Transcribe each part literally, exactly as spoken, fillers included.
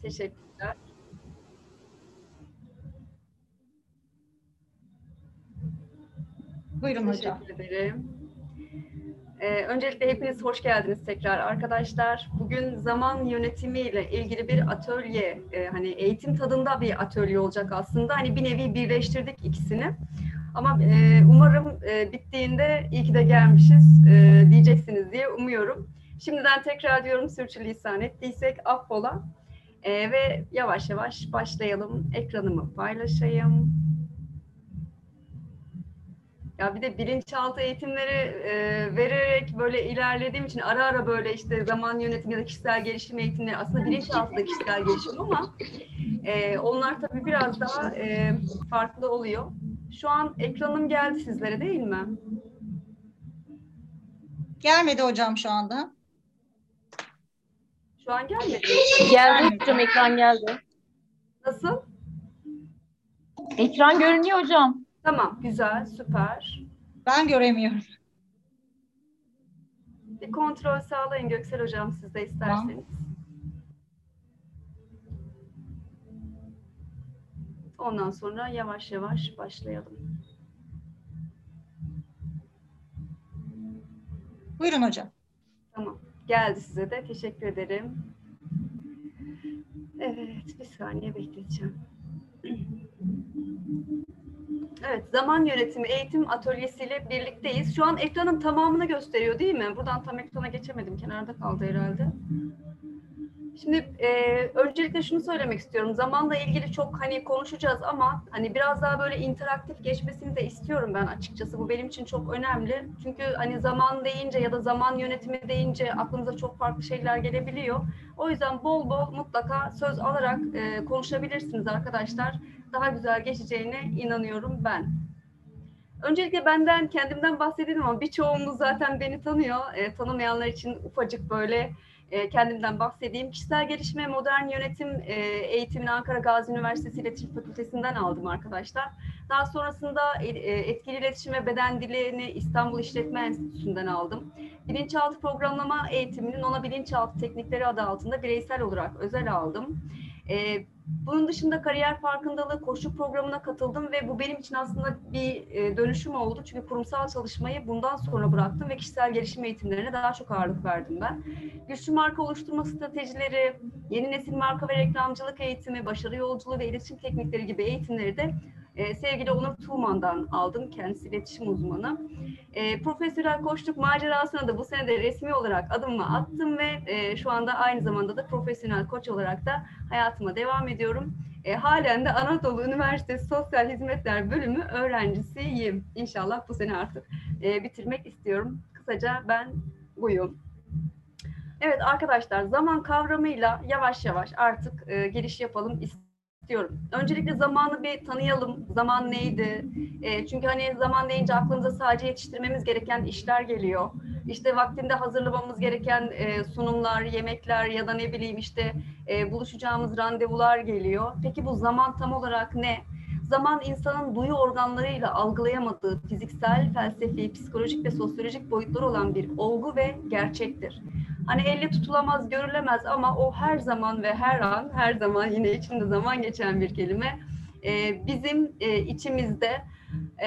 Teşekkürler. Buyurun hocam. Teşekkür ederim. Ee, öncelikle hepiniz hoş geldiniz tekrar arkadaşlar. Bugün zaman yönetimiyle ilgili bir atölye, e, hani eğitim tadında bir atölye olacak aslında. Hani bir nevi birleştirdik ikisini. Ama e, umarım e, bittiğinde iyi ki de gelmişiz e, diyeceksiniz diye umuyorum. Şimdiden tekrar diyorum, sürçülisan ettiysek affola. E, ve yavaş yavaş başlayalım. Ekranımı paylaşayım. Ya bir de bilinçaltı eğitimleri e, vererek böyle ilerlediğim için ara ara böyle işte zaman yönetimi ya da kişisel gelişim eğitimleri, aslında bilinçaltı da kişisel gelişim ama e, onlar tabii biraz daha e, farklı oluyor. Şu an ekranım geldi sizlere değil mi? Gelmedi hocam şu anda. Şu an gelmedi. Geldi hocam, ekran geldi. Nasıl? Ekran görünüyor hocam. Tamam, güzel, süper. Ben göremiyorum. Bir kontrol sağlayın Göksel hocam, siz de isterseniz. Ondan sonra yavaş yavaş başlayalım. Buyurun hocam. Tamam, geldi size de. Teşekkür ederim. Evet, bir saniye bekleteceğim. Evet, zaman yönetimi eğitim atölyesiyle birlikteyiz. Şu an ekranın tamamını gösteriyor değil mi? Buradan tam ekrana geçemedim. Kenarda kaldı herhalde. Şimdi e, öncelikle şunu söylemek istiyorum. Zamanla ilgili çok hani konuşacağız ama hani biraz daha böyle interaktif geçmesini de istiyorum ben açıkçası. Bu benim için çok önemli. Çünkü hani zaman deyince ya da zaman yönetimi deyince aklınıza çok farklı şeyler gelebiliyor. O yüzden bol bol mutlaka söz alarak e, konuşabilirsiniz arkadaşlar. Daha güzel geçeceğine inanıyorum ben. Öncelikle benden, kendimden bahsedelim ama birçoğunuz zaten beni tanıyor. E, tanımayanlar için ufacık böyle e, kendimden bahsedeyim. Kişisel gelişme, modern yönetim e, eğitimini Ankara Gazi Üniversitesi İletişim Fakültesinden aldım arkadaşlar. Daha sonrasında e, etkili iletişim ve beden dilini İstanbul İşletme Enstitüsü'nden aldım. Bilinçaltı programlama eğitiminin ona bilinçaltı teknikleri adı altında bireysel olarak özel aldım. E, Bunun dışında kariyer farkındalığı koşu programına katıldım ve bu benim için aslında bir dönüşüm oldu. Çünkü kurumsal çalışmayı bundan sonra bıraktım ve kişisel gelişim eğitimlerine daha çok ağırlık verdim ben. Güçlü marka oluşturma stratejileri, yeni nesil marka ve reklamcılık eğitimi, başarı yolculuğu ve iletişim teknikleri gibi eğitimleri de Ee, sevgili Onur Tuğman'dan aldım, kendisi iletişim uzmanı. Ee, profesyonel koçluk macerasına da bu sene de resmi olarak adımımı attım ve e, şu anda aynı zamanda da profesyonel koç olarak da hayatıma devam ediyorum. E, halen de Anadolu Üniversitesi Sosyal Hizmetler Bölümü öğrencisiyim. İnşallah bu sene artık e, bitirmek istiyorum. Kısaca ben buyum. Evet arkadaşlar, zaman kavramıyla yavaş yavaş artık e, giriş yapalım istiyorum. Diyorum. Öncelikle zamanı bir tanıyalım. Zaman neydi? E, çünkü hani zaman deyince aklımıza sadece yetiştirmemiz gereken işler geliyor. İşte vaktinde hazırlamamız gereken e, sunumlar, yemekler ya da ne bileyim işte e, buluşacağımız randevular geliyor. Peki bu zaman tam olarak ne? Zaman insanın duyu organlarıyla algılayamadığı fiziksel, felsefi, psikolojik ve sosyolojik boyutları olan bir olgu ve gerçektir. Hani elle tutulamaz, görülemez ama o her zaman ve her an, her zaman yine içinde zaman geçen bir kelime. Ee, bizim e, içimizde,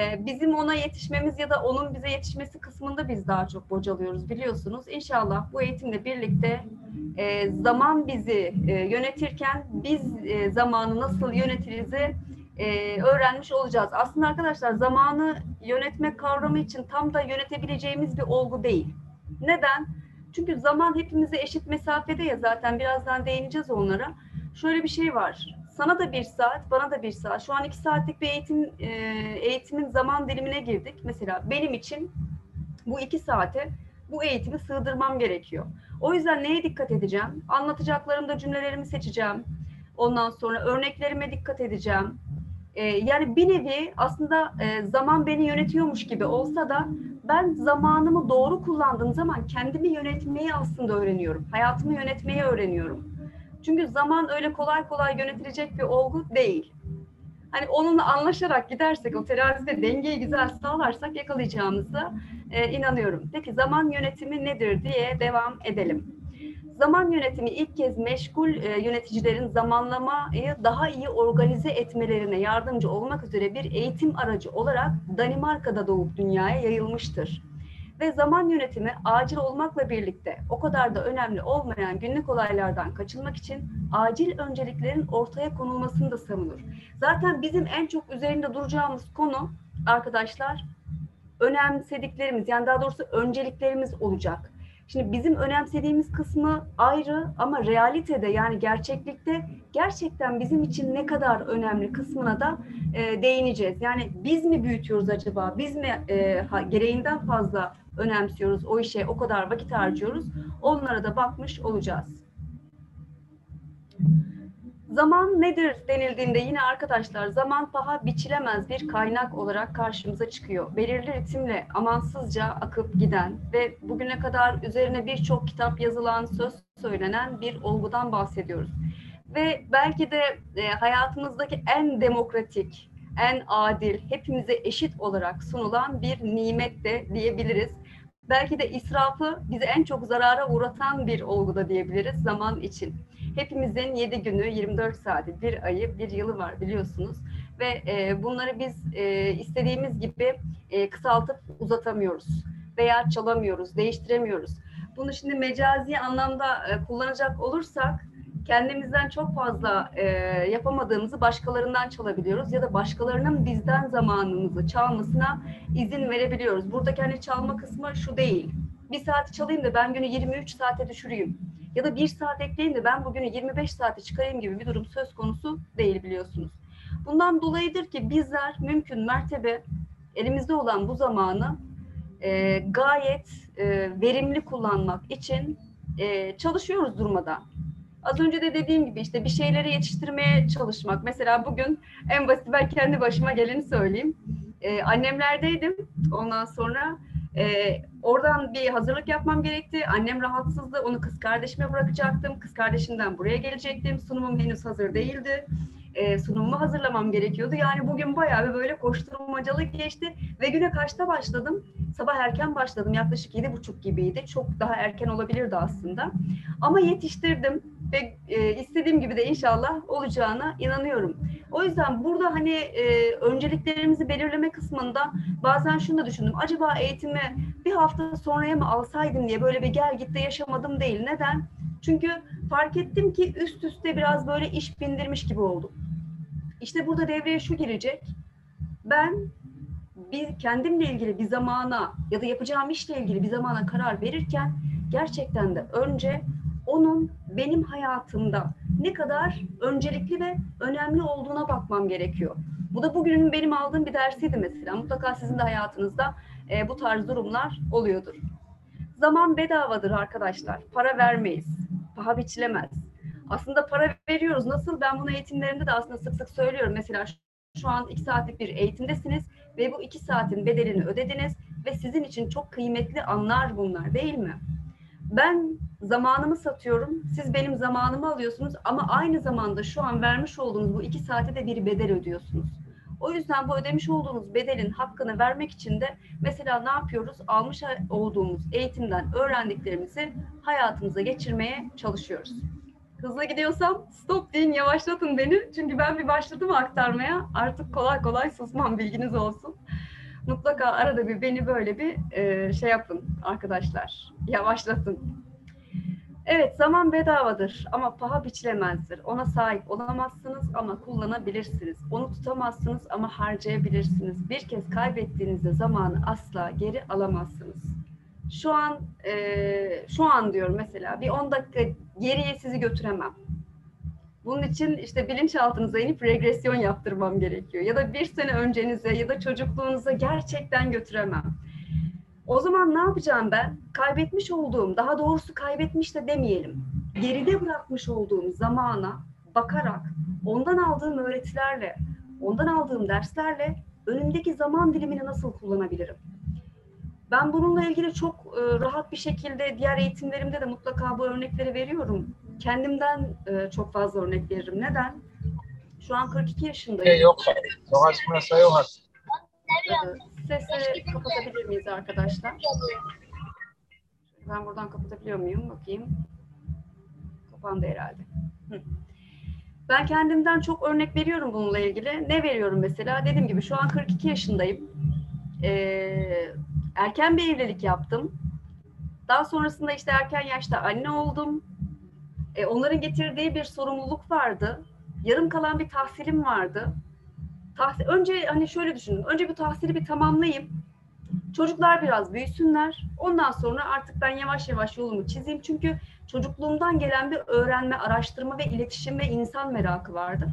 e, bizim ona yetişmemiz ya da onun bize yetişmesi kısmında biz daha çok bocalıyoruz biliyorsunuz. İnşallah bu eğitimle birlikte e, zaman bizi e, yönetirken biz e, zamanı nasıl yönetirizi Ee, öğrenmiş olacağız. Aslında arkadaşlar zamanı yönetmek kavramı için tam da yönetebileceğimiz bir olgu değil. Neden? Çünkü zaman hepimize eşit mesafede ya, zaten birazdan değineceğiz onlara. Şöyle bir şey var. Sana da bir saat, bana da bir saat. Şu an iki saatlik bir eğitim, e, eğitimin zaman dilimine girdik. Mesela benim için bu iki saate bu eğitimi sığdırmam gerekiyor. O yüzden neye dikkat edeceğim? Anlatacaklarımda cümlelerimi seçeceğim. Ondan sonra örneklerime dikkat edeceğim. Yani bir nevi aslında zaman beni yönetiyormuş gibi olsa da ben zamanımı doğru kullandığım zaman kendimi yönetmeyi aslında öğreniyorum. Hayatımı yönetmeyi öğreniyorum. Çünkü zaman öyle kolay kolay yönetilecek bir olgu değil. Hani onunla anlaşarak gidersek, o terazide dengeyi güzel sağlarsak yakalayacağımıza inanıyorum. Peki zaman yönetimi nedir diye devam edelim. Zaman yönetimi ilk kez meşgul yöneticilerin zamanlamayı daha iyi organize etmelerine yardımcı olmak üzere bir eğitim aracı olarak Danimarka'da doğup dünyaya yayılmıştır. Ve zaman yönetimi acil olmakla birlikte o kadar da önemli olmayan günlük olaylardan kaçınmak için acil önceliklerin ortaya konulmasını da savunur. Zaten bizim en çok üzerinde duracağımız konu arkadaşlar önemsediklerimiz, yani daha doğrusu önceliklerimiz olacak. Şimdi bizim önemsediğimiz kısmı ayrı ama realitede, yani gerçeklikte gerçekten bizim için ne kadar önemli kısmına da e, değineceğiz. Yani biz mi büyütüyoruz acaba? Biz mi e, ha, gereğinden fazla önemsiyoruz? O işe o kadar vakit harcıyoruz. Onlara da bakmış olacağız. Zaman nedir denildiğinde yine arkadaşlar zaman paha biçilemez bir kaynak olarak karşımıza çıkıyor. Belirli ritimle amansızca akıp giden ve bugüne kadar üzerine birçok kitap yazılan, söz söylenen bir olgudan bahsediyoruz. Ve belki de e, hayatımızdaki en demokratik, en adil, hepimize eşit olarak sunulan bir nimet de diyebiliriz. Belki de israfı bizi en çok zarara uğratan bir olgu da diyebiliriz zaman için. Hepimizin yedi günü, yirmi dört saati, bir ayı, bir yılı var biliyorsunuz. Ve e, bunları biz e, istediğimiz gibi e, kısaltıp uzatamıyoruz veya çalamıyoruz, değiştiremiyoruz. Bunu şimdi mecazi anlamda e, kullanacak olursak kendimizden çok fazla e, yapamadığımızı başkalarından çalabiliyoruz ya da başkalarının bizden zamanımızı çalmasına izin verebiliyoruz. Buradaki hani çalma kısmı şu değil. Bir saati çalayım da ben günü yirmi üç saate düşüreyim. Ya da bir saat ekleyeyim de ben bugünü yirmi beş saate çıkarayım gibi bir durum söz konusu değil biliyorsunuz. Bundan dolayıdır ki bizler mümkün mertebe elimizde olan bu zamanı e, gayet e, verimli kullanmak için e, çalışıyoruz durmadan. Az önce de dediğim gibi işte bir şeyleri yetiştirmeye çalışmak. Mesela bugün en basit ben kendi başıma geleni söyleyeyim. E, annemlerdeydim ondan sonra. Ee, oradan bir hazırlık yapmam gerekti. Annem rahatsızdı. Onu kız kardeşime bırakacaktım. Kız kardeşimden buraya gelecektim. Sunumum henüz hazır değildi. Ee, sunumumu hazırlamam gerekiyordu. Yani bugün bayağı bir böyle koşturmacalık geçti. Ve güne kaçta başladım? Sabah erken başladım. Yaklaşık yedi buçuk gibiydi. Çok daha erken olabilirdi aslında. Ama yetiştirdim. Ve e, istediğim gibi de inşallah olacağına inanıyorum. O yüzden burada hani e, önceliklerimizi belirleme kısmında bazen şunu da düşündüm. Acaba eğitimi bir hafta sonraya mı alsaydım diye böyle bir gel gitti yaşamadım değil. Neden? Çünkü fark ettim ki üst üste biraz böyle iş bindirmiş gibi oldum. İşte burada devreye şu girecek. Ben bir kendimle ilgili bir zamana ya da yapacağım işle ilgili bir zamana karar verirken gerçekten de önce onun benim hayatımda ne kadar öncelikli ve önemli olduğuna bakmam gerekiyor. Bu da bugünün benim aldığım bir dersiydi mesela. Mutlaka sizin de hayatınızda e, bu tarz durumlar oluyordur. Zaman bedavadır arkadaşlar. Para vermeyiz. Paha biçilemez. Aslında para veriyoruz. Nasıl? Ben bunu eğitimlerimde de aslında sık sık söylüyorum. Mesela şu an iki saatlik bir eğitimdesiniz ve bu iki saatin bedelini ödediniz ve sizin için çok kıymetli anlar bunlar değil mi? Ben zamanımı satıyorum, siz benim zamanımı alıyorsunuz ama aynı zamanda şu an vermiş olduğunuz bu iki saate de bir bedel ödüyorsunuz. O yüzden bu ödemiş olduğunuz bedelin hakkını vermek için de mesela ne yapıyoruz? Almış olduğumuz eğitimden öğrendiklerimizi hayatımıza geçirmeye çalışıyoruz. Hızlı gidiyorsam stop deyin, yavaşlatın beni. Çünkü ben bir başladım aktarmaya, artık kolay kolay susmam, bilginiz olsun. Mutlaka arada bir beni böyle bir e, şey yapın arkadaşlar, yavaşlatın. Evet, zaman bedavadır ama paha biçilemezdir. Ona sahip olamazsınız ama kullanabilirsiniz. Onu tutamazsınız ama harcayabilirsiniz. Bir kez kaybettiğinizde zamanı asla geri alamazsınız. Şu an, e, şu an diyorum mesela bir on dakika geriye sizi götüremem. Bunun için işte bilinçaltınıza inip regresyon yaptırmam gerekiyor. Ya da bir sene öncenize ya da çocukluğunuza gerçekten götüremem. O zaman ne yapacağım ben? Kaybetmiş olduğum, daha doğrusu kaybetmiş de demeyelim, geride bırakmış olduğum zamana bakarak, ondan aldığım öğretilerle, ondan aldığım derslerle önümdeki zaman dilimini nasıl kullanabilirim? Ben bununla ilgili çok rahat bir şekilde diğer eğitimlerimde de mutlaka bu örnekleri veriyorum. Kendimden çok fazla örnek veririm. Neden? Şu an kırk iki yaşındayım. Yok, çok açma sayı var. Sesi kapatabilir miyiz arkadaşlar? Ben buradan kapatabiliyor muyum? Bakayım. kapandı herhalde. Hı. Ben kendimden çok örnek veriyorum bununla ilgili. Ne veriyorum mesela? Dediğim gibi şu an kırk iki yaşındayım. Ee, erken bir evlilik yaptım. Daha sonrasında işte erken yaşta anne oldum. Ee, onların getirdiği bir sorumluluk vardı. Yarım kalan bir tahsilim vardı. Tahsil, önce hani şöyle düşündüm. Önce bu tahsili bir tamamlayayım. Çocuklar biraz büyüsünler. Ondan sonra artık ben yavaş yavaş yolumu çizeyim. Çünkü çocukluğumdan gelen bir öğrenme, araştırma ve iletişim ve insan merakı vardı.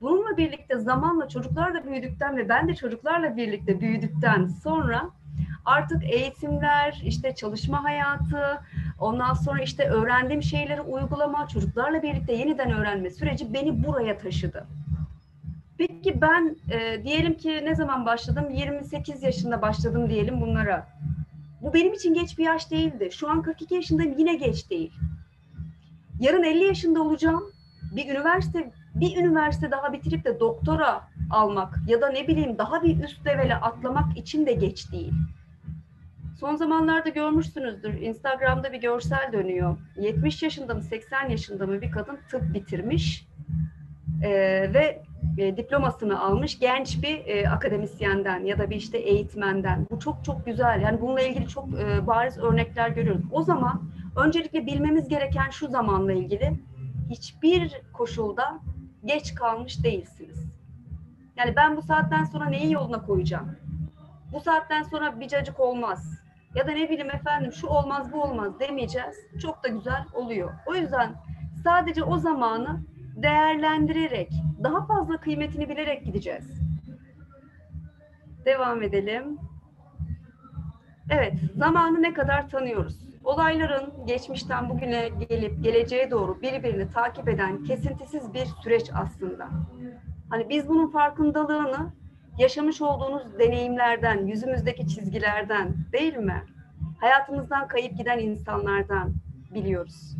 Bununla birlikte zamanla çocuklar da büyüdükten ve ben de çocuklarla birlikte büyüdükten sonra artık eğitimler, işte çalışma hayatı, ondan sonra işte öğrendiğim şeyleri uygulama, çocuklarla birlikte yeniden öğrenme süreci beni buraya taşıdı. Peki ben e, diyelim ki ne zaman başladım? yirmi sekiz yaşında başladım diyelim bunlara. Bu benim için geç bir yaş değildi. Şu an kırk iki yaşındayım, yine geç değil. Yarın elli yaşında olacağım. Bir üniversite, bir üniversite daha bitirip de doktora almak ya da ne bileyim daha bir üst levele atlamak için de geç değil. Son zamanlarda görmüşsünüzdür. Instagram'da bir görsel dönüyor. yetmiş yaşında mı, seksen yaşında mı bir kadın tıp bitirmiş e, ve E, diplomasını almış genç bir e, akademisyenden ya da bir işte eğitmenden. Bu çok çok güzel. Yani bununla ilgili çok e, bariz örnekler görüyoruz. O zaman öncelikle bilmemiz gereken şu zamanla ilgili: hiçbir koşulda geç kalmış değilsiniz. Yani ben bu saatten sonra neyi yoluna koyacağım? Bu saatten sonra bir cacık olmaz. Ya da ne bileyim efendim şu olmaz bu olmaz demeyeceğiz. Çok da güzel oluyor. O yüzden sadece o zamanı değerlendirerek, daha fazla kıymetini bilerek gideceğiz. Devam edelim. Evet, zamanı ne kadar tanıyoruz? Olayların geçmişten bugüne gelip geleceğe doğru birbirini takip eden kesintisiz bir süreç aslında. Hani biz bunun farkındalığını yaşamış olduğunuz deneyimlerden, yüzümüzdeki çizgilerden değil mi? Hayatımızdan kayıp giden insanlardan biliyoruz.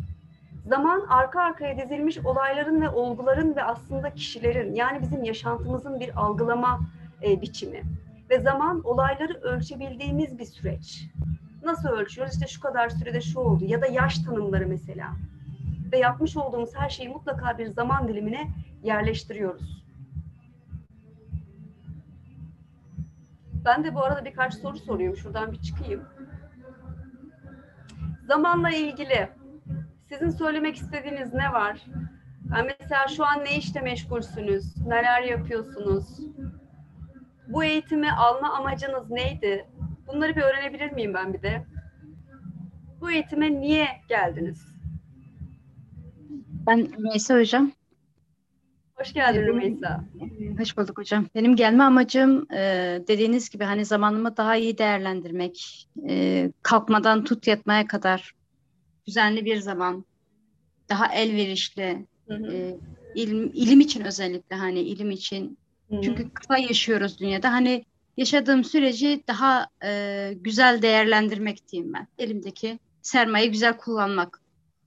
Zaman arka arkaya dizilmiş olayların ve olguların ve aslında kişilerin, yani bizim yaşantımızın bir algılama e, biçimi. Ve zaman olayları ölçebildiğimiz bir süreç. Nasıl ölçüyoruz? İşte şu kadar sürede şu oldu ya da yaş tanımları mesela. Ve yapmış olduğumuz her şeyi mutlaka bir zaman dilimine yerleştiriyoruz. Ben de bu arada birkaç soru soruyorum. Şuradan bir çıkayım. Zamanla ilgili sizin söylemek istediğiniz ne var? Yani mesela şu an ne işle meşgulsünüz? Neler yapıyorsunuz? Bu eğitimi alma amacınız neydi? Bunları bir öğrenebilir miyim ben bir de? Bu eğitime niye geldiniz? Ben Rümeysa hocam. Hoş geldin Rümeysa. Hoş bulduk hocam. Benim gelme amacım dediğiniz gibi hani zamanımı daha iyi değerlendirmek. Kalkmadan tut yatmaya kadar düzenli bir zaman, daha elverişli, hı hı. E, ilim, ilim için özellikle hani ilim için. Hı. Çünkü kısa yaşıyoruz dünyada. Hani yaşadığım süreci daha e, güzel değerlendirmek diyeyim ben. Elimdeki sermayeyi güzel kullanmak.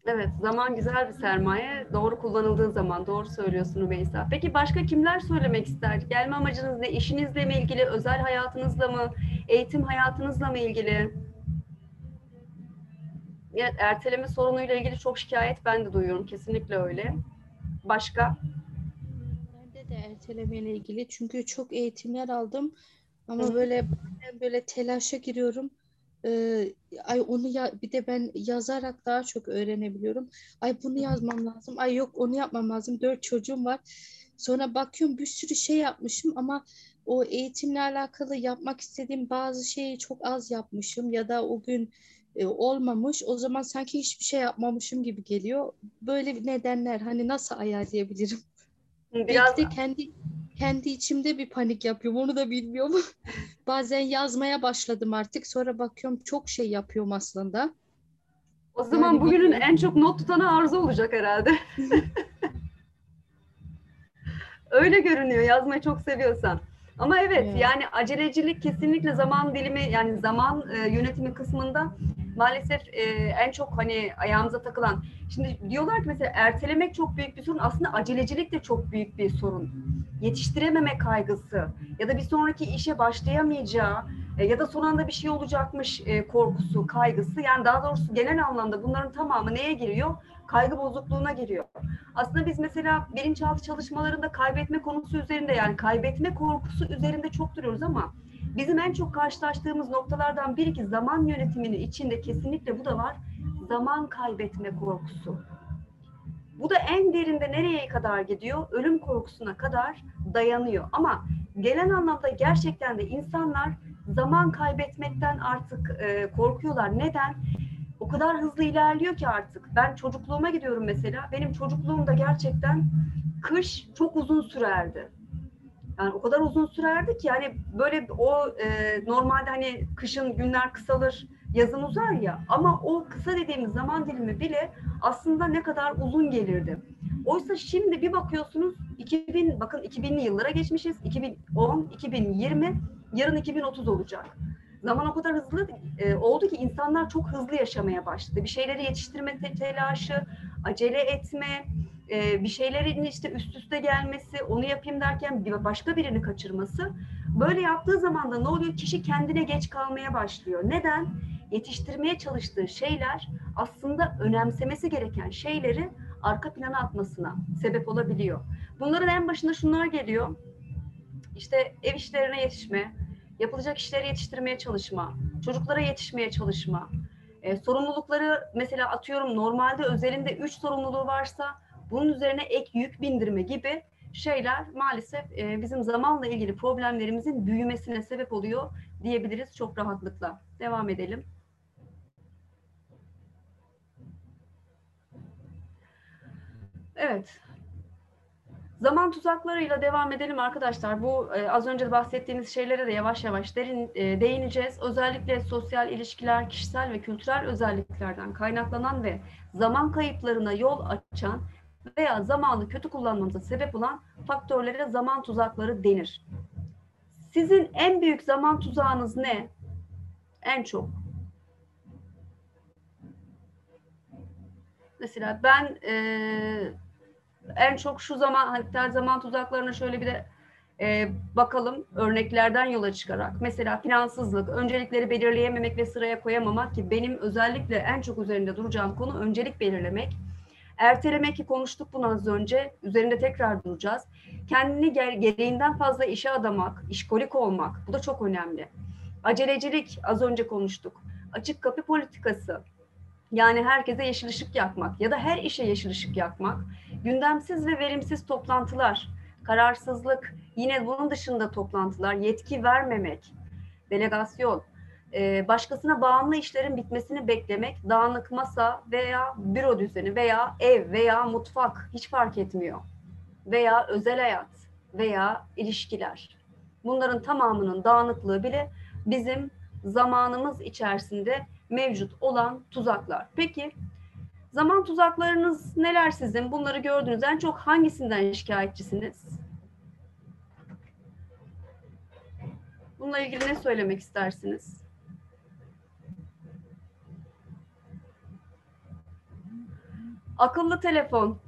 Evet, zaman güzel bir sermaye. Doğru kullanıldığı zaman, doğru söylüyorsun Rümeysa. Peki başka kimler söylemek ister? Gelme amacınız ne? İşinizle mi ilgili, özel hayatınızla mı, eğitim hayatınızla mı ilgili? Evet, erteleme sorunuyla ilgili çok şikayet ben de duyuyorum. Kesinlikle öyle. Başka? Ben de ertelemeyle ilgili. Çünkü çok eğitimler aldım. Ama Hı. böyle böyle telaşa giriyorum. Ee, ay onu ya, bir de ben yazarak daha çok öğrenebiliyorum. Ay bunu yazmam lazım. Ay yok onu yapmam lazım. Dört çocuğum var. Sonra bakıyorum bir sürü şey yapmışım ama o eğitimle alakalı yapmak istediğim bazı şeyi çok az yapmışım ya da o gün olmamış. O zaman sanki hiçbir şey yapmamışım gibi geliyor. Böyle nedenler hani nasıl ayarlayabilirim? Biraz de kendi kendi içimde bir panik yapıyorum. Onu da bilmiyorum. Bazen yazmaya başladım artık. Sonra bakıyorum çok şey yapıyorum aslında. O zaman yani bugünün bakıyorum. En çok not tutanı Arzu olacak herhalde. Öyle görünüyor. Yazmayı çok seviyorsan. Ama evet, evet yani acelecilik kesinlikle zaman dilimi yani zaman e, yönetimi kısmında maalesef e, en çok hani ayağımıza takılan. Şimdi diyorlar ki mesela ertelemek çok büyük bir sorun. Aslında acelecilik de çok büyük bir sorun. Yetiştirememe kaygısı ya da bir sonraki işe başlayamayacağı e, ya da son anda bir şey olacakmış e, korkusu, kaygısı, yani daha doğrusu genel anlamda bunların tamamı neye giriyor? Kaygı bozukluğuna giriyor. Aslında biz mesela bilinçaltı çalışmalarında kaybetme konusu üzerinde, yani kaybetme korkusu üzerinde çok duruyoruz ama bizim en çok karşılaştığımız noktalardan biri ki zaman yönetiminin içinde kesinlikle bu da var. Zaman kaybetme korkusu. Bu da en derinde nereye kadar gidiyor? Ölüm korkusuna kadar dayanıyor. Ama genel anlamda gerçekten de insanlar zaman kaybetmekten artık e, korkuyorlar. Neden? O kadar hızlı ilerliyor ki artık. Ben çocukluğuma gidiyorum mesela. Benim çocukluğumda gerçekten kış çok uzun sürerdi. Yani o kadar uzun sürerdi ki yani böyle o e, normalde hani kışın günler kısalır, yazın uzar ya, ama o kısa dediğimiz zaman dilimi bile aslında ne kadar uzun gelirdi. Oysa şimdi bir bakıyorsunuz iki bin, bakın iki binli yıllara geçmişiz. iki bin on, iki bin yirmi, yarın iki bin otuz olacak. Zaman o kadar hızlı e, oldu ki insanlar çok hızlı yaşamaya başladı. Bir şeyleri yetiştirme telaşı, acele etme, e, bir şeylerin işte üst üste gelmesi, onu yapayım derken başka birini kaçırması. Böyle yaptığı zaman da ne oluyor? Kişi kendine geç kalmaya başlıyor. Neden? Yetiştirmeye çalıştığı şeyler aslında önemsemesi gereken şeyleri arka plana atmasına sebep olabiliyor. Bunların en başında şunlar geliyor. İşte ev işlerine yetişme, yapılacak işleri yetiştirmeye çalışma, çocuklara yetişmeye çalışma, e, sorumlulukları mesela atıyorum normalde özelinde üç sorumluluğu varsa bunun üzerine ek yük bindirme gibi şeyler maalesef e, bizim zamanla ilgili problemlerimizin büyümesine sebep oluyor diyebiliriz çok rahatlıkla. Devam edelim. Evet. Zaman tuzaklarıyla devam edelim arkadaşlar. Bu e, az önce bahsettiğimiz şeylere de yavaş yavaş derin, e, değineceğiz. Özellikle sosyal ilişkiler, kişisel ve kültürel özelliklerden kaynaklanan ve zaman kayıplarına yol açan veya zamanı kötü kullanmamıza sebep olan faktörlere zaman tuzakları denir. Sizin en büyük zaman tuzağınız ne? En çok. Mesela ben e, en çok şu zaman, hatta zaman tuzaklarına şöyle bir de e, bakalım örneklerden yola çıkarak. Mesela plansızlık, öncelikleri belirleyememek ve sıraya koyamamak ki benim özellikle en çok üzerinde duracağım konu öncelik belirlemek. Ertelemek ki konuştuk bunu az önce, üzerinde tekrar duracağız. Kendini gereğinden fazla işe adamak, işkolik olmak, bu da çok önemli. Acelecilik, az önce konuştuk. Açık kapı politikası, yani herkese yeşil ışık yakmak ya da her işe yeşil ışık yakmak. Gündemsiz ve verimsiz toplantılar, kararsızlık, yine bunun dışında toplantılar, yetki vermemek, delegasyon. Başkasına bağımlı işlerin bitmesini beklemek, dağınık masa veya büro düzeni veya ev veya mutfak hiç fark etmiyor. Veya özel hayat veya ilişkiler. Bunların tamamının dağınıklığı bile bizim zamanımız içerisinde mevcut olan tuzaklar. Peki zaman tuzaklarınız neler sizin? Bunları gördünüz. En çok hangisinden şikayetçisiniz? Bununla ilgili ne söylemek istersiniz? Akıllı telefon,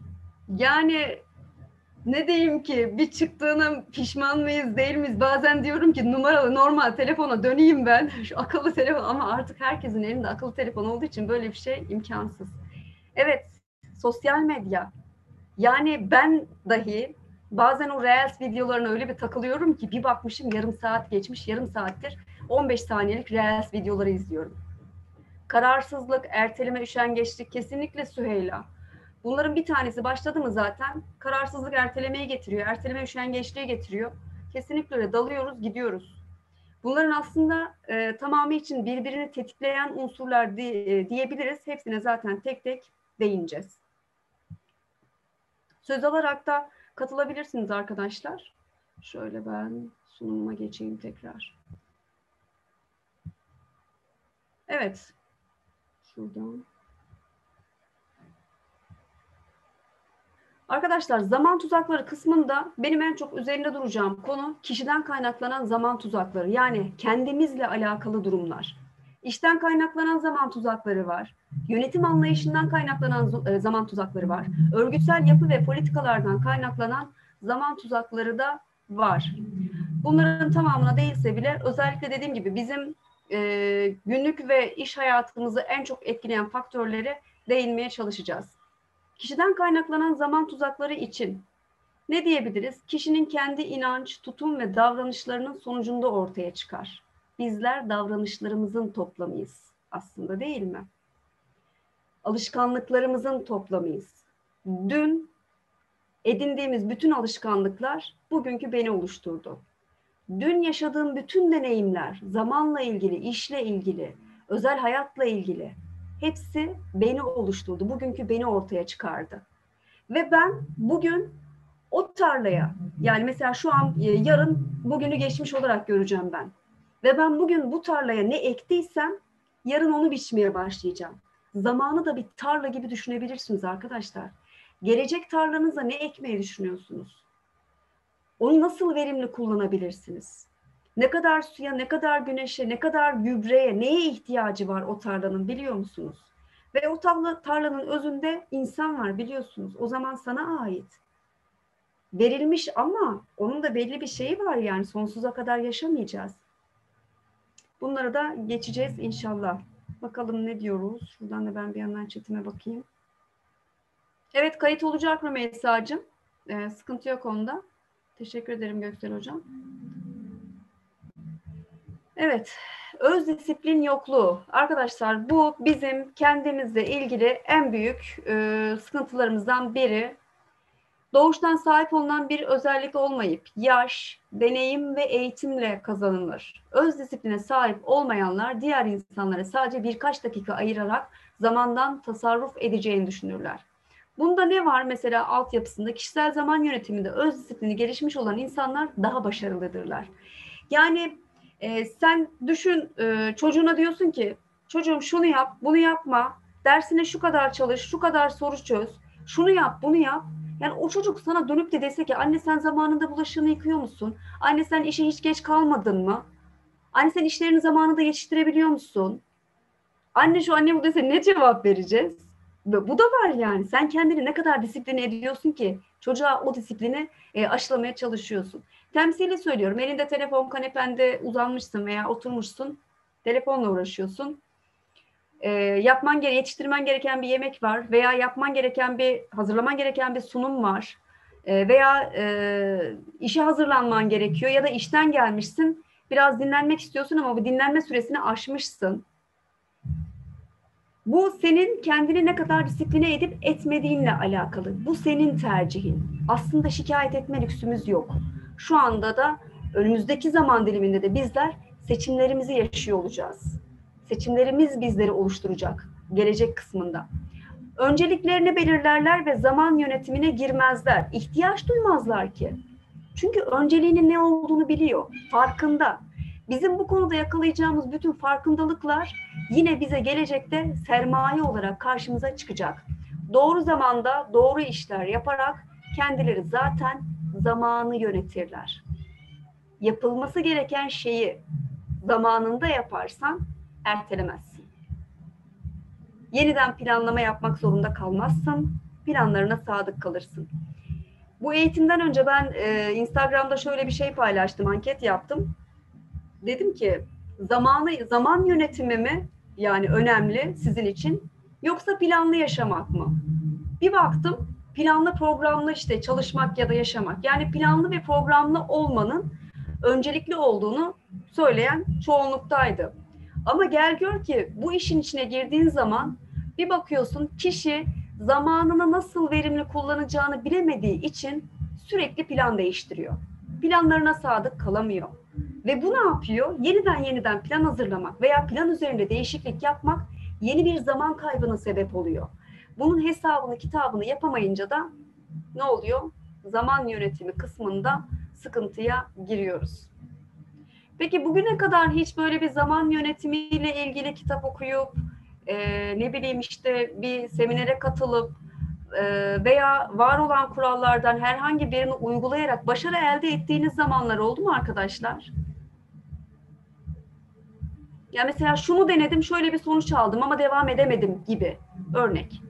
yani ne diyeyim ki, bir çıktığına pişman mıyız değil miyiz? Bazen diyorum ki numaralı normal telefona döneyim ben, şu akıllı telefon, ama artık herkesin elinde akıllı telefon olduğu için böyle bir şey imkansız. Evet, sosyal medya, yani ben dahi bazen o Reels videolarına öyle bir takılıyorum ki bir bakmışım yarım saat geçmiş, yarım saattir on beş saniyelik Reels videoları izliyorum. Kararsızlık, erteleme, üşengeçlik kesinlikle Süheyla. Bunların bir tanesi başladı mı zaten? Kararsızlık ertelemeyi getiriyor, erteleme üşengeçliği getiriyor. Kesinlikle öyle dalıyoruz, gidiyoruz. Bunların aslında e, tamamı için birbirini tetikleyen unsurlar diye, e, diyebiliriz. Hepsine zaten tek tek değineceğiz. Söz alarak da katılabilirsiniz arkadaşlar. Şöyle ben sunumuma geçeyim tekrar. Evet. Şuradan. Arkadaşlar zaman tuzakları kısmında benim en çok üzerinde duracağım konu kişiden kaynaklanan zaman tuzakları. Yani kendimizle alakalı durumlar. İşten kaynaklanan zaman tuzakları var. Yönetim anlayışından kaynaklanan zaman tuzakları var. Örgütsel yapı ve politikalardan kaynaklanan zaman tuzakları da var. Bunların tamamına değilse bile özellikle dediğim gibi bizim e, günlük ve iş hayatımızı en çok etkileyen faktörlere değinmeye çalışacağız. Kişiden kaynaklanan zaman tuzakları için ne diyebiliriz? Kişinin kendi inanç, tutum ve davranışlarının sonucunda ortaya çıkar. Bizler davranışlarımızın toplamıyız aslında, değil mi? Alışkanlıklarımızın toplamıyız. Dün edindiğimiz bütün alışkanlıklar bugünkü beni oluşturdu. Dün yaşadığım bütün deneyimler, zamanla ilgili, işle ilgili, özel hayatla ilgili hepsi beni oluşturdu. Bugünkü beni ortaya çıkardı. Ve ben bugün o tarlaya, yani mesela şu an yarın bugünü geçmiş olarak göreceğim ben. Ve ben bugün bu tarlaya ne ektiysem yarın onu biçmeye başlayacağım. Zamanı da bir tarla gibi düşünebilirsiniz arkadaşlar. Gelecek tarlanıza ne ekmeyi düşünüyorsunuz? Onu nasıl verimli kullanabilirsiniz? Ne kadar suya, ne kadar güneşe, ne kadar gübreye, neye ihtiyacı var o tarlanın, biliyor musunuz? Ve o tarlanın özünde insan var, biliyorsunuz. O zaman sana ait. Verilmiş ama onun da belli bir şeyi var, yani sonsuza kadar yaşamayacağız. Bunları da geçeceğiz inşallah. Bakalım ne diyoruz? Şuradan da ben bir yandan chatime bakayım. Evet, kayıt olacak mı Meysa'cığım? Ee, sıkıntı yok onda. Teşekkür ederim Göksel Hocam. Evet, öz disiplin yokluğu. Arkadaşlar bu bizim kendimizle ilgili en büyük e, sıkıntılarımızdan biri. Doğuştan sahip olunan bir özellik olmayıp yaş, deneyim ve eğitimle kazanılır. Öz disipline sahip olmayanlar diğer insanlara sadece birkaç dakika ayırarak zamandan tasarruf edeceğini düşünürler. Bunda ne var? Mesela altyapısında kişisel zaman yönetiminde öz disiplini gelişmiş olan insanlar daha başarılıdırlar. Yani e, sen düşün, e, çocuğuna diyorsun ki çocuğum şunu yap, bunu yapma, dersine şu kadar çalış, şu kadar soru çöz, şunu yap, bunu yap. Yani o çocuk sana dönüp de dese ki anne sen zamanında bulaşığını yıkıyor musun? Anne sen işe hiç geç kalmadın mı? Anne sen işlerini zamanında yetiştirebiliyor musun? Anne şu anne bu dese ne cevap vereceğiz? Bu da var yani. Sen kendini ne kadar disipline ediyorsun ki çocuğa o disiplini e, aşılamaya çalışıyorsun. Temsili söylüyorum. Elinde telefon, kanepende uzanmışsın veya oturmuşsun. Telefonla uğraşıyorsun. E, yapman gereken, yetiştirmen gereken bir yemek var veya yapman gereken bir, hazırlaman gereken bir sunum var e, veya e, işe hazırlanman gerekiyor ya da işten gelmişsin, biraz dinlenmek istiyorsun ama bu dinlenme süresini aşmışsın. Bu senin kendini ne kadar disipline edip etmediğinle alakalı. Bu senin tercihin. Aslında şikayet etme lüksümüz yok. Şu anda da önümüzdeki zaman diliminde de bizler seçimlerimizi yaşıyor olacağız. Seçimlerimiz bizleri oluşturacak gelecek kısmında. Önceliklerini belirlerler ve zaman yönetimine girmezler. İhtiyaç duymazlar ki. Çünkü önceliğinin ne olduğunu biliyor, farkında. Bizim bu konuda yakalayacağımız bütün farkındalıklar yine bize gelecekte sermaye olarak karşımıza çıkacak. Doğru zamanda doğru işler yaparak kendileri zaten zamanı yönetirler. Yapılması gereken şeyi zamanında yaparsan ertelemezsin. Yeniden planlama yapmak zorunda kalmazsın, planlarına sadık kalırsın. Bu eğitimden önce ben e, Instagram'da şöyle bir şey paylaştım, anket yaptım. Dedim ki zamanı, zaman yönetimi mi yani önemli sizin için yoksa planlı yaşamak mı? Bir baktım planlı programlı işte çalışmak ya da yaşamak. Yani planlı ve programlı olmanın öncelikli olduğunu söyleyen çoğunluktaydı. Ama gel gör ki bu işin içine girdiğin zaman bir bakıyorsun kişi zamanını nasıl verimli kullanacağını bilemediği için sürekli plan değiştiriyor. Planlarına sadık kalamıyor. Ve bu ne yapıyor? Yeniden yeniden plan hazırlamak veya plan üzerinde değişiklik yapmak yeni bir zaman kaybına sebep oluyor. Bunun hesabını, kitabını yapamayınca da ne oluyor? Zaman yönetimi kısmında sıkıntıya giriyoruz. Peki bugüne kadar hiç böyle bir zaman yönetimiyle ilgili kitap okuyup, e, ne bileyim işte bir seminere katılıp e, veya var olan kurallardan herhangi birini uygulayarak başarı elde ettiğiniz zamanlar oldu mu arkadaşlar? Ya mesela şunu denedim, şöyle bir sonuç aldım ama devam edemedim gibi örnek.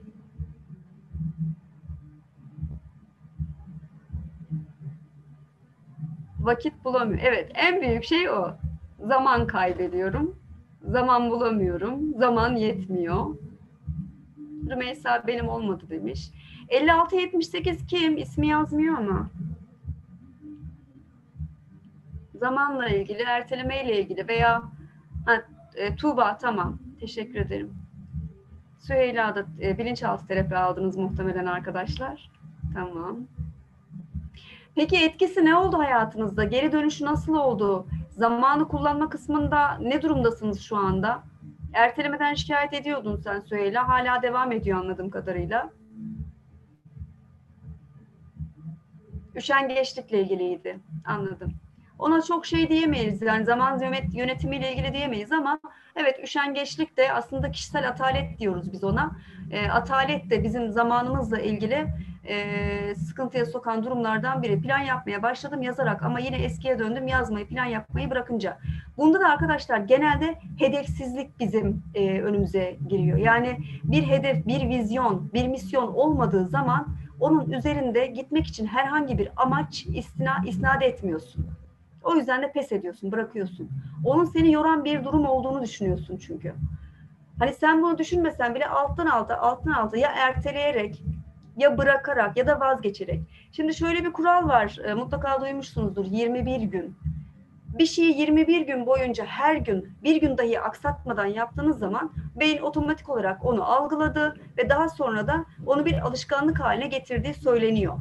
vakit bulamıyorum. Evet, en büyük şey o. Zaman kaybediyorum. Zaman bulamıyorum. Zaman yetmiyor. Rümeysa benim olmadı demiş. elli altı yetmiş sekiz kim? İsmi yazmıyor ama. Zamanla ilgili, ertelemeyle ilgili veya ha, e, Tuğba tamam. Teşekkür ederim. Süheyla'da e, bilinçaltı terapi aldınız muhtemelen arkadaşlar. Tamam. Peki etkisi ne oldu hayatınızda? Geri dönüşü nasıl oldu? Zamanı kullanma kısmında ne durumdasınız şu anda? Ertelemeden şikayet ediyordun sen Süheyla. Hala devam ediyor anladığım kadarıyla. Üşengeçlikle ilgiliydi. Anladım. Ona çok şey diyemeyiz. Yani zaman yönetimiyle ilgili diyemeyiz ama evet, üşengeçlik de aslında kişisel atalet diyoruz biz ona. E, atalet de bizim zamanımızla ilgili e, sıkıntıya sokan durumlardan biri. Plan yapmaya başladım yazarak ama yine eskiye döndüm yazmayı, plan yapmayı bırakınca. Bunda da arkadaşlar genelde hedefsizlik bizim e, önümüze giriyor. Yani bir hedef, bir vizyon, bir misyon olmadığı zaman onun üzerinde gitmek için herhangi bir amaç istina, isnade etmiyorsun. O yüzden de pes ediyorsun, bırakıyorsun. Onun seni yoran bir durum olduğunu düşünüyorsun çünkü. Hani sen bunu düşünmesen bile alttan alta, alttan alta ya erteleyerek, ya bırakarak ya da vazgeçerek. Şimdi şöyle bir kural var, mutlaka duymuşsunuzdur, yirmi bir gün. Bir şeyi yirmi bir gün boyunca her gün, bir gün dahi aksatmadan yaptığınız zaman beyin otomatik olarak onu algıladı ve daha sonra da onu bir alışkanlık haline getirdiği söyleniyor.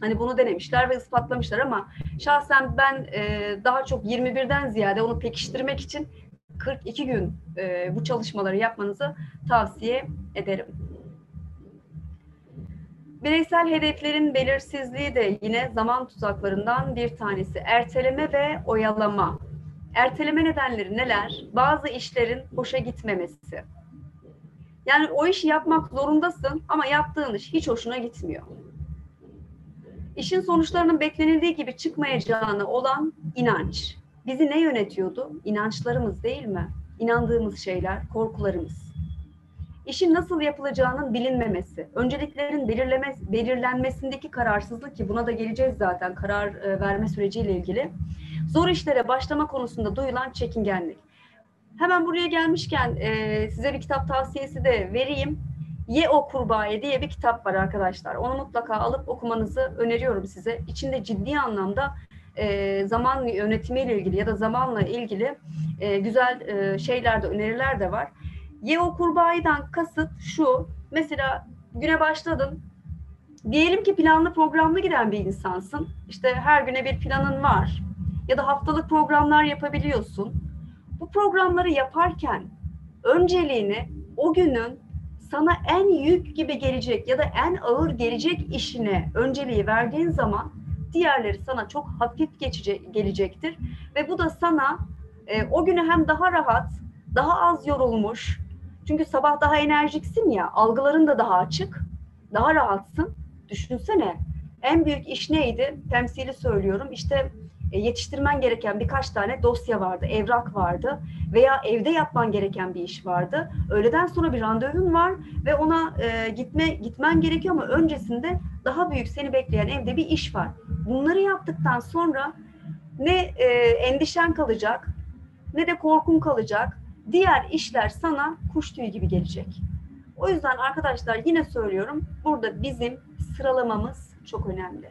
Hani bunu denemişler ve ispatlamışlar ama şahsen ben e, daha çok yirmi birden ziyade onu pekiştirmek için kırk iki gün e, bu çalışmaları yapmanızı tavsiye ederim. Bireysel hedeflerin belirsizliği de yine zaman tuzaklarından bir tanesi. Erteleme ve oyalama. Erteleme nedenleri neler? Bazı işlerin hoşa gitmemesi. Yani o işi yapmak zorundasın ama yaptığın iş hiç hoşuna gitmiyor. İşin sonuçlarının beklenildiği gibi çıkmayacağına olan inanç. Bizi ne yönetiyordu? İnançlarımız değil mi? İnandığımız şeyler, korkularımız. İşin nasıl yapılacağının bilinmemesi, önceliklerin belirlenmesindeki kararsızlık ki buna da geleceğiz zaten karar verme süreciyle ilgili. Zor işlere başlama konusunda duyulan çekingenlik. Hemen buraya gelmişken size bir kitap tavsiyesi de vereyim. Ye o Kurbağa'yı diye bir kitap var arkadaşlar. Onu mutlaka alıp okumanızı öneriyorum size. İçinde ciddi anlamda e, zaman yönetimiyle ilgili ya da zamanla ilgili e, güzel e, şeyler de, öneriler de var. Ye o Kurbağa'dan kasıt şu. Mesela güne başladın. Diyelim ki planlı programlı giden bir insansın. İşte her güne bir planın var. Ya da haftalık programlar yapabiliyorsun. Bu programları yaparken önceliğini o günün sana en yük gibi gelecek ya da en ağır gelecek işine önceliği verdiğin zaman diğerleri sana çok hafif geçecek, gelecektir. Ve bu da sana e, o günü hem daha rahat, daha az yorulmuş, çünkü sabah daha enerjiksin ya, algıların da daha açık, daha rahatsın. Düşünsene, en büyük iş neydi? Temsili söylüyorum, işte e, yetiştirmen gereken birkaç tane dosya vardı, evrak vardı. Veya evde yapman gereken bir iş vardı. Öğleden sonra bir randevun var ve ona e, gitme gitmen gerekiyor ama öncesinde daha büyük seni bekleyen evde bir iş var. Bunları yaptıktan sonra ne e, endişen kalacak ne de korkun kalacak. Diğer işler sana kuş tüyü gibi gelecek. O yüzden arkadaşlar yine söylüyorum, burada bizim sıralamamız çok önemli.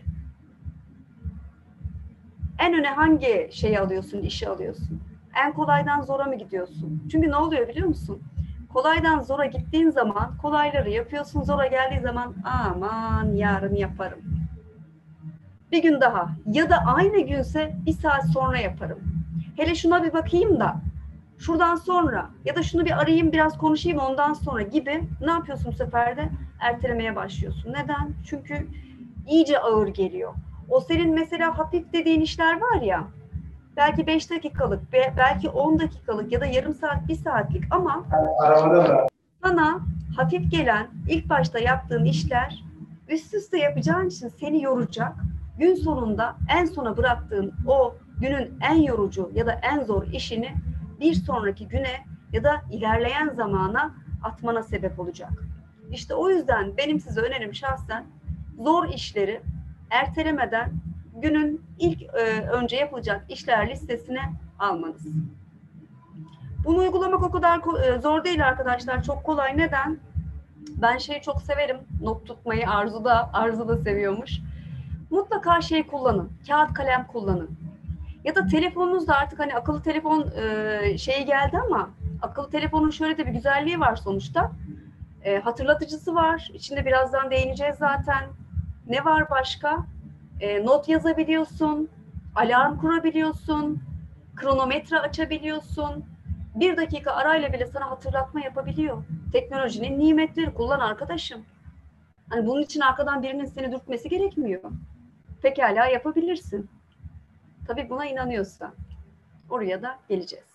En öne hangi şeyi alıyorsun, işi alıyorsun? En kolaydan zora mı gidiyorsun? Çünkü ne oluyor biliyor musun? Kolaydan zora gittiğin zaman kolayları yapıyorsun. Zora geldiği zaman aman yarın yaparım. Bir gün daha ya da aynı günse bir saat sonra yaparım. Hele şuna bir bakayım da şuradan sonra ya da şunu bir arayayım biraz konuşayım ondan sonra gibi ne yapıyorsun bu sefer de? Ertelemeye başlıyorsun. Neden? Çünkü iyice ağır geliyor. O senin mesela hafif dediğin işler var ya, belki beş dakikalık, belki on dakikalık ya da yarım saat, bir saatlik ama sana hafif gelen, ilk başta yaptığın işler üst üste yapacağın için seni yoracak. Gün sonunda en sona bıraktığın o günün en yorucu ya da en zor işini bir sonraki güne ya da ilerleyen zamana atmana sebep olacak. İşte o yüzden benim size önerim şahsen zor işleri ertelemeden günün ilk e, önce yapılacak işler listesine almanız. Bunu uygulamak o kadar e, zor değil arkadaşlar. Çok kolay. Neden? Ben şeyi çok severim. Not tutmayı Arzu da, Arzu da seviyormuş. Mutlaka şey kullanın. Kağıt kalem kullanın. Ya da telefonunuzda artık hani akıllı telefon e, şeyi geldi ama akıllı telefonun şöyle de bir güzelliği var sonuçta. E, hatırlatıcısı var. İçinde birazdan değineceğiz zaten. Ne var başka? E, not yazabiliyorsun. Alarm kurabiliyorsun. Kronometre açabiliyorsun. Bir dakika arayla bile sana hatırlatma yapabiliyor. Teknolojinin nimetleri kullan arkadaşım. Hani bunun için arkadan birinin seni dürtmesi gerekmiyor. Pekala yapabilirsin. Tabii buna inanıyorsa. Oraya da geleceğiz.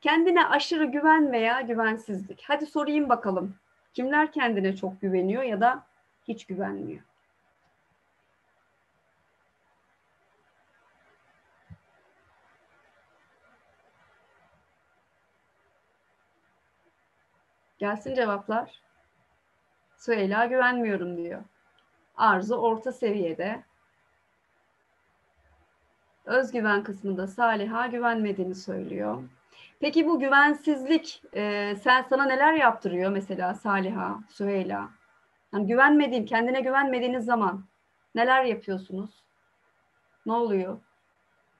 Kendine aşırı güven veya güvensizlik. Hadi sorayım bakalım. Kimler kendine çok güveniyor ya da hiç güvenmiyor? Gelsin cevaplar. Süheyla güvenmiyorum diyor. Arzu orta seviyede. Özgüven kısmında Saliha güvenmediğini söylüyor. Peki bu güvensizlik e, sen sana neler yaptırıyor mesela Saliha, Süheyla? Yani güvenmediğin, kendine güvenmediğiniz zaman neler yapıyorsunuz? Ne oluyor?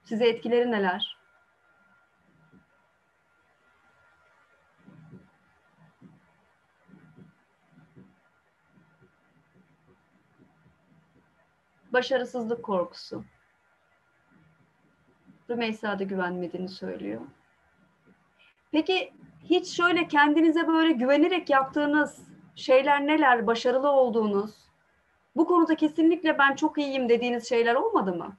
Size etkileri neler? Başarısızlık korkusu. Rümeysa da güvenmediğini söylüyor. Peki hiç şöyle kendinize böyle güvenerek yaptığınız şeyler neler, başarılı olduğunuz, bu konuda kesinlikle ben çok iyiyim dediğiniz şeyler olmadı mı?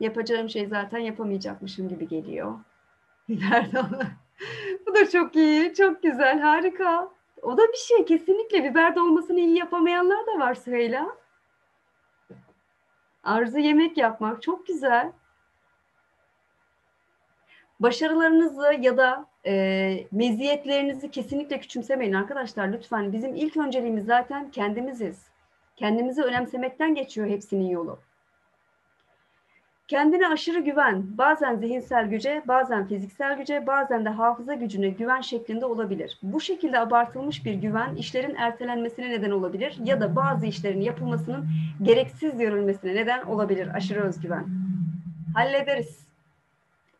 Yapacağım şey zaten yapamayacakmışım gibi geliyor. Bu da çok iyi, çok güzel, harika. O da bir şey. Kesinlikle biber dolmasını iyi yapamayanlar da var Süheyla. Arzu yemek yapmak çok güzel. Başarılarınızı ya da e, meziyetlerinizi kesinlikle küçümsemeyin arkadaşlar. Lütfen bizim ilk önceliğimiz zaten kendimiziz. Kendimizi önemsemekten geçiyor hepsinin yolu. Kendine aşırı güven, bazen zihinsel güce, bazen fiziksel güce, bazen de hafıza gücüne güven şeklinde olabilir. Bu şekilde abartılmış bir güven işlerin ertelenmesine neden olabilir ya da bazı işlerin yapılmasının gereksiz görülmesine neden olabilir aşırı özgüven. Hallederiz.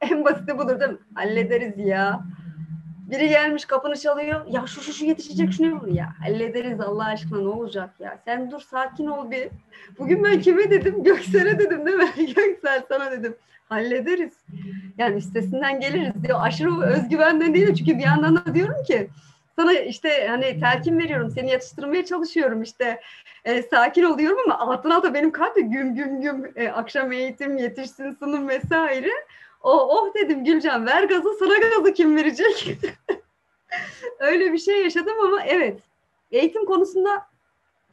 En basiti budur değil mi? Hallederiz ya. Biri gelmiş kapını çalıyor. Ya şu şu şu yetişecek şunu ya. Hallederiz Allah aşkına ne olacak ya. Sen dur sakin ol bir. Bugün ben kime dedim? Göksel'e dedim değil mi? Göksel sana dedim. Hallederiz. Yani üstesinden geliriz diyor. Aşırı özgüvenden değil çünkü bir yandan da diyorum ki sana işte hani telkin veriyorum. Seni yatıştırmaya çalışıyorum işte. E, sakin oluyorum ama alttan alta benim kalp de güm güm güm e, akşam eğitim yetişsin sunum vesaire. Oh, oh dedim Gülcan ver gazı sana gazı kim verecek? Öyle bir şey yaşadım ama evet eğitim konusunda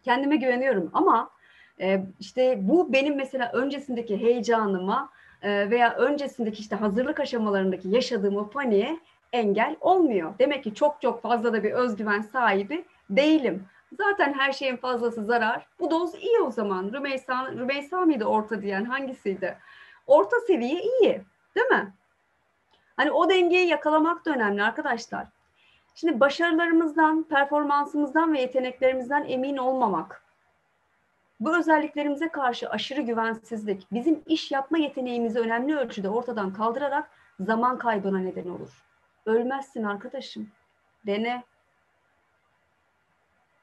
kendime güveniyorum ama e, işte bu benim mesela öncesindeki heyecanıma e, veya öncesindeki işte hazırlık aşamalarındaki yaşadığım o paniğe engel olmuyor. Demek ki çok çok fazla da bir özgüven sahibi değilim. Zaten her şeyin fazlası zarar. Bu doz iyi o zaman. Rümeysa, Rümeysa mıydı orta diyen hangisiydi? Orta seviye iyi. Değil mi? Hani o dengeyi yakalamak da önemli arkadaşlar. Şimdi başarılarımızdan, performansımızdan ve yeteneklerimizden emin olmamak. Bu özelliklerimize karşı aşırı güvensizlik bizim iş yapma yeteneğimizi önemli ölçüde ortadan kaldırarak zaman kaybına neden olur. Ölmezsin arkadaşım. Dene.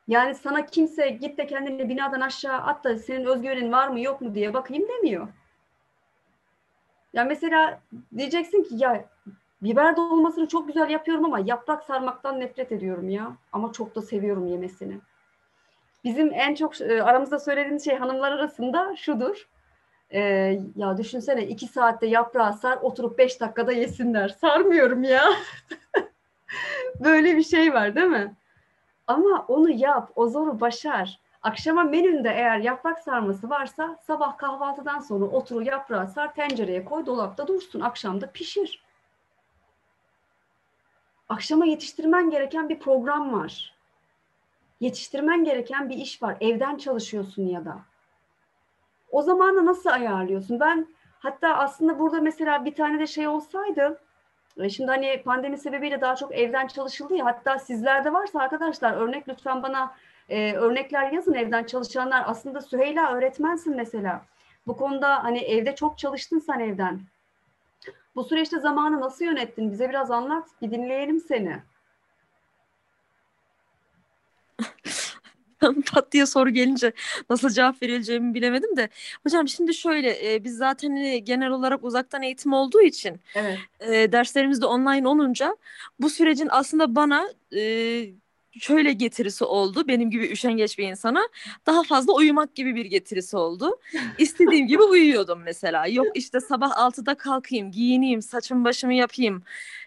Yani sana kimse git de kendini binadan aşağı at da senin özgüvenin var mı yok mu diye bakayım demiyor. Ya mesela diyeceksin ki ya biber dolmasını çok güzel yapıyorum ama yaprak sarmaktan nefret ediyorum ya. Ama çok da seviyorum yemesini. Bizim en çok aramızda söylediğimiz şey hanımlar arasında şudur. E, ya düşünsene iki saatte yaprağı sar oturup beş dakikada yesinler. Sarmıyorum ya. Böyle bir şey var değil mi? Ama onu yap, o zoru başar. Akşama menünde eğer yaprak sarması varsa sabah kahvaltıdan sonra oturu yaprağı sar, tencereye koy, dolapta dursun, akşamda pişir. Akşama yetiştirmen gereken bir program var. yetiştirmen gereken bir iş var. Evden çalışıyorsun ya da. O zamanı nasıl ayarlıyorsun? Ben hatta aslında burada mesela bir tane de şey olsaydı, şimdi hani pandemi sebebiyle daha çok evden çalışıldı ya, hatta sizlerde varsa arkadaşlar örnek lütfen bana e, örnekler yazın evden çalışanlar. Aslında Süheyla öğretmensin mesela. Bu konuda hani evde çok çalıştın sen evden. Bu süreçte zamanı nasıl yönettin? Bize biraz anlat, bir dinleyelim seni. Pat diye soru gelince nasıl cevap verileceğimi bilemedim de. Hocam şimdi şöyle, e, biz zaten e, genel olarak uzaktan eğitim olduğu için evet. e, derslerimiz de online olunca bu sürecin aslında bana e, şöyle getirisi oldu. Benim gibi üşengeç bir insana daha fazla uyumak gibi bir getirisi oldu. İstediğim gibi uyuyordum mesela. Yok işte sabah altıda kalkayım, giyineyim, saçımı başımı yapayım,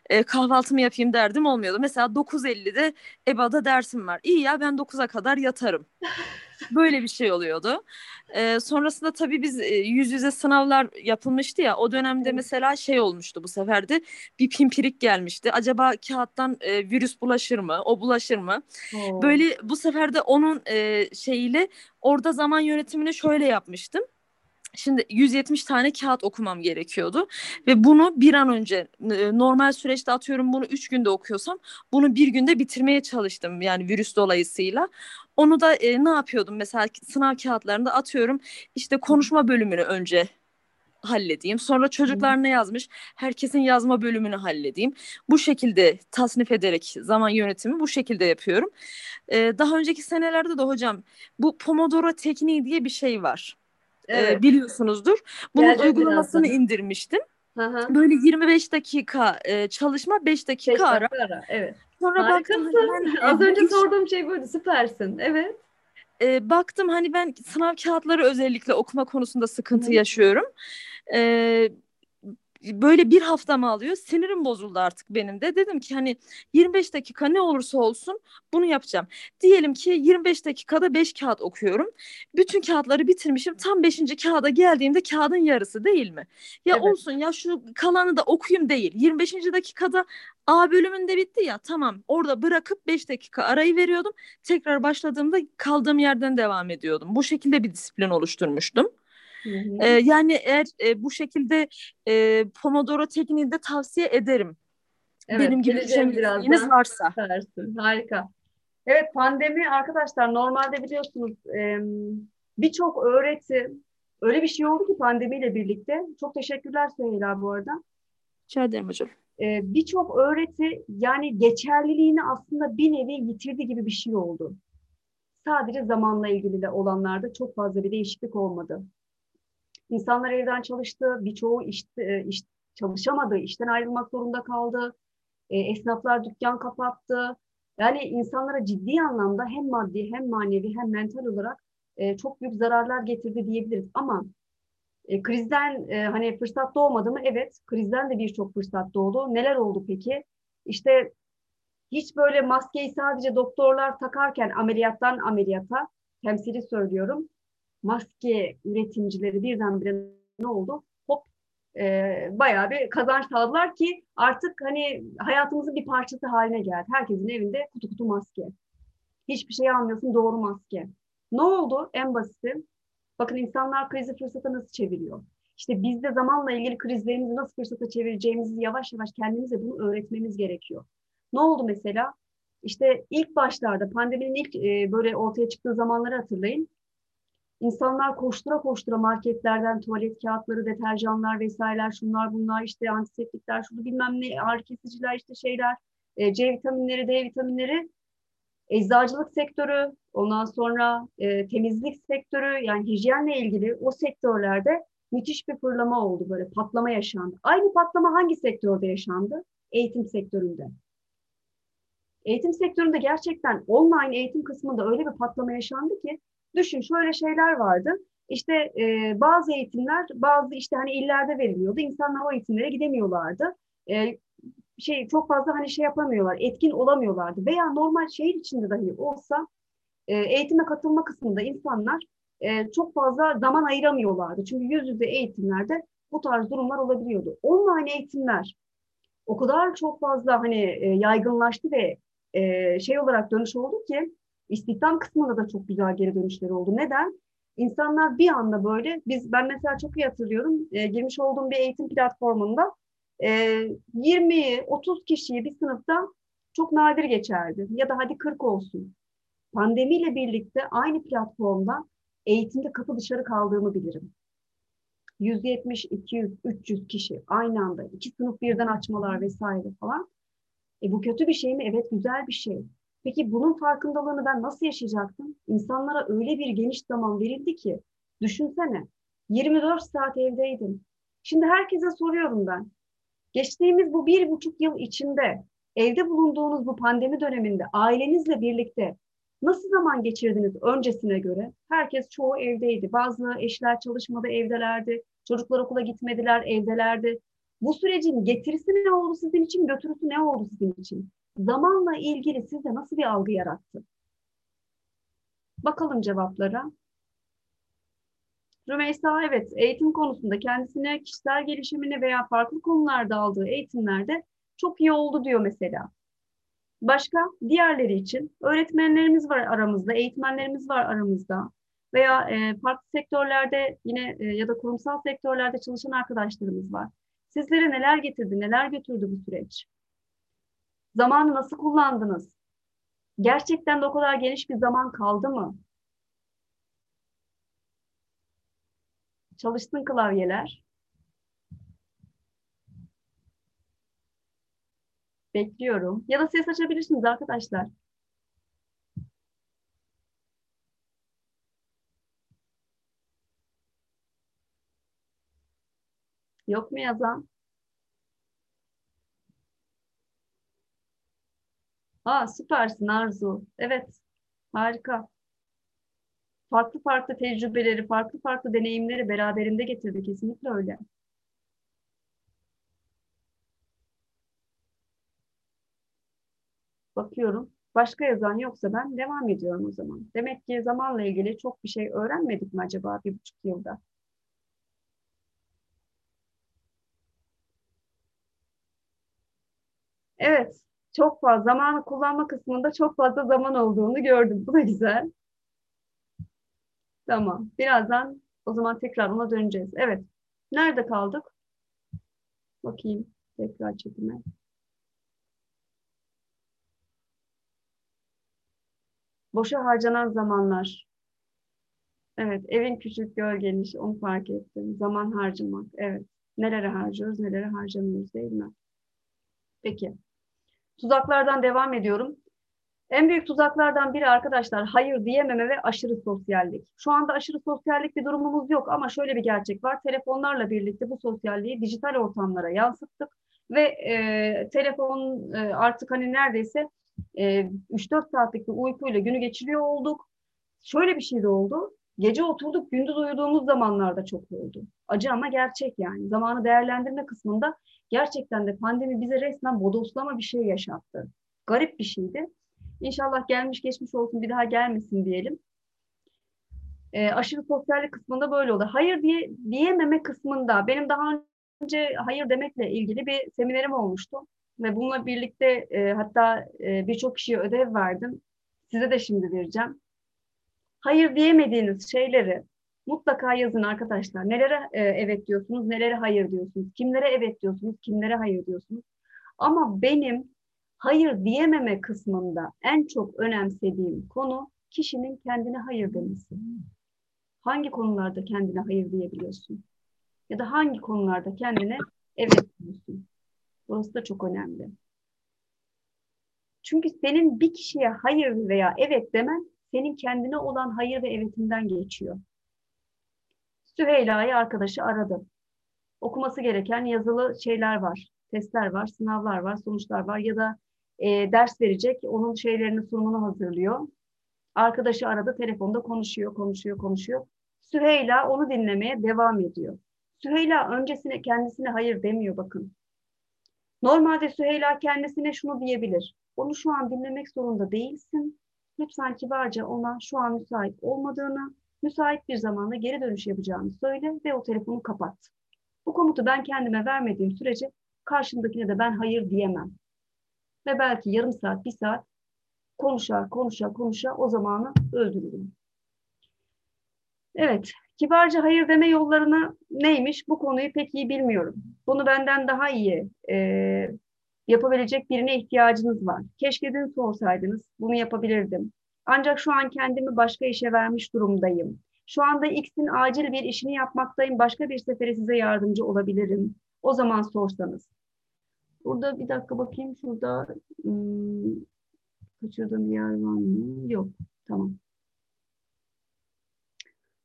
e, kahvaltımı yapayım derdim olmuyordu. Mesela dokuz ellide E B A'da dersim var. İyi ya ben dokuza kadar yatarım. Böyle bir şey oluyordu. E, sonrasında tabii biz e, yüz yüze sınavlar yapılmıştı ya. O dönemde mesela şey olmuştu bu sefer de. Bir pimpirik gelmişti. Acaba kağıttan e, virüs bulaşır mı? O bulaşır mı? Oo. Böyle bu sefer de onun e, şeyiyle orada zaman yönetimini şöyle yapmıştım. Şimdi yüz yetmiş tane kağıt okumam gerekiyordu ve bunu bir an önce normal süreçte atıyorum bunu üç günde okuyorsam bunu bir günde bitirmeye çalıştım yani virüs dolayısıyla. Onu da e, ne yapıyordum mesela sınav kağıtlarında atıyorum işte konuşma bölümünü önce halledeyim. Sonra çocuklar ne yazmış? Herkesin yazma bölümünü halledeyim. Bu şekilde tasnif ederek zaman yönetimi bu şekilde yapıyorum. Ee, daha önceki senelerde de hocam bu Pomodoro tekniği diye bir şey var. Evet. E, biliyorsunuzdur. Bunun gerçekten uygulamasını aslında indirmiştim. Aha. Böyle yirmi beş dakika e, çalışma, beş dakika ara. ara. Evet. Sonra baktım, hani az önce hiç... sorduğum şey buydu. Süpersin. Evet. E, baktım hani ben sınav kağıtları özellikle okuma konusunda sıkıntı Hı. yaşıyorum. E, böyle bir haftamı alıyor. Sinirim bozuldu artık benim de. Dedim ki hani yirmi beş dakika ne olursa olsun bunu yapacağım. Diyelim ki yirmi beş dakikada beş kağıt okuyorum. Bütün kağıtları bitirmişim. Tam beşinci kağıda geldiğimde kağıdın yarısı değil mi? Ya evet. Olsun ya şu kalanı da okuyayım değil. yirmi beşinci dakikada A bölümünde bitti ya tamam orada bırakıp beş dakika arayı veriyordum. Tekrar başladığımda kaldığım yerden devam ediyordum. Bu şekilde bir disiplin oluşturmuştum. Ee, yani eğer e, bu şekilde e, Pomodoro tekniğini de tavsiye ederim. Evet, benim gibi düşünceleriniz varsa. Harika. Evet pandemi arkadaşlar normalde biliyorsunuz e, birçok öğreti öyle bir şey oldu ki pandemiyle birlikte. Çok teşekkürler Süheyla bu arada. Rica ederim hocam. E, birçok öğreti yani geçerliliğini aslında bir nevi yitirdi gibi bir şey oldu. Sadece zamanla ilgili de olanlarda çok fazla bir değişiklik olmadı. İnsanlar evden çalıştı, birçoğu iş, iş, çalışamadı, işten ayrılmak zorunda kaldı, e, esnaflar dükkan kapattı. Yani insanlara ciddi anlamda hem maddi hem manevi hem mental olarak e, çok büyük zararlar getirdi diyebiliriz. Ama e, krizden e, hani fırsat doğmadı mı? Evet, krizden de birçok fırsat doğdu. Neler oldu peki? İşte hiç böyle maskeyi sadece doktorlar takarken ameliyattan ameliyata, temsili söylüyorum, maske üretimcileri birdenbire ne oldu? Hop e, bayağı bir kazanç sağladılar ki artık hani hayatımızın bir parçası haline geldi. Herkesin evinde kutu kutu maske. Hiçbir şey almıyorsun, doğru maske. Ne oldu? En basiti. Bakın insanlar krizi fırsata nasıl çeviriyor? İşte biz de zamanla ilgili krizlerimizi nasıl fırsata çevireceğimizi yavaş yavaş kendimize bunu öğretmemiz gerekiyor. Ne oldu mesela? İşte ilk başlarda pandeminin ilk e, böyle ortaya çıktığı zamanları hatırlayın. İnsanlar koştura koştura marketlerden tuvalet kağıtları, deterjanlar vesaireler, şunlar bunlar, işte antiseptikler, şunu bilmem ne, ağrı kesiciler, işte şeyler, C vitaminleri, D vitaminleri, eczacılık sektörü, ondan sonra e, temizlik sektörü, yani hijyenle ilgili o sektörlerde müthiş bir fırlama oldu, böyle patlama yaşandı. Aynı patlama hangi sektörde yaşandı? Eğitim sektöründe. Eğitim sektöründe gerçekten online eğitim kısmında öyle bir patlama yaşandı ki, düşün şöyle şeyler vardı. İşte e, bazı eğitimler bazı işte hani illerde veriliyordu. İnsanlar o eğitimlere gidemiyorlardı. E, şey çok fazla hani şey yapamıyorlar, etkin olamıyorlardı. Veya normal şehir içinde dahi olsa e, eğitime katılma kısmında insanlar e, çok fazla zaman ayıramıyorlardı. Çünkü yüz yüze eğitimlerde bu tarz durumlar olabiliyordu. Online eğitimler o kadar çok fazla hani e, yaygınlaştı ve e, şey olarak dönüş oldu ki İstihdam kısmında da çok güzel geri dönüşler oldu. Neden? İnsanlar bir anda böyle, biz ben mesela çok iyi hatırlıyorum, e, girmiş olduğum bir eğitim platformunda e, yirmiyi otuz kişiyi bir sınıfta çok nadir geçerdi. Ya da hadi kırk olsun. Pandemiyle birlikte aynı platformda eğitimde kapı dışarı kaldığımı bilirim. yüz yetmiş, iki yüz, üç yüz kişi aynı anda. iki sınıf birden açmalar vesaire falan. E bu kötü bir şey mi? Evet, güzel bir şey. Peki bunun farkındalığını ben nasıl yaşayacaktım? İnsanlara öyle bir geniş zaman verildi ki. Düşünsene. yirmi dört saat evdeydim. Şimdi herkese soruyorum ben. Geçtiğimiz bu bir buçuk yıl içinde, evde bulunduğunuz bu pandemi döneminde ailenizle birlikte nasıl zaman geçirdiniz öncesine göre? Herkes, çoğu evdeydi. Bazı eşler çalışmada evdelerdi. Çocuklar okula gitmediler, evdelerdi. Bu sürecin getirisi ne oldu sizin için, götürüsü ne oldu sizin için? Zamanla ilgili sizde nasıl bir algı yarattı? Bakalım cevaplara. Rümeysa, evet, eğitim konusunda kendisine, kişisel gelişimine veya farklı konularda aldığı eğitimlerde çok iyi oldu diyor mesela. Başka diğerleri için öğretmenlerimiz var aramızda, eğitmenlerimiz var aramızda veya e, farklı sektörlerde yine e, ya da kurumsal sektörlerde çalışan arkadaşlarımız var. Sizlere neler getirdi, neler götürdü bu süreç? Zamanı nasıl kullandınız? Gerçekten de o kadar geniş bir zaman kaldı mı? Çalıştın klavyeler. Bekliyorum. Ya da ses açabilirsiniz arkadaşlar. Yok mu yazan? Aa, süpersin Arzu. Evet, harika. Farklı farklı tecrübeleri, farklı farklı deneyimleri beraberinde getirdi. Kesinlikle öyle. Bakıyorum. Başka yazan yoksa ben devam ediyorum o zaman. Demek ki zamanla ilgili çok bir şey öğrenmedik mi acaba bir buçuk yılda? Evet. Çok fazla zamanı kullanma kısmında çok fazla zaman olduğunu gördüm. Bu da güzel. Tamam. Birazdan o zaman tekrar ona döneceğiz. Evet. Nerede kaldık? Bakayım tekrar çekime. Boşa harcanan zamanlar. Evet, evin küçük, göl geniş, onu fark ettim. Zaman harcamak, evet. Nelere harcıyoruz, nelere harcamıyoruz değil mi? Peki. Tuzaklardan devam ediyorum. En büyük tuzaklardan biri arkadaşlar, hayır diyememe ve aşırı sosyallik. Şu anda aşırı sosyallik bir durumumuz yok ama şöyle bir gerçek var. Telefonlarla birlikte bu sosyalliği dijital ortamlara yansıttık ve e, telefon e, artık hani neredeyse e, üç dört saatlik bir uykuyla günü geçiriyor olduk. Şöyle bir şey de oldu. Gece oturduk, gündüz uyuduğumuz zamanlarda çok oldu. Acı ama gerçek yani. Zamanı değerlendirme kısmında gerçekten de pandemi bize resmen bodoslama bir şey yaşattı. Garip bir şeydi. İnşallah gelmiş geçmiş olsun, bir daha gelmesin diyelim. E, aşırı sosyallik kısmında böyle oldu. Hayır diye diyememe kısmında benim daha önce hayır demekle ilgili bir seminerim olmuştu. Ve bununla birlikte e, hatta e, birçok kişiye ödev verdim. Size de şimdi vereceğim. Hayır diyemediğiniz şeyleri mutlaka yazın arkadaşlar. Nelere e, evet diyorsunuz, nelere hayır diyorsunuz, kimlere evet diyorsunuz, kimlere hayır diyorsunuz. Ama benim hayır diyememe kısmında en çok önemsediğim konu kişinin kendine hayır demesi. Hangi konularda kendine hayır diyebiliyorsun? Ya da hangi konularda kendine evet diyorsun? Burası da çok önemli. Çünkü senin bir kişiye hayır veya evet demen senin kendine olan hayır ve evetinden geçiyor. Süheyla'yı arkadaşı aradım. Okuması gereken yazılı şeyler var. Testler var, sınavlar var, sonuçlar var ya da e, ders verecek, onun şeylerini, sunumunu hazırlıyor. Arkadaşı arada telefonda konuşuyor, konuşuyor, konuşuyor. Süheyla onu dinlemeye devam ediyor. Süheyla öncesine kendisine hayır demiyor bakın. Normalde Süheyla kendisine şunu diyebilir. Onu şu an dinlemek zorunda değilsin. Lütfen kibarca ona şu an müsait olmadığını, müsait bir zamanda geri dönüş yapacağını söyle ve o telefonu kapat. Bu komutu ben kendime vermediğim sürece karşımdakine de ben hayır diyemem. Ve belki yarım saat, bir saat konuşa konuşa konuşa o zamanı öldürdüm. Evet, kibarca hayır deme yollarına neymiş? Bu konuyu pek iyi bilmiyorum. Bunu benden daha iyi e, yapabilecek birine ihtiyacınız var. Keşke dün sorsaydınız, bunu yapabilirdim. Ancak şu an kendimi başka işe vermiş durumdayım. Şu anda X'in acil bir işini yapmaktayım. Başka bir sefere size yardımcı olabilirim. O zaman sorsanız. Burada bir dakika bakayım. Şurada ıı, kaçırdığım bir yer var mı? Yok. Tamam.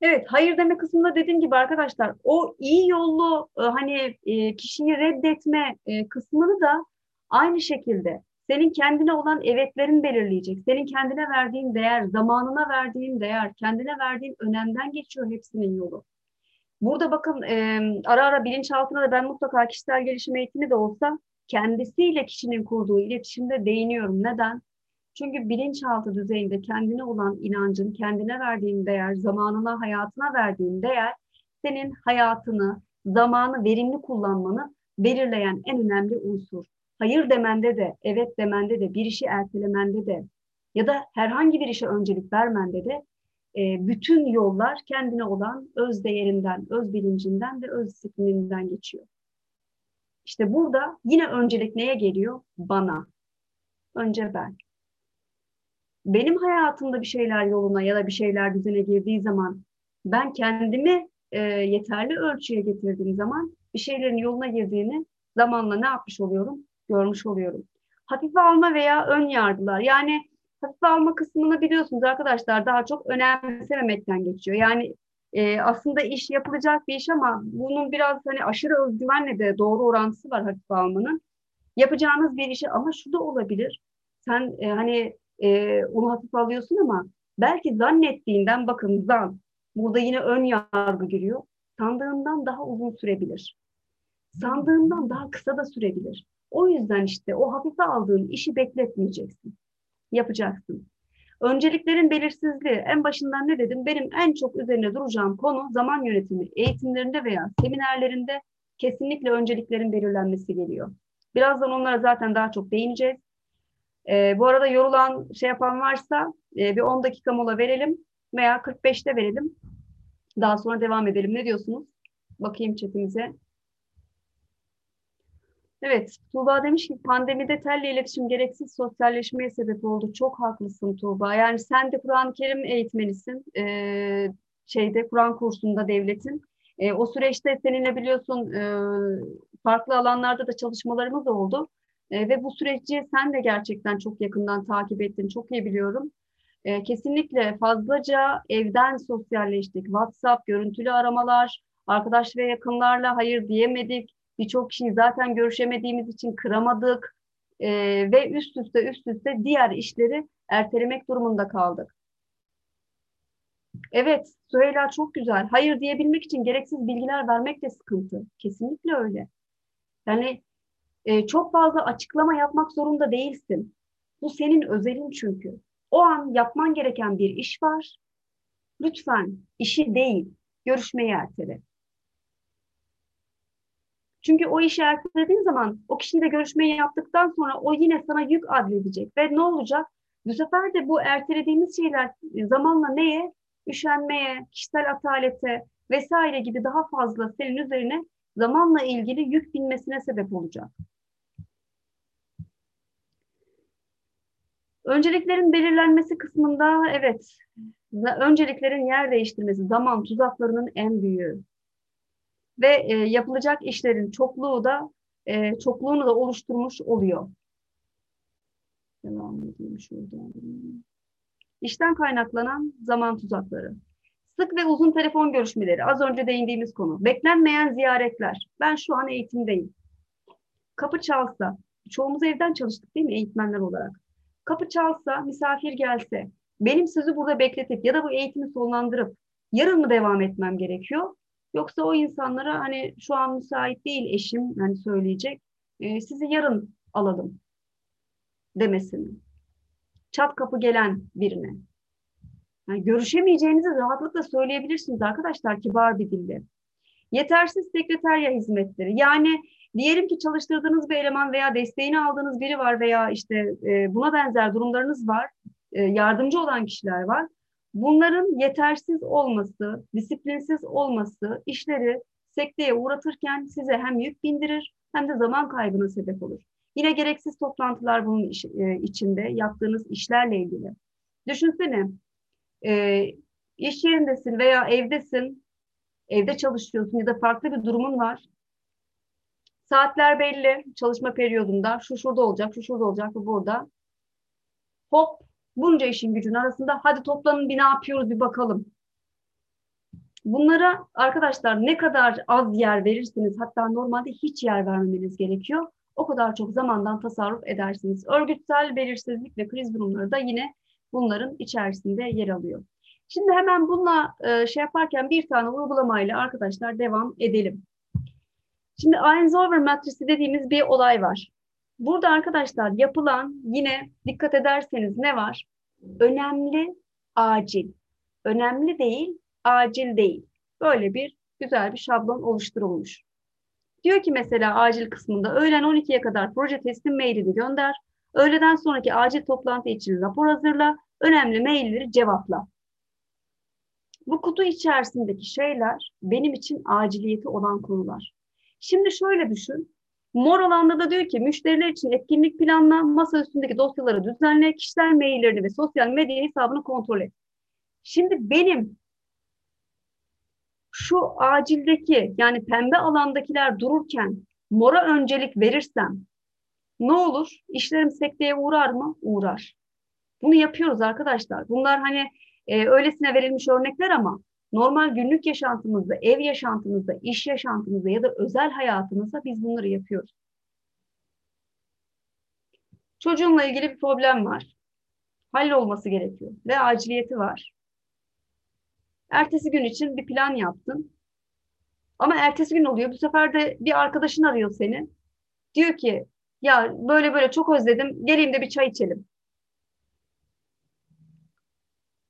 Evet, hayır deme kısmında dediğim gibi arkadaşlar, o iyi yollu hani kişiyi reddetme kısmını da aynı şekilde senin kendine olan evetlerin belirleyecek. Senin kendine verdiğin değer, zamanına verdiğin değer, kendine verdiğin önemden geçiyor hepsinin yolu. Burada bakın ara ara bilinçaltına da ben mutlaka kişisel gelişim eğitimi de olsa kendisiyle kişinin kurduğu iletişimde değiniyorum. Neden? Çünkü bilinçaltı düzeyinde kendine olan inancın, kendine verdiğin değer, zamanına, hayatına verdiğin değer, senin hayatını, zamanı verimli kullanmanı belirleyen en önemli unsur. Hayır demende de, evet demende de, bir işi ertelemende de ya da herhangi bir işe öncelik vermende de bütün yollar kendine olan öz değerinden, öz bilincinden ve öz disiplininden geçiyor. İşte burada yine öncelik neye geliyor? Bana. Önce ben. Benim hayatımda bir şeyler yoluna ya da bir şeyler düzene girdiği zaman, ben kendimi e, yeterli ölçüye getirdiğim zaman bir şeylerin yoluna girdiğini zamanla ne yapmış oluyorum? Görmüş oluyorum. Hafife alma veya ön yargılar. Yani hafife alma kısmını biliyorsunuz arkadaşlar, daha çok önemsememekten geçiyor. Yani e, aslında iş yapılacak bir iş ama bunun biraz hani aşırı özgüvenle de doğru orantısı var hafife almanın. Yapacağınız bir işi ama şu da olabilir. Sen e, hani Ee, onu hafife alıyorsun ama belki zannettiğinden, bakın zan, burada yine ön yargı giriyor. Sandığından daha uzun sürebilir. Sandığından daha kısa da sürebilir. O yüzden işte o hafife aldığın işi bekletmeyeceksin. Yapacaksın. Önceliklerin belirsizliği. En başından ne dedim? Benim en çok üzerine duracağım konu zaman yönetimi eğitimlerinde veya seminerlerinde kesinlikle önceliklerin belirlenmesi geliyor. Birazdan onlara zaten daha çok değineceğiz. Ee, bu arada yorulan, şey yapan varsa e, bir on dakika mola verelim veya kırk beşte verelim. Daha sonra devam edelim. Ne diyorsunuz? Bakayım chatimize. Evet, Tuğba demiş ki pandemide telle iletişim gereksiz sosyalleşmeye sebep oldu. Çok haklısın Tuğba. Yani sen de Kur'an-ı Kerim eğitmenisin. Ee, şeyde Kur'an kursunda devletin. Ee, o süreçte seninle biliyorsun e, farklı alanlarda da çalışmalarımız oldu. E, ve bu süreci sen de gerçekten çok yakından takip ettin. Çok iyi biliyorum. E, kesinlikle fazlaca evden sosyalleştik. WhatsApp, görüntülü aramalar, arkadaş ve yakınlarla hayır diyemedik. Birçok kişiyi zaten görüşemediğimiz için kıramadık. E, ve üst üste üst üste diğer işleri ertelemek durumunda kaldık. Evet, Süheyla çok güzel. Hayır diyebilmek için gereksiz bilgiler vermek de sıkıntı. Kesinlikle öyle. Yani çok fazla açıklama yapmak zorunda değilsin. Bu senin özelin çünkü. O an yapman gereken bir iş var. Lütfen işi değil, görüşmeyi ertele. Çünkü o işi ertelediğin zaman o kişiyle görüşmeyi yaptıktan sonra o yine sana yük adledecek. Ve ne olacak? Bu sefer de bu ertelediğimiz şeyler zamanla neye? Üşenmeye, kişisel atalete vesaire gibi daha fazla senin üzerine zamanla ilgili yük binmesine sebep olacak. Önceliklerin belirlenmesi kısmında evet, önceliklerin yer değiştirmesi zaman tuzaklarının en büyüğü. Ve e, yapılacak işlerin çokluğu da e, çokluğunu da oluşturmuş oluyor. Devam edeyim şuradan. İşten kaynaklanan zaman tuzakları. Sık ve uzun telefon görüşmeleri, az önce değindiğimiz konu. Beklenmeyen ziyaretler. Ben şu an eğitimdeyim. Kapı çalsa, çoğumuz evden çalıştık değil mi eğitmenler olarak? Kapı çalsa, misafir gelse, benim sizi burada bekletip ya da bu eğitimi sonlandırıp yarın mı devam etmem gerekiyor? Yoksa o insanlara hani şu an müsait değil eşim hani söyleyecek, e, sizi yarın alalım demesini. Çat kapı gelen birine. Yani görüşemeyeceğinizi rahatlıkla söyleyebilirsiniz arkadaşlar kibar bir dille. Yetersiz sekreterya hizmetleri. Yani Diyelim ki çalıştırdığınız bir eleman veya desteğini aldığınız biri var veya işte buna benzer durumlarınız var, yardımcı olan kişiler var. Bunların yetersiz olması, disiplinsiz olması işleri sekteye uğratırken size hem yük bindirir hem de zaman kaybına sebep olur. Yine gereksiz toplantılar bunun iş, e, içinde yaptığınız işlerle ilgili. Düşünsene, e, iş yerindesin veya evdesin, evde çalışıyorsun ya da farklı bir durumun var. Saatler belli, çalışma periyodunda şu şurada olacak, şu şurada olacak, bu burada. Hop, bunca işin gücün arasında hadi toplanın bir ne yapıyoruz bir bakalım. Bunlara arkadaşlar ne kadar az yer verirsiniz, hatta normalde hiç yer vermemeniz gerekiyor. O kadar çok zamandan tasarruf edersiniz. Örgütsel belirsizlik ve kriz durumları da yine bunların içerisinde yer alıyor. Şimdi hemen bununla şey yaparken bir tane uygulamayla arkadaşlar devam edelim. Şimdi Eisenhower matrisi dediğimiz bir olay var. Burada arkadaşlar yapılan yine dikkat ederseniz ne var? Önemli, acil. Önemli değil, acil değil. Böyle bir güzel bir şablon oluşturulmuş. Diyor ki mesela acil kısmında öğlen on ikiye kadar proje teslim mailini gönder. Öğleden sonraki acil toplantı için rapor hazırla. Önemli mailleri cevapla. Bu kutu içerisindeki şeyler benim için aciliyeti olan konular. Şimdi şöyle düşün. Mor alanda da diyor ki müşteriler için etkinlik planla, masa üstündeki dosyaları düzenle, kişiler maillerini ve sosyal medya hesabını kontrol et. Şimdi benim şu acildeki yani pembe alandakiler dururken mora öncelik verirsem ne olur? İşlerim sekteye uğrar mı? Uğrar. Bunu yapıyoruz arkadaşlar. Bunlar hani e, öylesine verilmiş örnekler ama normal günlük yaşantımızda, ev yaşantımızda, iş yaşantımızda ya da özel hayatımızda biz bunları yapıyoruz. Çocuğumla ilgili bir problem var. Hallolması gerekiyor ve aciliyeti var. Ertesi gün için bir plan yaptın. Ama ertesi gün oluyor. Bu sefer de bir arkadaşın arıyor seni. Diyor ki ya böyle böyle çok özledim. Geleyim de bir çay içelim.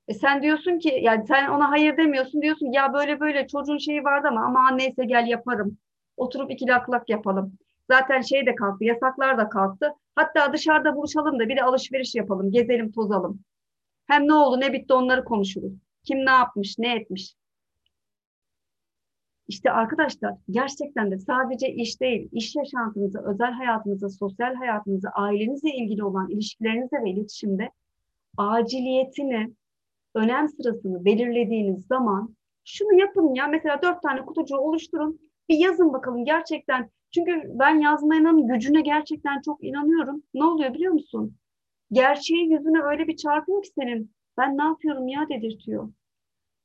E sen diyorsun ki yani sen ona hayır demiyorsun. Diyorsun ya böyle böyle çocuğun şeyi vardı ama aman neyse gel yaparım. Oturup iki lak lak yapalım. Zaten şey de kalktı. Yasaklar da kalktı. Hatta dışarıda buluşalım da bir de alışveriş yapalım. Gezelim tozalım. Hem ne oldu ne bitti onları konuşuruz. Kim ne yapmış, ne etmiş? İşte arkadaşlar gerçekten de sadece iş değil, iş yaşantınıza, özel hayatınıza, sosyal hayatınıza, ailenizle ilgili olan ilişkilerinizle ve iletişimde aciliyetini, önem sırasını belirlediğiniz zaman şunu yapın ya, mesela dört tane kutucuğu oluşturun, bir yazın bakalım gerçekten. Çünkü ben yazmanın gücüne gerçekten çok inanıyorum. Ne oluyor biliyor musun? Gerçeği yüzüne öyle bir çarpıyor ki senin. Ben ne yapıyorum ya dedirtiyor.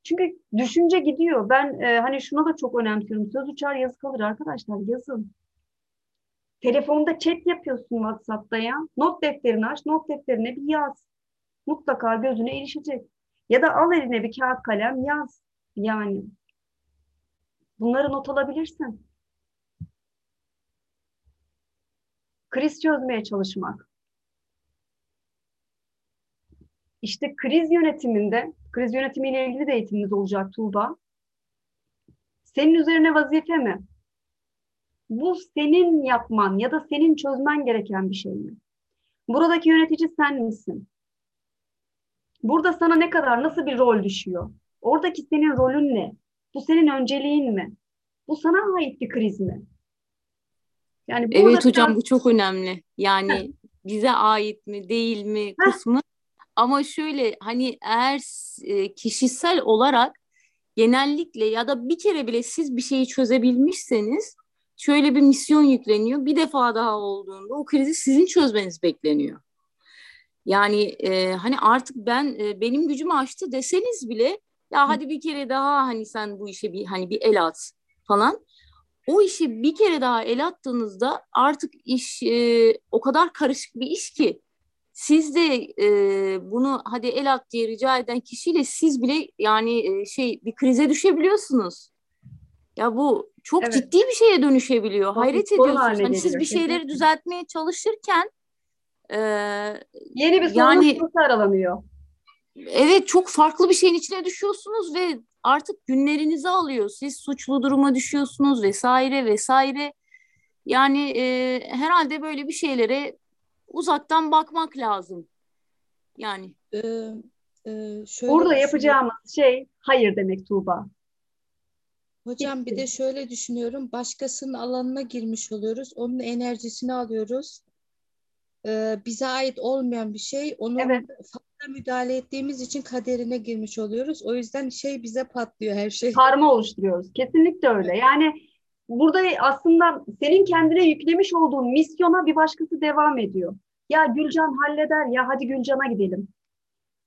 Çünkü düşünce gidiyor. Ben e, hani şuna da çok önemsiyorum. Söz uçar yazı kalır arkadaşlar. Yazın. Telefonda chat yapıyorsun WhatsApp'ta ya. Not defterini aç. Not defterine bir yaz. Mutlaka gözüne ilişecek. Ya da al eline bir kağıt kalem yaz. Yani. Bunları not alabilirsin. Kriz çözmeye çalışmak. İşte kriz yönetiminde, kriz yönetimiyle ilgili de eğitimimiz olacak Tuğba. Senin üzerine vazife mi? Bu senin yapman ya da senin çözmen gereken bir şey mi? Buradaki yönetici sen misin? Burada sana ne kadar, nasıl bir rol düşüyor? Oradaki senin rolün ne? Bu senin önceliğin mi? Bu sana ait bir kriz mi? Yani evet hocam sen... bu çok önemli. Yani bize ait mi, değil mi kısmı. Ama şöyle hani eğer kişisel olarak genellikle ya da bir kere bile siz bir şeyi çözebilmişseniz şöyle bir misyon yükleniyor. Bir defa daha olduğunda o krizi sizin çözmeniz bekleniyor. Yani e, hani artık ben e, benim gücümü aştı deseniz bile ya hadi bir kere daha hani sen bu işe bir hani bir el at falan. O işi bir kere daha el attığınızda artık iş e, o kadar karışık bir iş ki. Siz de e, bunu hadi el at diye rica eden kişiyle siz bile yani e, şey bir krize düşebiliyorsunuz. Ya bu çok evet. Ciddi bir şeye dönüşebiliyor. Tabii hayret ediyorsunuz. Hani siz bir şeyleri düzeltmeye çalışırken e, yeni bir yani, sorun aralanıyor. Evet çok farklı bir şeyin içine düşüyorsunuz ve artık günlerinizi alıyor. Siz suçlu duruma düşüyorsunuz vesaire vesaire. Yani e, herhalde böyle bir şeylere uzaktan bakmak lazım. Yani. Ee, e, şöyle Burada yapacağımız şey hayır demek Tuğba. Hocam Kesin. Bir de şöyle düşünüyorum. Başkasının alanına girmiş oluyoruz. Onun enerjisini alıyoruz. Ee, bize ait olmayan bir şey. Onun evet. fazla müdahale ettiğimiz için kaderine girmiş oluyoruz. O yüzden şey bize patlıyor her şey. Karma oluşturuyoruz. Kesinlikle öyle. Yani burada aslında senin kendine yüklemiş olduğun misyona bir başkası devam ediyor. Ya Gülcan halleder, ya hadi Gülcan'a gidelim.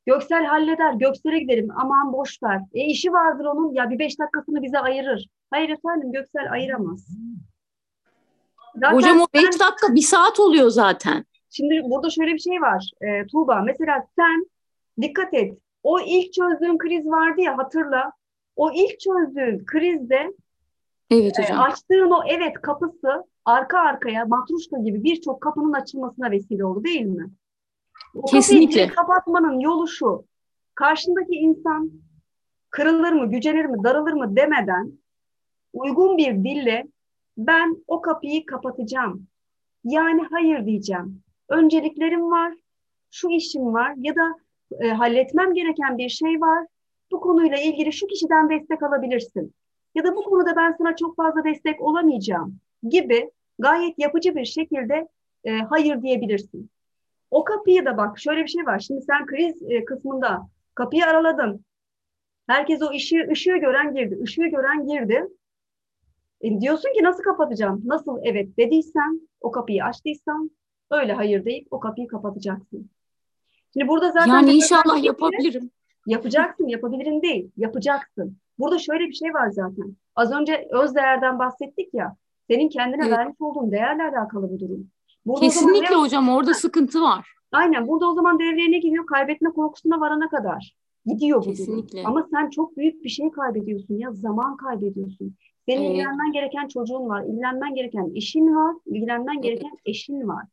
Göksel halleder, Göksel'e gidelim. Aman boş ver. E işi vardır onun. Ya bir beş dakikasını bize ayırır. Hayır efendim, Göksel ayıramaz. Zaten hocam o beş dakika bir saat oluyor zaten. Şimdi burada şöyle bir şey var e, Tuğba. Mesela sen dikkat et. O ilk çözdüğün kriz vardı ya, hatırla. O ilk çözdüğün krizde evet, hocam. E, açtığın o evet kapısı arka arkaya matruşka gibi birçok kapının açılmasına vesile oldu değil mi? O kesinlikle. Kapatmanın yolu şu. Karşındaki insan kırılır mı, gücenir mi, daralır mı demeden uygun bir dille ben o kapıyı kapatacağım. Yani hayır diyeceğim. Önceliklerim var, şu işim var ya da e, halletmem gereken bir şey var. Bu konuyla ilgili şu kişiden destek alabilirsin. Ya da bu konuda ben sana çok fazla destek olamayacağım gibi gayet yapıcı bir şekilde e, hayır diyebilirsin. O kapıya da bak şöyle bir şey var. Şimdi sen kriz kısmında kapıyı araladın. Herkes o işi, ışığı gören girdi. Işığı gören girdi. E diyorsun ki nasıl kapatacağım? Nasıl evet dediysen, o kapıyı açtıysan öyle hayır deyip o kapıyı kapatacaksın. Şimdi burada zaten yani inşallah yapabilirim. Yapacaksın, yapabilirim değil. Yapacaksın. Burada şöyle bir şey var zaten. Az önce öz değerden bahsettik ya. Senin kendine evet. vermiş olduğun değerle alakalı bu durum. Burada kesinlikle dev- hocam orada sıkıntı var. Aynen, burada o zaman devreye ne giriyor? Kaybetme korkusuna varana kadar gidiyor bu kesinlikle. Durum. Ama sen çok büyük bir şey kaybediyorsun ya, zaman kaybediyorsun. Senin evet. ilgilenmen gereken çocuğun var, ilgilenmen gereken işin var, ilgilenmen evet. gereken eşin var,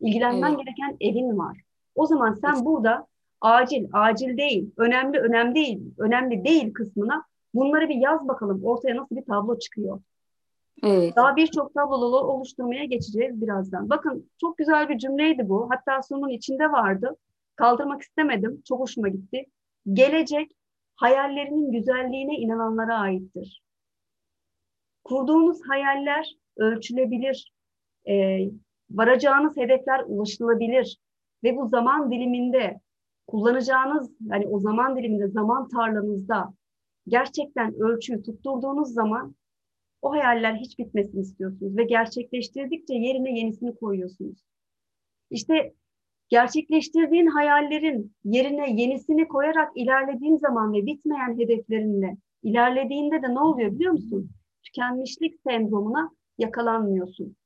ilgilenmen evet. gereken evin var. O zaman sen evet. burada acil, acil değil, önemli, önemli değil, önemli değil kısmına bunları bir yaz bakalım, ortaya nasıl bir tablo çıkıyor. Evet. Daha birçok tabloları oluşturmaya geçeceğiz birazdan. Bakın çok güzel bir cümleydi bu. Hatta sunun içinde vardı. Kaldırmak istemedim. Çok hoşuma gitti. Gelecek hayallerinin güzelliğine inananlara aittir. Kurduğunuz hayaller ölçülebilir. E, varacağınız hedefler ulaşılabilir. Ve bu zaman diliminde kullanacağınız, yani o zaman diliminde zaman tarlanızda gerçekten ölçüyü tutturduğunuz zaman o hayaller hiç bitmesini istiyorsunuz ve gerçekleştirdikçe yerine yenisini koyuyorsunuz. İşte gerçekleştirdiğin hayallerin yerine yenisini koyarak ilerlediğin zaman ve bitmeyen hedeflerinle ilerlediğinde de ne oluyor biliyor musun? Tükenmişlik sendromuna yakalanmıyorsun.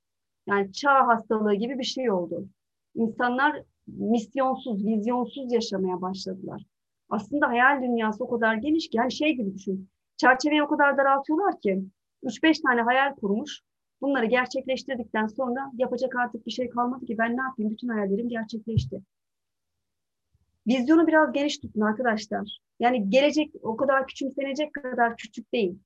Yani çağ hastalığı gibi bir şey oldu. İnsanlar misyonsuz, vizyonsuz yaşamaya başladılar. Aslında hayal dünyası o kadar geniş ki, yani şey gibi düşün, çerçeveyi o kadar daraltıyorlar ki, üç beş tane hayal kurmuş. Bunları gerçekleştirdikten sonra yapacak artık bir şey kalmadı ki ben ne yapayım? Bütün hayallerim gerçekleşti. Vizyonu biraz geniş tutun arkadaşlar. Yani gelecek o kadar küçümsenecek kadar küçük değil.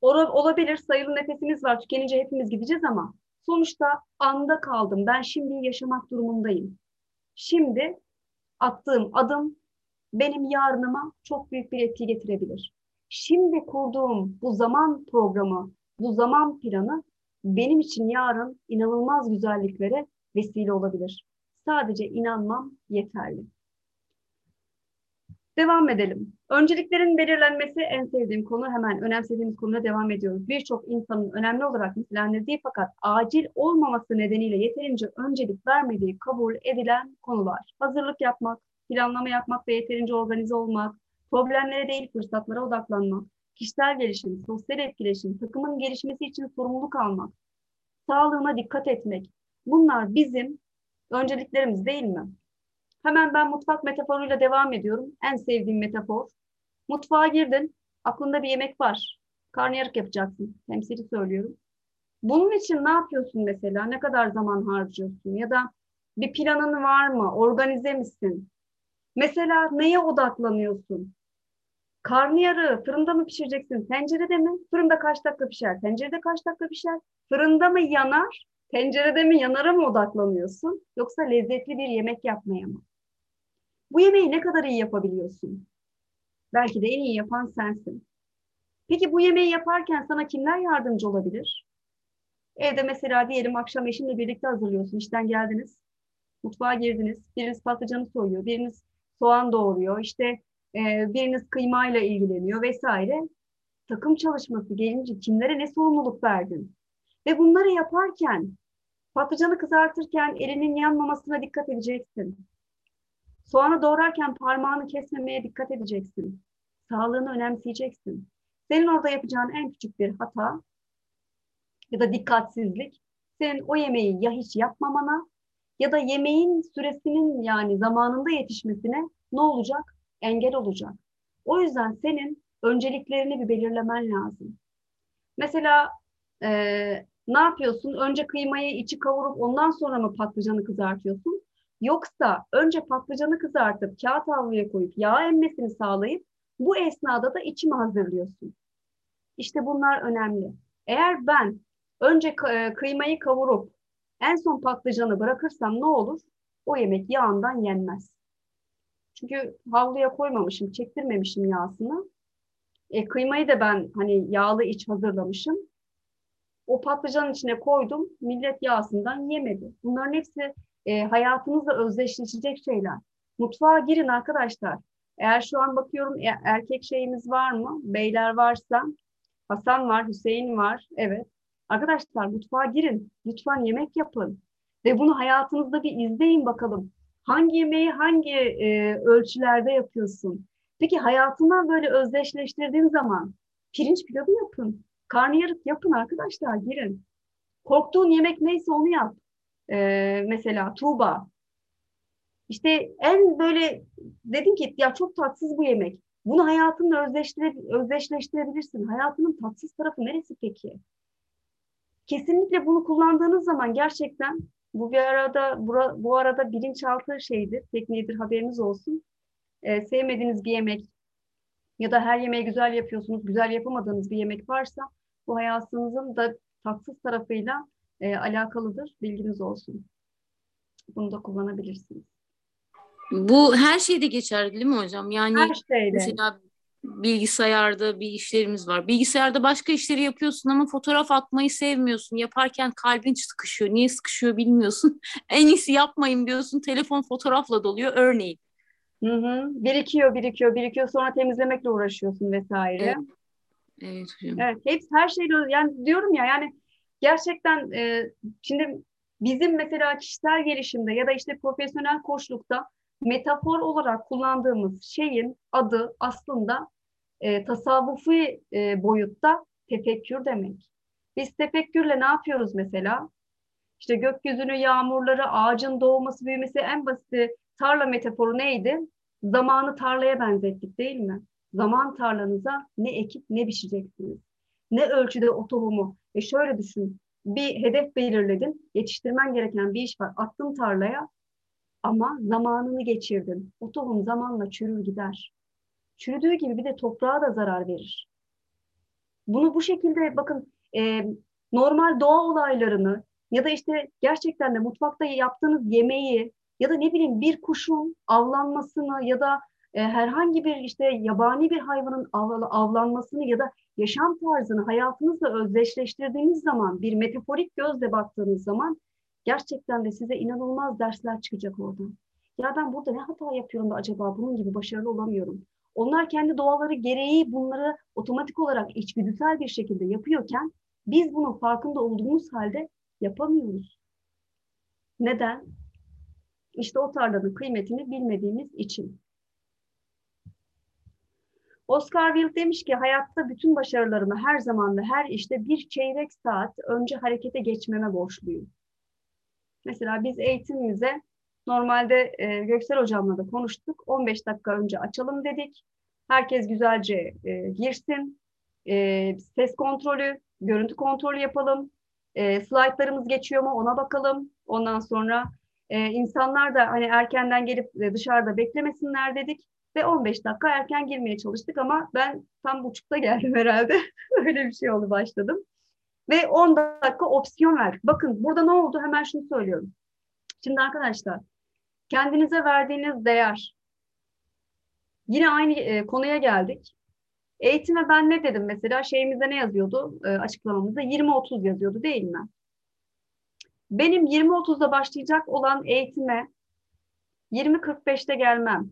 Ola, olabilir sayılı nefesimiz var. Tükenince hepimiz gideceğiz ama sonuçta anda kaldım. Ben şimdi yaşamak durumundayım. Şimdi attığım adım benim yarınıma çok büyük bir etki getirebilir. Şimdi kurduğum bu zaman programı, bu zaman planı benim için yarın inanılmaz güzelliklere vesile olabilir. Sadece inanmam yeterli. Devam edelim. Önceliklerin belirlenmesi en sevdiğim konu. Hemen önemsediğimiz konuya devam ediyoruz. Birçok insanın önemli olarak nitelendirdiği fakat acil olmaması nedeniyle yeterince öncelik vermediği kabul edilen konular. Hazırlık yapmak, planlama yapmak ve yeterince organize olmak. Problemlere değil fırsatlara odaklanmak, kişisel gelişim, sosyal etkileşim, takımın gelişmesi için sorumluluk almak, sağlığına dikkat etmek. Bunlar bizim önceliklerimiz değil mi? Hemen ben mutfak metaforuyla devam ediyorum. En sevdiğim metafor. Mutfağa girdin, aklında bir yemek var. Karnıyarık yapacaksın, temsili söylüyorum. Bunun için ne yapıyorsun mesela? Ne kadar zaman harcıyorsun? Ya da bir planın var mı? Organize misin? Mesela neye odaklanıyorsun? Karnıyarığı fırında mı pişireceksin, tencerede mi? Fırında kaç dakika pişer, tencerede kaç dakika pişer? Fırında mı yanar, tencerede mi yanara mı odaklanıyorsun? Yoksa lezzetli bir yemek yapmaya mı? Bu yemeği ne kadar iyi yapabiliyorsun? Belki de en iyi yapan sensin. Peki bu yemeği yaparken sana kimler yardımcı olabilir? Evde mesela diyelim akşam eşinle birlikte hazırlıyorsun. İşten geldiniz, mutfağa girdiniz. Biriniz patlıcanı soyuyor, biriniz soğan doğuruyor, işte e, biriniz kıymayla ilgileniyor vesaire. Takım çalışması gelince kimlere ne sorumluluk verdin? Ve bunları yaparken, patlıcanı kızartırken elinin yanmamasına dikkat edeceksin. Soğanı doğrarken parmağını kesmemeye dikkat edeceksin. Sağlığını önemseyeceksin. Senin orada yapacağın en küçük bir hata ya da dikkatsizlik, senin o yemeği ya hiç yapmamana ya da yemeğin süresinin yani zamanında yetişmesine ne olacak? Engel olacak. O yüzden senin önceliklerini bir belirlemen lazım. Mesela e, ne yapıyorsun? Önce kıymayı içi kavurup ondan sonra mı patlıcanı kızartıyorsun? Yoksa önce patlıcanı kızartıp kağıt havluya koyup yağ emmesini sağlayıp bu esnada da içi mi hazırlıyorsun? İşte bunlar önemli. Eğer ben önce kıymayı kavurup en son patlıcanı bırakırsam ne olur? O yemek yağından yenmez. Çünkü havluya koymamışım, çektirmemişim yağsını. E, kıymayı da ben hani yağlı iç hazırlamışım. O patlıcanın içine koydum, millet yağsından yemedi. Bunların hepsi e, hayatınızla özdeşleşecek şeyler. Mutfağa girin arkadaşlar. Eğer şu an bakıyorum erkek şeyimiz var mı? Beyler varsa, Hasan var, Hüseyin var. Evet. Arkadaşlar mutfağa girin. Lütfen yemek yapın. Ve bunu hayatınızda bir izleyin bakalım. Hangi yemeği hangi e, ölçülerde yapıyorsun? Peki hayatından böyle özdeşleştirdiğin zaman pirinç pilavı yapın. Karnıyarık yapın arkadaşlar, girin. Korktuğun yemek neyse onu yap. E, mesela Tuğba. İşte en böyle dedim ki ya çok tatsız bu yemek. Bunu hayatınla özdeşle, özdeşleştirebilirsin. Hayatının tatsız tarafı neresi peki? Kesinlikle bunu kullandığınız zaman gerçekten bu bir arada bura, bu arada bilinçaltı şeydir, tekniğidir, haberiniz olsun. Ee, sevmediğiniz bir yemek ya da her yemeği güzel yapıyorsunuz, güzel yapamadığınız bir yemek varsa bu hayatınızın da tatsız tarafıyla e, alakalıdır. Bilginiz olsun. Bunu da kullanabilirsiniz. Bu her şeyde geçerli değil mi hocam? Yani her şeyde. Mesela bilgisayarda bir işlerimiz var. Bilgisayarda başka işleri yapıyorsun ama fotoğraf atmayı sevmiyorsun. Yaparken kalbin sıkışıyor. Niye sıkışıyor bilmiyorsun. En iyisi yapmayayım diyorsun. Telefon fotoğrafla doluyor örneğin. Hı hı. Birikiyor, birikiyor, birikiyor. Sonra temizlemekle uğraşıyorsun vesaire. Evet, evet hocam. Evet, hepsi her şeyde. Yani diyorum ya yani gerçekten e, şimdi bizim mesela kişisel gelişimde ya da işte profesyonel koçlukta metafor olarak kullandığımız şeyin adı aslında e, tasavvufi e, boyutta tefekkür demek. Biz tefekkürle ne yapıyoruz mesela? İşte gökyüzünü, yağmurları, ağacın doğması, büyümesi, en basiti tarla metaforu neydi? Zamanı tarlaya benzettik değil mi? Zaman tarlanıza ne ekip ne biçeceksiniz? Ne ölçüde o tohumu? E şöyle düşün, bir hedef belirledin, yetiştirmen gereken bir iş var, attın tarlaya. Ama zamanını geçirdin. O tohum zamanla çürür gider. Çürüdüğü gibi bir de toprağa da zarar verir. Bunu bu şekilde bakın e, normal doğa olaylarını ya da işte gerçekten de mutfakta yaptığınız yemeği ya da ne bileyim bir kuşun avlanmasını ya da e, herhangi bir işte yabani bir hayvanın avlanmasını ya da yaşam tarzını hayatınızla özdeşleştirdiğiniz zaman bir metaforik gözle baktığınız zaman gerçekten de size inanılmaz dersler çıkacak orada. Ya ben burada ne hata yapıyorum da acaba bunun gibi başarılı olamıyorum. Onlar kendi doğaları gereği bunları otomatik olarak içgüdüsel bir şekilde yapıyorken biz bunun farkında olduğumuz halde yapamıyoruz. Neden? İşte o tarlanın kıymetini bilmediğimiz için. Oscar Wilde demiş ki hayatta bütün başarılarımı her zaman ve her işte bir çeyrek saat önce harekete geçmeme borçluyum. Mesela biz eğitimimize normalde e, Göksel Hocam'la da konuştuk. on beş dakika önce açalım dedik. Herkes güzelce e, girsin. E, ses kontrolü, görüntü kontrolü yapalım. E, slaytlarımız geçiyor mu ona bakalım. Ondan sonra e, insanlar da hani erkenden gelip e, dışarıda beklemesinler dedik. Ve on beş dakika erken girmeye çalıştık ama ben tam buçukta geldim herhalde. Öyle bir şey oldu, başladım. Ve on dakika opsiyon verdik. Bakın burada ne oldu, hemen şunu söylüyorum. Şimdi arkadaşlar, kendinize verdiğiniz değer. Yine aynı e, konuya geldik. Eğitime ben ne dedim mesela? Şeyimizde ne yazıyordu? E, açıklamamızda yirmi otuz yazıyordu değil mi? Benim yirmi otuzda başlayacak olan eğitime yirmi kırk beşte gelmem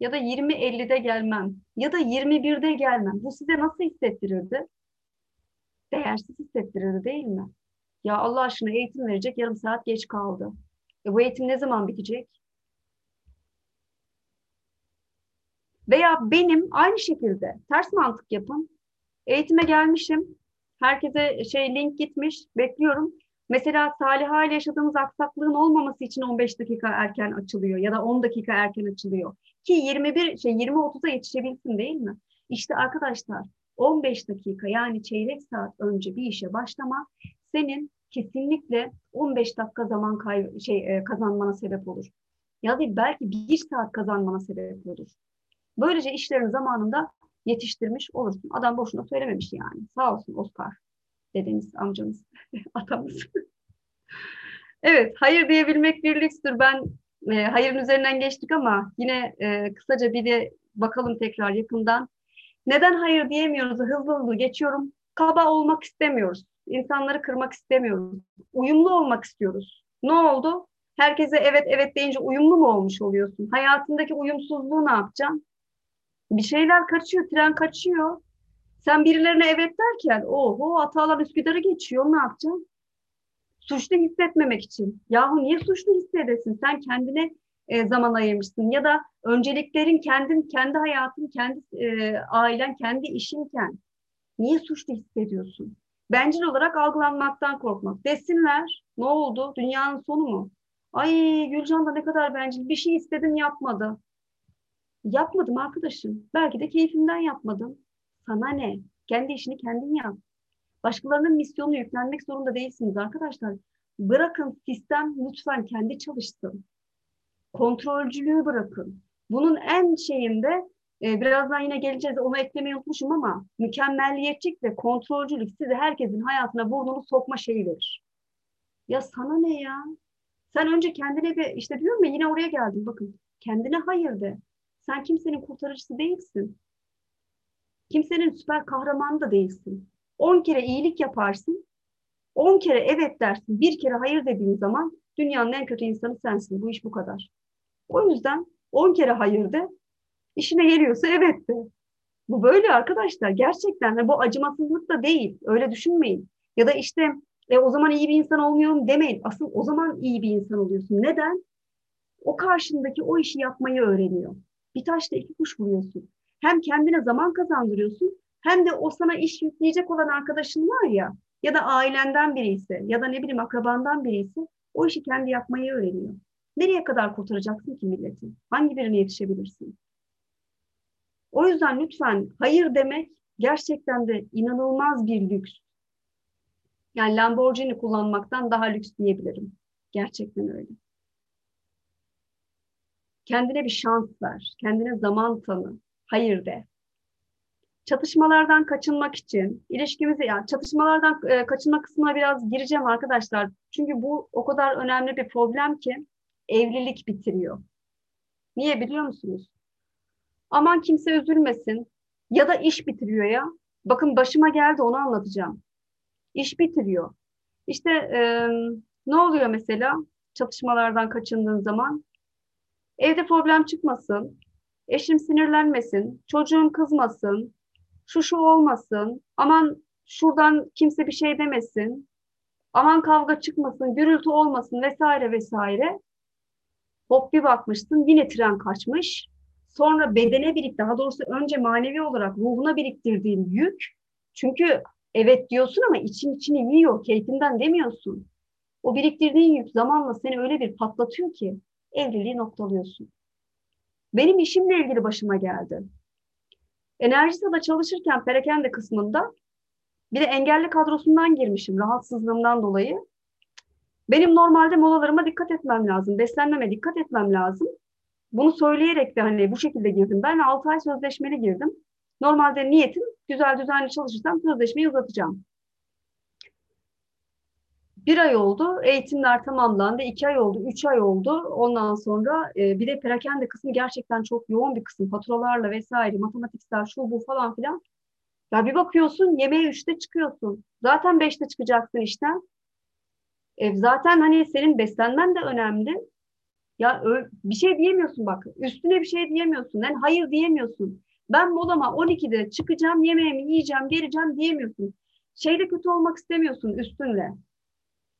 ya da yirmi ellide gelmem ya da yirmi birde gelmem. Bu size nasıl hissettirirdi? Değersiz hissettirirdi değil mi? Ya Allah aşkına, eğitim verecek, yarım saat geç kaldı. E bu eğitim ne zaman bitecek? Veya benim aynı şekilde ters mantık yapın. Eğitime gelmişim. Herkese şey link gitmiş. Bekliyorum. Mesela Saliha ile yaşadığımız aksaklığın olmaması için on beş dakika erken açılıyor ya da on dakika erken açılıyor. Ki yirmi bir şey yirmi otuza yetişebilsin değil mi? İşte arkadaşlar, on beş dakika yani çeyrek saat önce bir işe başlama senin kesinlikle on beş dakika zaman kay- şey, kazanmana sebep olur. Ya da belki bir saat kazanmana sebep olur. Böylece işlerin zamanında yetiştirmiş olursun. Adam boşuna söylememiş yani. Sağ olsun Oscar dedeniz, amcamız, atamız. Evet, hayır diyebilmek bir lükstür. Ben e, hayırın üzerinden geçtik ama yine e, kısaca bir de bakalım tekrar yakından. Neden hayır diyemiyoruz? Hızlı hızlı geçiyorum. Kaba olmak istemiyoruz. İnsanları kırmak istemiyoruz. Uyumlu olmak istiyoruz. Ne oldu? Herkese evet evet deyince uyumlu mu olmuş oluyorsun? Hayatındaki uyumsuzluğu ne yapacaksın? Bir şeyler kaçıyor, tren kaçıyor. Sen birilerine evet derken, oho Atalar Üsküdar'ı geçiyor, ne yapacaksın? Suçlu hissetmemek için. Yahu niye suçlu hissedesin? Sen kendine e, zaman ayırmışsın. Ya da önceliklerin kendin, kendi hayatın, kendi e, ailen, kendi işinken. Niye suçlu hissediyorsun? Bencil olarak algılanmaktan korkmak. Desinler, ne oldu? Dünyanın sonu mu? Ay Gülcan da ne kadar bencil. Bir şey istedim, yapmadı. Yapmadım arkadaşım. Belki de keyfimden yapmadım. Sana ne? Kendi işini kendin yap. Başkalarının misyonunu yüklenmek zorunda değilsiniz arkadaşlar. Bırakın sistem lütfen kendi çalışsın. Kontrolcülüğü bırakın. Bunun en şeyinde e, birazdan yine geleceğiz, onu eklemeyi unutmuşum ama mükemmelliyetçilik ve kontrolcülük size herkesin hayatına burnunu sokma şeyi verir. Ya sana ne ya? Sen önce kendine bir, işte diyorum ya, yine oraya geldim bakın. Kendine hayır de. Sen kimsenin kurtarıcısı değilsin. Kimsenin süper kahramanı da değilsin. on kere iyilik yaparsın. on kere evet dersin. Bir kere hayır dediğin zaman dünyanın en kötü insanı sensin. Bu iş bu kadar. O yüzden on kere hayır de. İşine geliyorsa evet de. Bu böyle arkadaşlar. Gerçekten bu acımasızlık da değil. Öyle düşünmeyin. Ya da işte e, o zaman iyi bir insan olmuyorum demeyin. Asıl o zaman iyi bir insan oluyorsun. Neden? O karşındaki o işi yapmayı öğreniyor. Bir taşla iki kuş vuruyorsun. Hem kendine zaman kazandırıyorsun, hem de o sana iş yükleyecek olan arkadaşın var ya, ya da ailenden biri ise, ya da ne bileyim akrabandan biri ise, o işi kendi yapmayı öğreniyor. Nereye kadar kurtaracaksın ki milleti? Hangi birine yetişebilirsin? O yüzden lütfen hayır demek gerçekten de inanılmaz bir lüks. Yani Lamborghini kullanmaktan daha lüks diyebilirim. Gerçekten öyle. Kendine bir şans ver, kendine zaman tanı. Hayır de. Çatışmalardan kaçınmak için, ilişkimizi, yani çatışmalardan e, kaçınma kısmına biraz gireceğim arkadaşlar. Çünkü bu o kadar önemli bir problem ki evlilik bitiriyor. Niye biliyor musunuz? Aman kimse üzülmesin ya da iş bitiriyor ya. Bakın başıma geldi, onu anlatacağım. İş bitiriyor. İşte e, ne oluyor mesela çatışmalardan kaçındığın zaman? Evde problem çıkmasın. Eşim sinirlenmesin, çocuğum kızmasın, şu şu olmasın, aman şuradan kimse bir şey demesin, aman kavga çıkmasın, gürültü olmasın vesaire vesaire. Hop bir bakmışsın yine tren kaçmış. Sonra bedene birikti, daha doğrusu önce manevi olarak ruhuna biriktirdiğin yük. Çünkü evet diyorsun ama için içini yiyor, keyfinden demiyorsun. O biriktirdiğin yük zamanla seni öyle bir patlatıyor ki evliliği noktalıyorsun. Benim işimle ilgili başıma geldi. Enerjisa'da çalışırken perakende kısmında bir de engelli kadrosundan girmişim rahatsızlığımdan dolayı. Benim normalde molalarıma dikkat etmem lazım, beslenmeme dikkat etmem lazım. Bunu söyleyerek de hani bu şekilde girdim. Ben altı ay sözleşmeli girdim. Normalde niyetim güzel düzenli çalışırsam sözleşmeyi uzatacağım. Bir ay oldu, eğitimler tamamlandı, iki ay oldu, üç ay oldu. Ondan sonra e, bir de perakende kısmı gerçekten çok yoğun bir kısım. Faturalarla vesaire, matematiksel, şu bu falan filan. Ya bir bakıyorsun yemeğe üçte çıkıyorsun. Zaten beşte çıkacaksın işten. E, zaten hani senin beslenmen de önemli. Ya bir şey diyemiyorsun bak. Üstüne bir şey diyemiyorsun. Yani hayır diyemiyorsun. Ben molama on ikide çıkacağım, yemeğimi yiyeceğim, geleceğim diyemiyorsun. Şeyle kötü olmak istemiyorsun üstünle.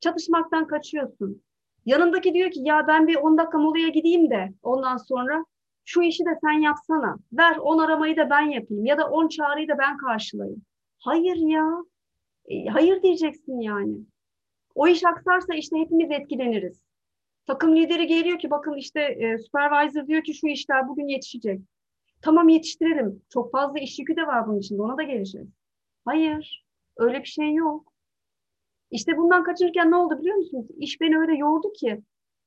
Çatışmaktan kaçıyorsun. Yanındaki diyor ki ya ben bir on dakika molaya gideyim de ondan sonra şu işi de sen yapsana. Ver on aramayı da ben yapayım ya da on çağrıyı da ben karşılayayım. Hayır ya. E, hayır diyeceksin yani. O iş aksarsa işte hepimiz etkileniriz. Takım lideri geliyor ki bakın işte e, supervisor diyor ki şu işler bugün yetişecek. Tamam yetiştirelim. Çok fazla iş yükü de var bunun içinde. Ona da geleceğiz. Hayır. Öyle bir şey yok. İşte bundan kaçınırken ne oldu biliyor musunuz? İş beni öyle yordu ki.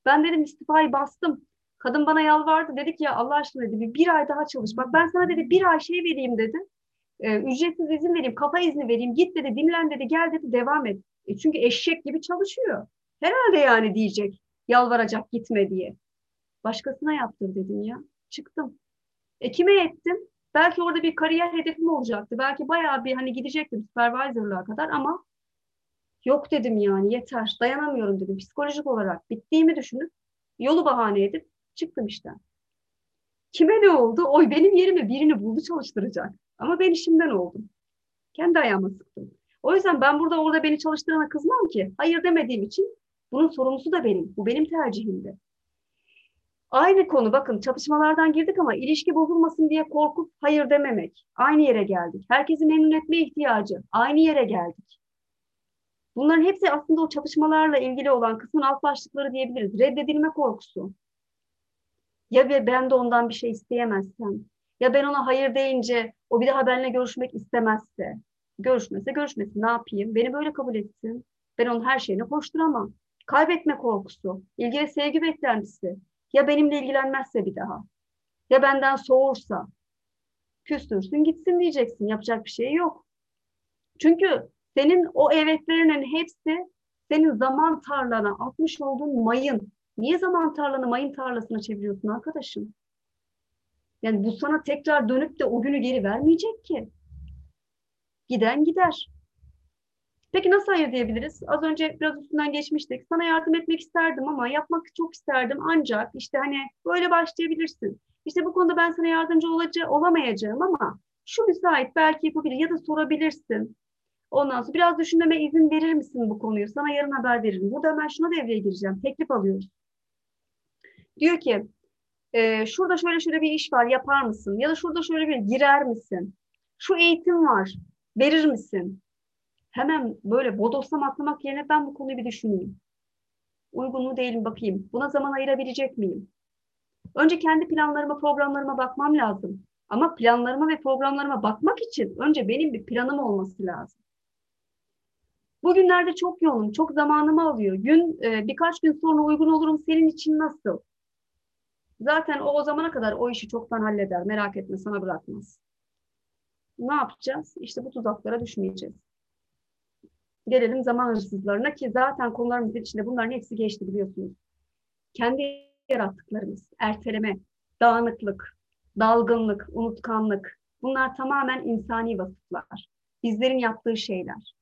Ben dedim istifayı bastım. Kadın bana yalvardı. Dedi ki ya Allah aşkına dedi bir ay daha çalış. Bak ben sana dedi bir ay şey vereyim dedi. E, ücretsiz izin vereyim. Kafa izni vereyim. Git dedi. Dinlen dedi. Gel dedi. Devam et. E, çünkü eşek gibi çalışıyor. Herhalde yani diyecek. Yalvaracak gitme diye. Başkasına yaptım dedim ya. Çıktım. E kime ettim? Belki orada bir kariyer hedefim olacaktı. Belki bayağı bir hani gidecektim supervisorluğa kadar ama yok dedim yani yeter. Dayanamıyorum dedim. Psikolojik olarak bittiğimi düşünüp yolu bahane edip çıktım işten. Kime ne oldu? Oy benim yerime birini buldu çalıştıracak. Ama ben işimden oldum. Kendi ayağıma sıktım. O yüzden ben burada orada beni çalıştırana kızmam ki. Hayır demediğim için bunun sorumlusu da benim. Bu benim tercihimdi. Aynı konu bakın çatışmalardan girdik ama ilişki bozulmasın diye korkup hayır dememek. Aynı yere geldik. Herkesi memnun etmeye ihtiyacı. Aynı yere geldik. Bunların hepsi aslında o çatışmalarla ilgili olan kısmın alt başlıkları diyebiliriz. Reddedilme korkusu. Ya ben de ondan bir şey isteyemezsem. Ya ben ona hayır deyince o bir daha benimle görüşmek istemezse. Görüşmese görüşmesin ne yapayım? Beni böyle kabul etsin. Ben onun her şeyine koşturamam. Kaybetme korkusu. İlgi ve sevgi beklentisi. Ya benimle ilgilenmezse bir daha. Ya benden soğursa. Küstürsün gitsin diyeceksin. Yapacak bir şey yok. Çünkü senin o evetlerinin hepsi senin zaman tarlana atmış olduğun mayın. Niye zaman tarlanı mayın tarlasına çeviriyorsun arkadaşım? Yani bu sana tekrar dönüp de o günü geri vermeyecek ki. Giden gider. Peki nasıl hayır diyebiliriz? Az önce biraz üstünden geçmiştik. Sana yardım etmek isterdim ama yapmak çok isterdim. Ancak işte hani böyle başlayabilirsin. İşte bu konuda ben sana yardımcı olaca- olamayacağım ama şu müsait belki yapabilir ya da sorabilirsin. Ondan sonra biraz düşünmeme izin verir misin bu konuyu? Sana yarın haber veririm. Burada ben şuna devreye gireceğim. Teklif alıyoruz. Diyor ki e, şurada şöyle şöyle bir iş var yapar mısın? Ya da şurada şöyle bir girer misin? Şu eğitim var verir misin? Hemen böyle bodoslama atlamak yerine ben bu konuyu bir düşüneyim. Uygun mu değil mi bakayım. Buna zaman ayırabilecek miyim? Önce kendi planlarıma, programlarıma bakmam lazım. Ama planlarıma ve programlarıma bakmak için önce benim bir planım olması lazım. Bugünlerde çok yoğunum, çok zamanımı alıyor. Gün e, birkaç gün sonra uygun olurum senin için nasıl? Zaten o o zamana kadar o işi çoktan halleder. Merak etme sana bırakmaz. Ne yapacağız? İşte bu tuzaklara düşmeyeceğiz. Gelelim zaman hırsızlarına ki zaten konularımızın içinde bunların hepsi geçti biliyorsunuz. Kendi yarattıklarımız, erteleme, dağınıklık, dalgınlık, unutkanlık bunlar tamamen insani vasıflar. Bizlerin yaptığı şeyler.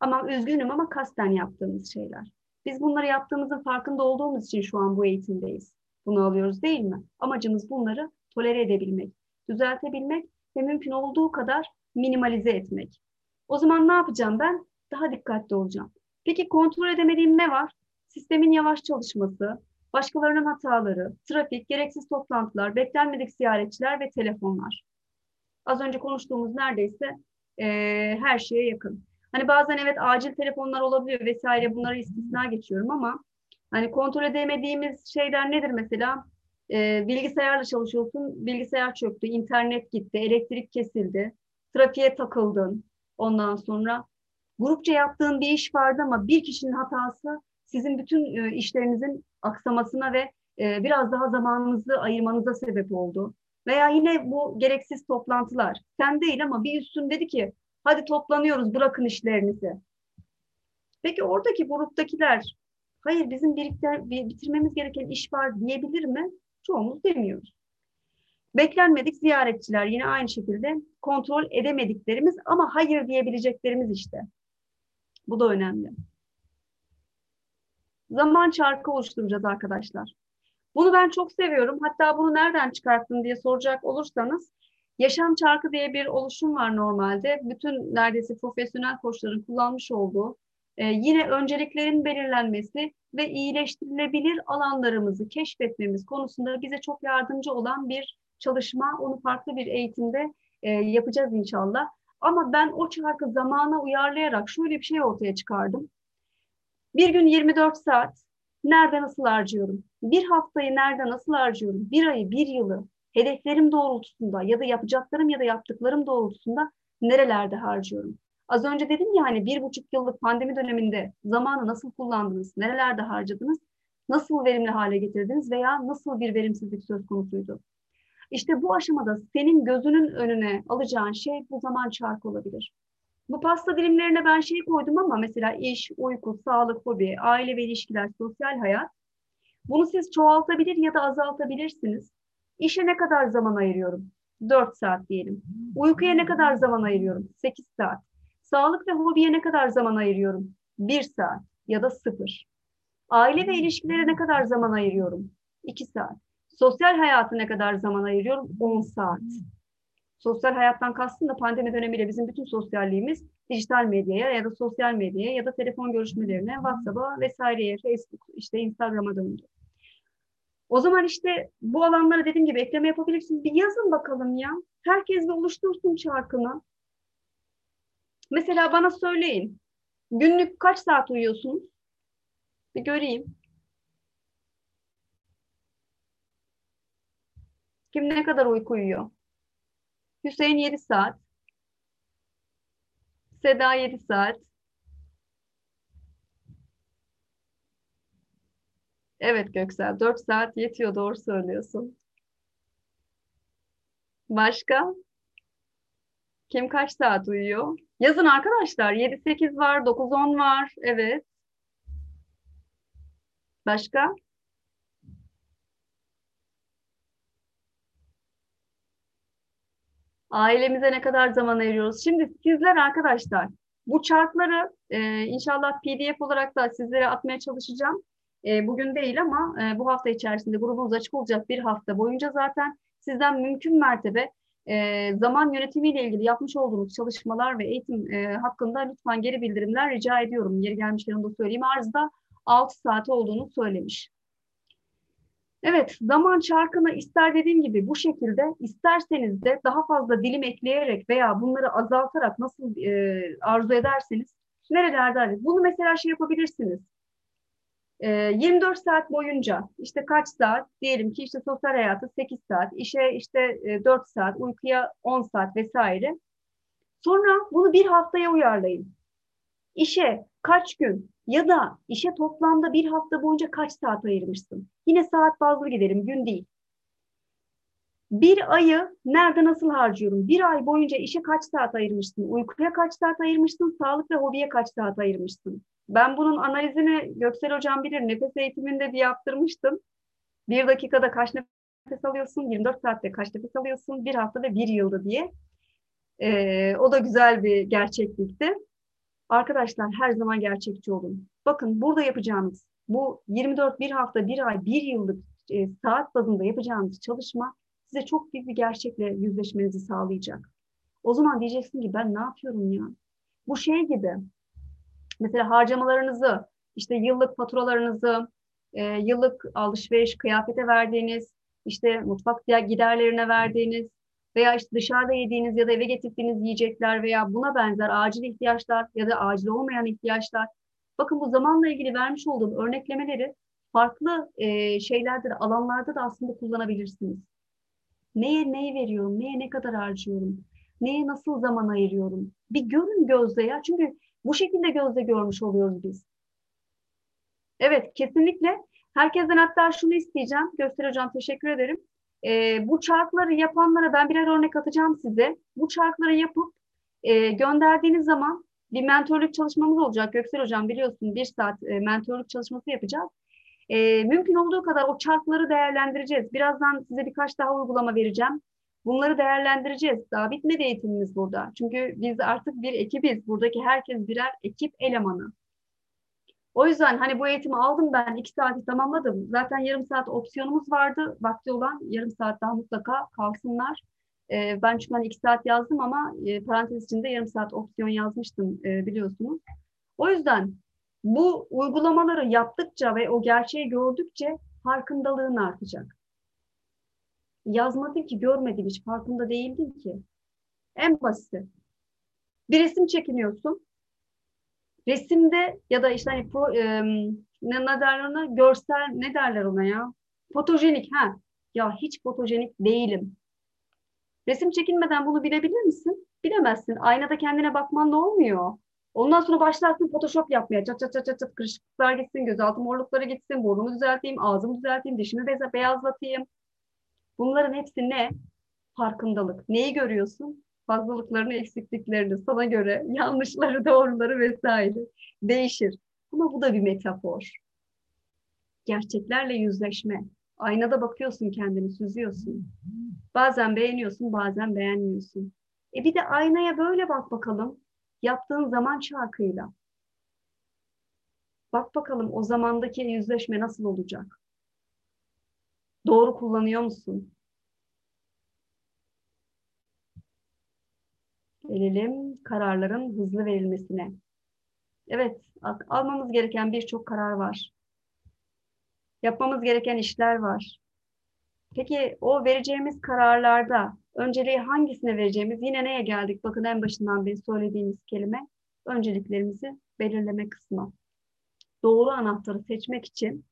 Ama üzgünüm ama kasten yaptığımız şeyler. Biz bunları yaptığımızın farkında olduğumuz için şu an bu eğitimdeyiz. Bunu alıyoruz değil mi? Amacımız bunları tolere edebilmek, düzeltebilmek ve mümkün olduğu kadar minimalize etmek. O zaman ne yapacağım ben? Daha dikkatli olacağım. Peki kontrol edemediğim ne var? Sistemin yavaş çalışması, başkalarının hataları, trafik, gereksiz toplantılar, beklenmedik ziyaretçiler ve telefonlar. Az önce konuştuğumuz neredeyse e, her şeye yakın. Hani bazen evet acil telefonlar olabiliyor vesaire bunları istisna geçiyorum ama hani kontrol edemediğimiz şeyler nedir mesela? E, bilgisayarla çalışıyorsun, bilgisayar çöktü, internet gitti, elektrik kesildi, trafiğe takıldın ondan sonra. Grupça yaptığın bir iş vardı ama bir kişinin hatası sizin bütün işlerinizin aksamasına ve e, biraz daha zamanınızı ayırmanıza sebep oldu. Veya yine bu gereksiz toplantılar. Sen değil ama bir üstün dedi ki hadi toplanıyoruz, bırakın işlerinizi. Peki oradaki gruptakiler hayır bizim birlikte bitirmemiz gereken iş var diyebilir mi? Çoğumuz demiyoruz. Beklenmedik ziyaretçiler yine aynı şekilde kontrol edemediklerimiz ama hayır diyebileceklerimiz işte. Bu da önemli. Zaman çarkı oluşturacağız arkadaşlar. Bunu ben çok seviyorum. Hatta bunu nereden çıkarttın diye soracak olursanız yaşam çarkı diye bir oluşum var normalde. Bütün neredeyse profesyonel koçların kullanmış olduğu e, yine önceliklerin belirlenmesi ve iyileştirilebilir alanlarımızı keşfetmemiz konusunda bize çok yardımcı olan bir çalışma. Onu farklı bir eğitimde e, yapacağız inşallah. Ama ben o çarkı zamana uyarlayarak şöyle bir şey ortaya çıkardım. Bir gün yirmi dört saat nerede nasıl harcıyorum? Bir haftayı nerede nasıl harcıyorum? Bir ayı, bir yılı hedeflerim doğrultusunda ya da yapacaklarım ya da yaptıklarım doğrultusunda nerelerde harcıyorum? Az önce dedim ya hani bir buçuk yıllık pandemi döneminde zamanı nasıl kullandınız? Nerelerde harcadınız? Nasıl verimli hale getirdiniz veya nasıl bir verimsizlik söz konusuydu? İşte bu aşamada senin gözünün önüne alacağın şey bu zaman çarkı olabilir. Bu pasta dilimlerine ben şey koydum ama mesela iş, uyku, sağlık, hobi, aile ve ilişkiler, sosyal hayat. Bunu siz çoğaltabilir ya da azaltabilirsiniz. İşe ne kadar zaman ayırıyorum? dört saat diyelim. Uykuya ne kadar zaman ayırıyorum? sekiz saat. Sağlık ve hobiye ne kadar zaman ayırıyorum? bir saat ya da sıfır. Aile ve ilişkilere ne kadar zaman ayırıyorum? iki saat. Sosyal hayatı ne kadar zaman ayırıyorum? on saat. Sosyal hayattan kastım da pandemi dönemiyle bizim bütün sosyalliğimiz dijital medyaya ya da sosyal medyaya ya da telefon görüşmelerine, WhatsApp'a vesaireye, Facebook, işte Instagram'a döndü. O zaman işte bu alanlara dediğim gibi ekleme yapabilirsiniz. Bir yazın bakalım ya. Herkes bir oluştursun çarkını. Mesela bana söyleyin. Günlük kaç saat uyuyorsunuz? Bir göreyim. Kim ne kadar uyku uyuyor? Hüseyin yedi saat. Seda yedi saat. Evet Göksel, dört saat yetiyor, doğru söylüyorsun. Başka? Kim kaç saat uyuyor? Yazın arkadaşlar, yedi sekiz var, dokuz on var, evet. Başka? Ailemize ne kadar zaman ayırıyoruz? Şimdi sizler arkadaşlar bu chartları e, inşallah P D F olarak da sizlere atmaya çalışacağım. E, bugün değil ama e, bu hafta içerisinde grubumuz açık olacak, bir hafta boyunca zaten sizden mümkün mertebe e, zaman yönetimiyle ilgili yapmış olduğunuz çalışmalar ve eğitim e, hakkında lütfen geri bildirimler rica ediyorum. Yeri gelmişken onu da söyleyeyim. Arzda altı saat olduğunu söylemiş. Evet, zaman çarkına ister dediğim gibi bu şekilde, isterseniz de daha fazla dilim ekleyerek veya bunları azaltarak nasıl e, arzu ederseniz nerelerde, bunu mesela şey yapabilirsiniz. E, yirmi dört saat boyunca işte kaç saat diyelim ki işte sosyal hayatı sekiz saat, işe işte e, dört saat, uykuya on saat vesaire. Sonra bunu bir haftaya uyarlayın. İşe kaç gün ya da işe toplamda bir hafta boyunca kaç saat ayırmışsın? Yine saat bazlı gidelim, gün değil. Bir ayı nerede nasıl harcıyorum? Bir ay boyunca işe kaç saat ayırmışsın? Uykuya kaç saat ayırmışsın? Sağlık ve hobiye kaç saat ayırmışsın? Ben bunun analizini Göksel Hocam bilir, nefes eğitiminde bir yaptırmıştım. Bir dakikada kaç nefes alıyorsun? yirmi dört saatte kaç nefes alıyorsun? Bir hafta ve bir yılda diye. Ee, o da güzel bir gerçeklikti. Arkadaşlar her zaman gerçekçi olun. Bakın burada yapacağınız bu yirmi dört, bir hafta, bir ay, bir yıllık e, saat bazında yapacağınız çalışma size çok büyük bir gerçekle yüzleşmenizi sağlayacak. O zaman diyeceksin ki ben ne yapıyorum ya? Bu şey gibi mesela harcamalarınızı, işte yıllık faturalarınızı, e, yıllık alışveriş, kıyafete verdiğiniz, işte mutfak giderlerine verdiğiniz veya işte dışarıda yediğiniz ya da eve getirdiğiniz yiyecekler veya buna benzer acil ihtiyaçlar ya da acil olmayan ihtiyaçlar. Bakın bu zamanla ilgili vermiş olduğum örneklemeleri farklı e, şeylerde de, alanlarda da aslında kullanabilirsiniz. Neye neyi veriyorum, neye ne kadar harcıyorum, neye nasıl zaman ayırıyorum? Bir görün gözle ya, çünkü bu şekilde gözle görmüş oluyoruz biz. Evet, kesinlikle Herkesten hatta şunu isteyeceğim. Göster hocam, teşekkür ederim. E, bu çarkları yapanlara ben birer örnek atacağım size. Bu çarkları yapıp e, gönderdiğiniz zaman bir mentorluk çalışmamız olacak. Göksel hocam biliyorsun bir saat e, mentorluk çalışması yapacağız. E, mümkün olduğu kadar o çarkları değerlendireceğiz. Birazdan size birkaç daha uygulama vereceğim. Bunları değerlendireceğiz. Daha bitmedi eğitimimiz burada. Çünkü biz artık bir ekibiz. Buradaki herkes birer ekip elemanı. O yüzden hani bu eğitimi aldım ben, iki saati tamamladım. Zaten yarım saat opsiyonumuz vardı. Vakti olan yarım saat daha mutlaka kalsınlar. Ee, ben çünkü hani iki saat yazdım ama e, parantez içinde yarım saat opsiyon yazmıştım e, biliyorsunuz. O yüzden bu uygulamaları yaptıkça ve o gerçeği gördükçe farkındalığın artacak. Yazmadın ki, görmedin, hiç farkında değildin ki. En basiti. Bir resim çekiniyorsun. Resimde ya da işte hani pro, e, ne derler ona? Görsel, ne derler ona ya? Fotojenik. Ha. Ya hiç fotojenik değilim. Resim çekinmeden bunu bilebilir misin? Bilemezsin. Aynada kendine bakman da olmuyor. Ondan sonra başlarsın Photoshop yapmaya. Çat çat çat çat çat, kırışıklıklar gitsin, gözaltı morlukları gitsin, burnumu düzelteyim, ağzımı düzelteyim, dişimi beze, beyazlatayım. Bunların hepsi ne? Farkındalık. Neyi görüyorsun? Fazlalıklarını, eksikliklerini, sana göre yanlışları, doğruları vesaire değişir. Ama bu da bir metafor. Gerçeklerle yüzleşme. Aynada bakıyorsun, kendini süzüyorsun. Bazen beğeniyorsun, bazen beğenmiyorsun. E bir de aynaya böyle bak bakalım. Yaptığın zaman çarkıyla. Bak bakalım o zamandaki yüzleşme nasıl olacak? Doğru kullanıyor musun? Gelelim kararların hızlı verilmesine. Evet, almamız gereken birçok karar var. Yapmamız gereken işler var. Peki o vereceğimiz kararlarda önceliği hangisine vereceğimiz, yine neye geldik? Bakın en başından beri söylediğimiz kelime, önceliklerimizi belirleme kısmı. Doğru anahtarı seçmek için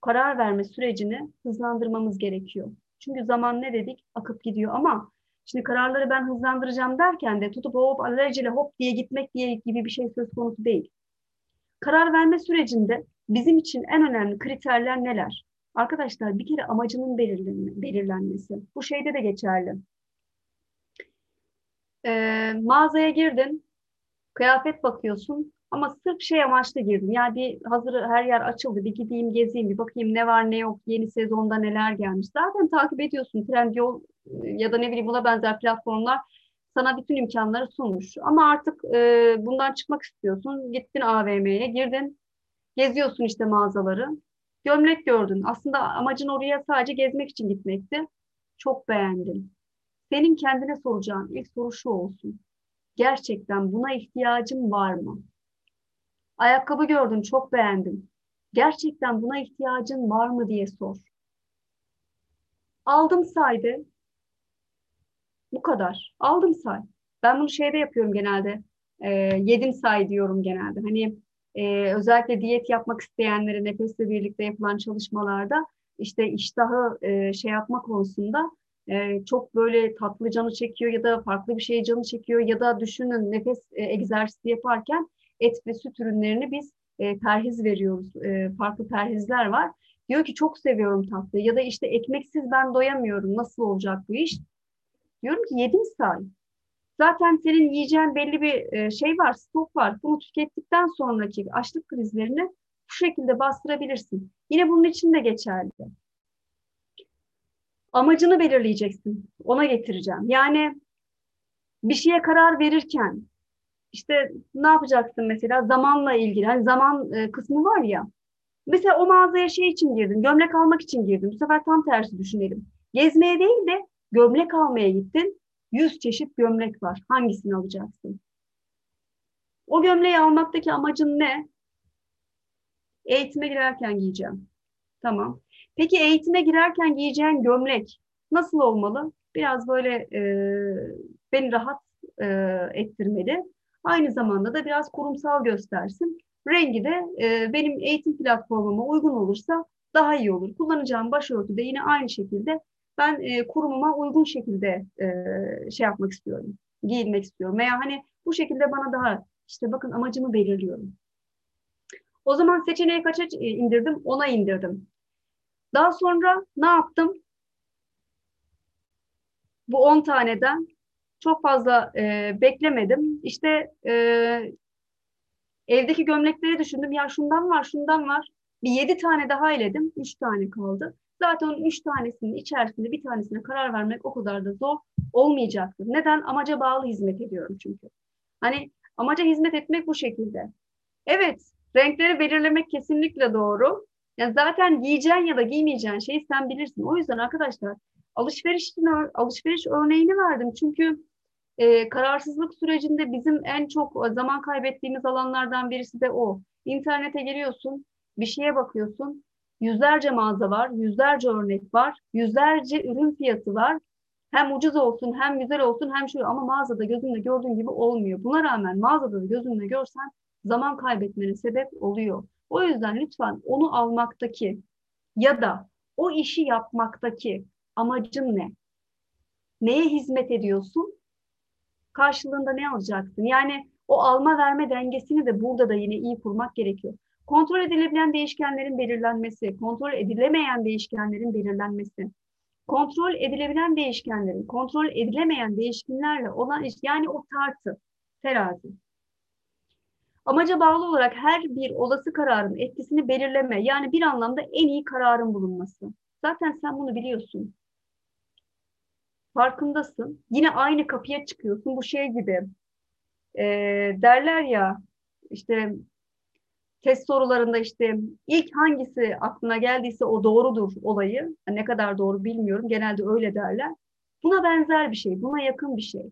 karar verme sürecini hızlandırmamız gerekiyor. Çünkü zaman ne dedik? Akıp gidiyor ama şimdi kararları ben hızlandıracağım derken de tutup hop alelacele hop diye gitmek diye gibi bir şey söz konusu değil. Karar verme sürecinde bizim için en önemli kriterler neler? Arkadaşlar bir kere amacının belirlenmesi. Bu şeyde de geçerli. Ee, mağazaya girdin, kıyafet bakıyorsun ama sırf şey amaçlı girdin. Yani bir hazır her yer açıldı, bir gideyim gezeyim, bir bakayım ne var ne yok, yeni sezonda neler gelmiş. Zaten takip ediyorsun, Trendyol ya da ne bileyim buna benzer platformlar sana bütün imkanları sunmuş. Ama artık e, bundan çıkmak istiyorsun, gittin A V M'ye girdin, geziyorsun işte mağazaları. Gömlek gördün. Aslında amacın oraya sadece gezmek için gitmekti. Çok beğendim. Senin kendine soracağın ilk soru şu olsun. Gerçekten buna ihtiyacım var mı? Ayakkabı gördün, çok beğendim. Gerçekten buna ihtiyacın var mı diye sor. Aldım saydı. Bu kadar. Aldım say. Ben bunu şeyde yapıyorum genelde. E, yedim say diyorum genelde. Hani Ee, özellikle diyet yapmak isteyenlere nefesle birlikte yapılan çalışmalarda işte iştahı e, şey yapma konusunda e, çok böyle tatlı canı çekiyor ya da farklı bir şeye canı çekiyor ya da düşünün nefes e, egzersizi yaparken et ve süt ürünlerini biz e, perhiz veriyoruz. E, farklı perhizler var. Diyor ki çok seviyorum tatlıyı ya da işte ekmeksiz ben doyamıyorum. Nasıl olacak bu iş? Diyorum ki yedim say. Zaten senin yiyeceğin belli bir şey var, stok var. Bunu tükettikten sonraki açlık krizlerini bu şekilde bastırabilirsin. Yine bunun için de geçerli. Amacını belirleyeceksin. Ona getireceğim. Yani bir şeye karar verirken işte ne yapacaksın mesela zamanla ilgili. Hani zaman kısmı var ya. Mesela o mağazaya şey için girdin, gömlek almak için girdin. Bu sefer tam tersi düşünelim. Gezmeye değil de gömlek almaya gittin. yüz çeşit gömlek var. Hangisini alacaksın? O gömleği almaktaki amacın ne? Eğitime girerken giyeceğim. Tamam. Peki eğitime girerken giyeceğin gömlek nasıl olmalı? Biraz böyle e, beni rahat e, ettirmeli. Aynı zamanda da biraz kurumsal göstersin. Rengi de e, benim eğitim platformuma uygun olursa daha iyi olur. Kullanacağım başörtü de yine aynı şekilde. Ben e, kurumuma uygun şekilde e, şey yapmak istiyorum, giyinmek istiyorum. Veya hani bu şekilde bana daha, işte bakın amacımı belirliyorum. O zaman seçeneği kaça indirdim? ona indirdim. Daha sonra ne yaptım? Bu on taneden çok fazla e, beklemedim. İşte e, evdeki gömlekleri düşündüm. Ya şundan var, şundan var. Bir yedi tane daha eledim. Üç tane kaldı. Zaten onun üç tanesinin içerisinde bir tanesine karar vermek o kadar da zor olmayacaktı. Neden? Amaca bağlı hizmet ediyorum çünkü. Hani amaca hizmet etmek bu şekilde. Evet, renkleri belirlemek kesinlikle doğru. Yani zaten giyeceğin ya da giymeyeceğin şeyi sen bilirsin. O yüzden arkadaşlar alışveriş, alışveriş örneğini verdim. Çünkü e, kararsızlık sürecinde bizim en çok zaman kaybettiğimiz alanlardan birisi de o. İnternete giriyorsun, bir şeye bakıyorsun. Yüzlerce mağaza var, yüzlerce örnek var, yüzlerce ürün fiyatı var. Hem ucuz olsun, hem güzel olsun, hem şöyle ama mağazada gözünle gördüğün gibi olmuyor. Buna rağmen mağazada da gözünle görsen zaman kaybetmenin sebep oluyor. O yüzden lütfen onu almaktaki ya da o işi yapmaktaki amacın ne? Neye hizmet ediyorsun? Karşılığında ne alacaksın? Yani o alma verme dengesini de burada da yine iyi kurmak gerekiyor. Kontrol edilebilen değişkenlerin belirlenmesi, kontrol edilemeyen değişkenlerin belirlenmesi, kontrol edilebilen değişkenlerin, kontrol edilemeyen değişkenlerle olan iş, yani o tartı, terazi. Amaca bağlı olarak her bir olası kararın etkisini belirleme, yani bir anlamda en iyi kararın bulunması. Zaten sen bunu biliyorsun. Farkındasın. Yine aynı kapıya çıkıyorsun. Bu şey gibi ee, derler ya işte... Test sorularında işte ilk hangisi aklına geldiyse o doğrudur olayı. Ne kadar doğru bilmiyorum. Genelde öyle derler. Buna benzer bir şey. Buna yakın bir şey.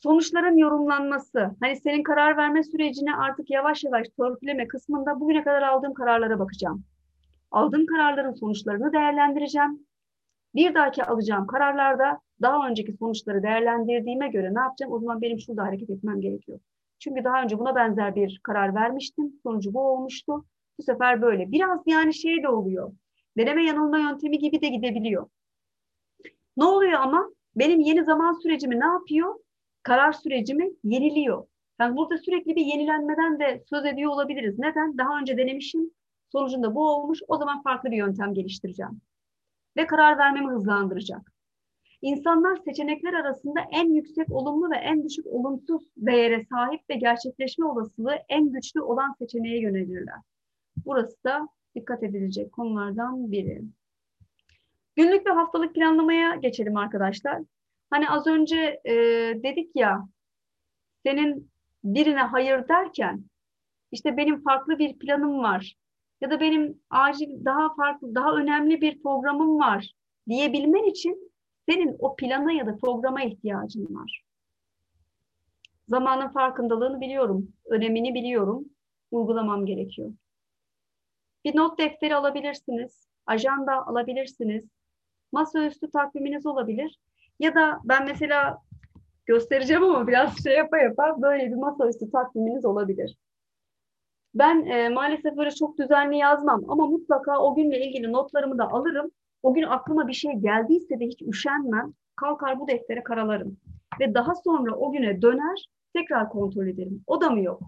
Sonuçların yorumlanması. Hani senin karar verme sürecine artık yavaş yavaş törpüleme kısmında bugüne kadar aldığım kararlara bakacağım. Aldığım kararların sonuçlarını değerlendireceğim. Bir dahaki alacağım kararlarda daha önceki sonuçları değerlendirdiğime göre ne yapacağım? O zaman benim şurada hareket etmem gerekiyor. Çünkü daha önce buna benzer bir karar vermiştim. Sonucu bu olmuştu. Bu sefer böyle. Biraz yani şey de oluyor. Deneme yanılma yöntemi gibi de gidebiliyor. Ne oluyor ama? Benim yeni zaman sürecimi ne yapıyor? Karar sürecimi yeniliyor. Yani burada sürekli bir yenilenmeden de söz ediyor olabiliriz. Neden? Daha önce denemişim. Sonucunda bu olmuş. O zaman farklı bir yöntem geliştireceğim. Ve karar vermemi hızlandıracak. İnsanlar seçenekler arasında en yüksek olumlu ve en düşük olumsuz değere sahip ve gerçekleşme olasılığı en güçlü olan seçeneğe yönelirler. Burası da dikkat edilecek konulardan biri. Günlük ve haftalık planlamaya geçelim arkadaşlar. Hani az önce e, dedik ya, senin birine hayır derken, işte benim farklı bir planım var ya da benim acil daha farklı, daha önemli bir programım var diyebilmen için senin o plana ya da programa ihtiyacın var. Zamanın farkındalığını biliyorum, önemini biliyorum, uygulamam gerekiyor. Bir not defteri alabilirsiniz, ajanda alabilirsiniz, masaüstü takviminiz olabilir. Ya da ben mesela göstereceğim ama biraz şey yapa yapa böyle bir masaüstü takviminiz olabilir. Ben e, maalesef böyle çok düzenli yazmam ama mutlaka o günle ilgili notlarımı da alırım. O gün aklıma bir şey geldiyse de hiç üşenmem, kalkar bu deftere karalarım. Ve daha sonra o güne döner, tekrar kontrol ederim. O da mı yok?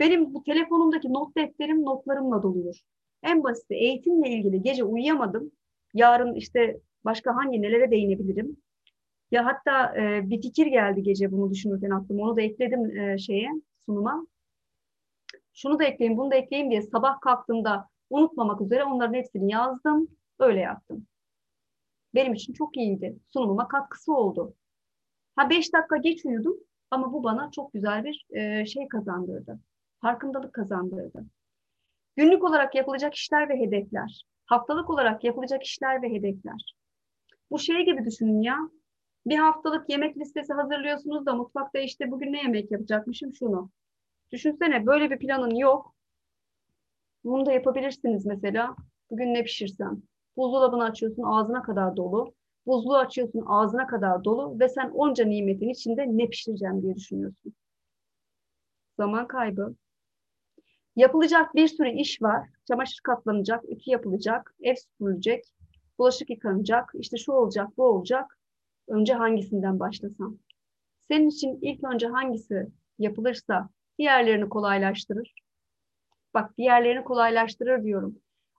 Benim bu telefonumdaki not defterim notlarımla doluyor. En basiti eğitimle ilgili gece uyuyamadım. Yarın işte başka hangi nelere değinebilirim? Ya hatta e, bir fikir geldi gece bunu düşünürken aklıma. Onu da ekledim e, şeye, sunuma. Şunu da ekleyeyim, bunu da ekleyeyim diye sabah kalktığımda unutmamak üzere onların hepsini yazdım. Öyle yaptım. Benim için çok iyiydi. Sunumuma katkısı oldu. Ha beş dakika geç uyudum ama bu bana çok güzel bir e, şey kazandırdı. Farkındalık kazandırdı. Günlük olarak yapılacak işler ve hedefler. Haftalık olarak yapılacak işler ve hedefler. Bu şey gibi düşünün ya. Bir haftalık yemek listesi hazırlıyorsunuz da mutfakta işte bugün ne yemek yapacakmışım şunu. Düşünsene böyle bir planın yok. Bunu da yapabilirsiniz mesela. Bugün ne pişirsem. Buzdolabını açıyorsun ağzına kadar dolu. Buzluğu açıyorsun ağzına kadar dolu. Ve sen onca nimetin içinde ne pişireceğim diye düşünüyorsun. Zaman kaybı. Yapılacak bir sürü iş var. Çamaşır katlanacak, ütü yapılacak, ev süpürülecek, bulaşık yıkanacak, işte şu olacak, bu olacak. Önce hangisinden başlasam? Senin için ilk önce hangisi yapılırsa diğerlerini kolaylaştırır. Bak diğerlerini kolaylaştırır diyorum.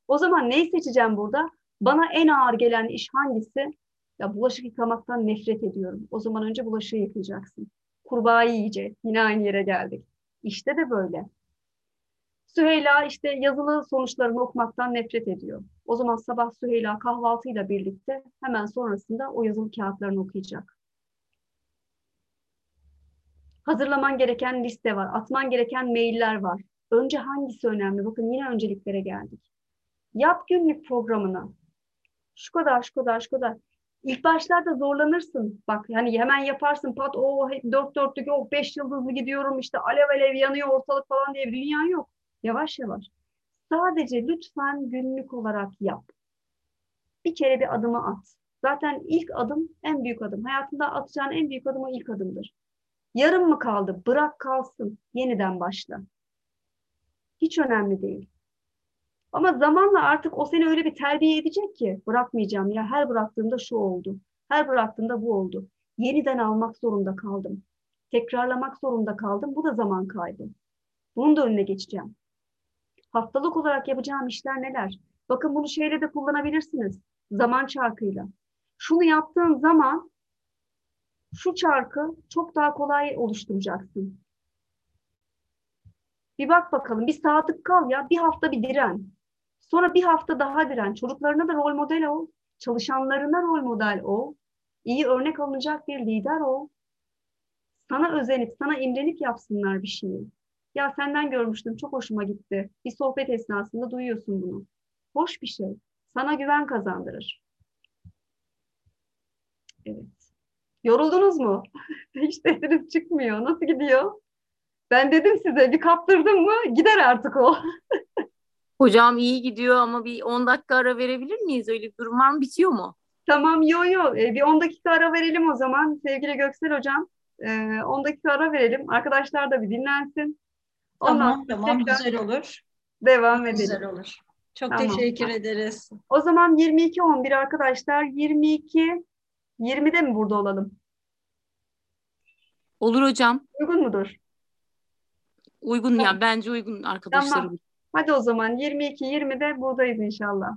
O zaman neyi seçeceğim burada? Bana en ağır gelen iş hangisi? Ya bulaşık yıkamaktan nefret ediyorum. O zaman önce bulaşığı yıkayacaksın. Kurbağayı yiyeceğiz. Yine aynı yere geldik. İşte de böyle. Süheyla işte yazılı sonuçlarını okumaktan nefret ediyor. O zaman sabah Süheyla kahvaltıyla birlikte hemen sonrasında o yazılı kağıtlarını okuyacak. Hazırlaman gereken liste var. Atman gereken mailler var. Önce hangisi önemli? Bakın yine önceliklere geldik. Yap günlük programını. Şu kadar, şu kadar, şu kadar. İlk başlarda zorlanırsın. Bak hani hemen yaparsın. Pat o dört dörtlük, o beş yıldızlı gidiyorum işte alev alev yanıyor ortalık falan diye bir dünya yok. Yavaş yavaş. Sadece lütfen günlük olarak yap. Bir kere bir adımı at. Zaten ilk adım en büyük adım. Hayatında atacağın en büyük adım o ilk adımdır. Yarım mı kaldı? Bırak kalsın. Yeniden başla. Hiç önemli değil. Ama zamanla artık o seni öyle bir terbiye edecek ki bırakmayacağım ya her bıraktığımda şu oldu. Her bıraktığımda bu oldu. Yeniden almak zorunda kaldım. Tekrarlamak zorunda kaldım. Bu da zaman kaybı. Bunun da önüne geçeceğim. Haftalık olarak yapacağım işler neler? Bakın bunu şeyle de kullanabilirsiniz. Zaman çarkıyla. Şunu yaptığın zaman şu çarkı çok daha kolay oluşturacaksın. Bir bak bakalım, bir sadık kal ya, bir hafta bir diren. Sonra bir hafta daha diren. Çocuklarına da rol model ol. Çalışanlarına rol model ol. İyi örnek alınacak bir lider ol. Sana özenip, sana imrenip yapsınlar bir şeyi. Ya senden görmüştüm, çok hoşuma gitti. Bir sohbet esnasında duyuyorsun bunu. Hoş bir şey. Sana güven kazandırır. Evet. Yoruldunuz mu? Hiç sesiniz çıkmıyor. Nasıl gidiyor? Ben dedim size bir kaptırdım mı gider artık o. Hocam iyi gidiyor ama bir on dakika ara verebilir miyiz? Öyle bir durum var mı? Bitiyor mu? Tamam yo yo. Ee, bir on dakika ara verelim o zaman sevgili Göksel hocam. Ee, on dakika ara verelim. Arkadaşlar da bir dinlensin. Ondan tamam tamam güzel olur. Devam edelim. Güzel olur. Çok tamam. Teşekkür ederiz. O zaman yirmi iki on bir arkadaşlar. yirmi iki yirmide mi burada olalım? Olur hocam. Uygun mudur? Uygun tamam. Ya bence uygun arkadaşlarım. Tamam. Hadi o zaman yirmi iki yirmide buradayız inşallah.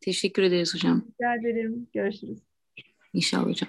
Teşekkür ederiz hocam. Rica ederim. Görüşürüz. İnşallah hocam.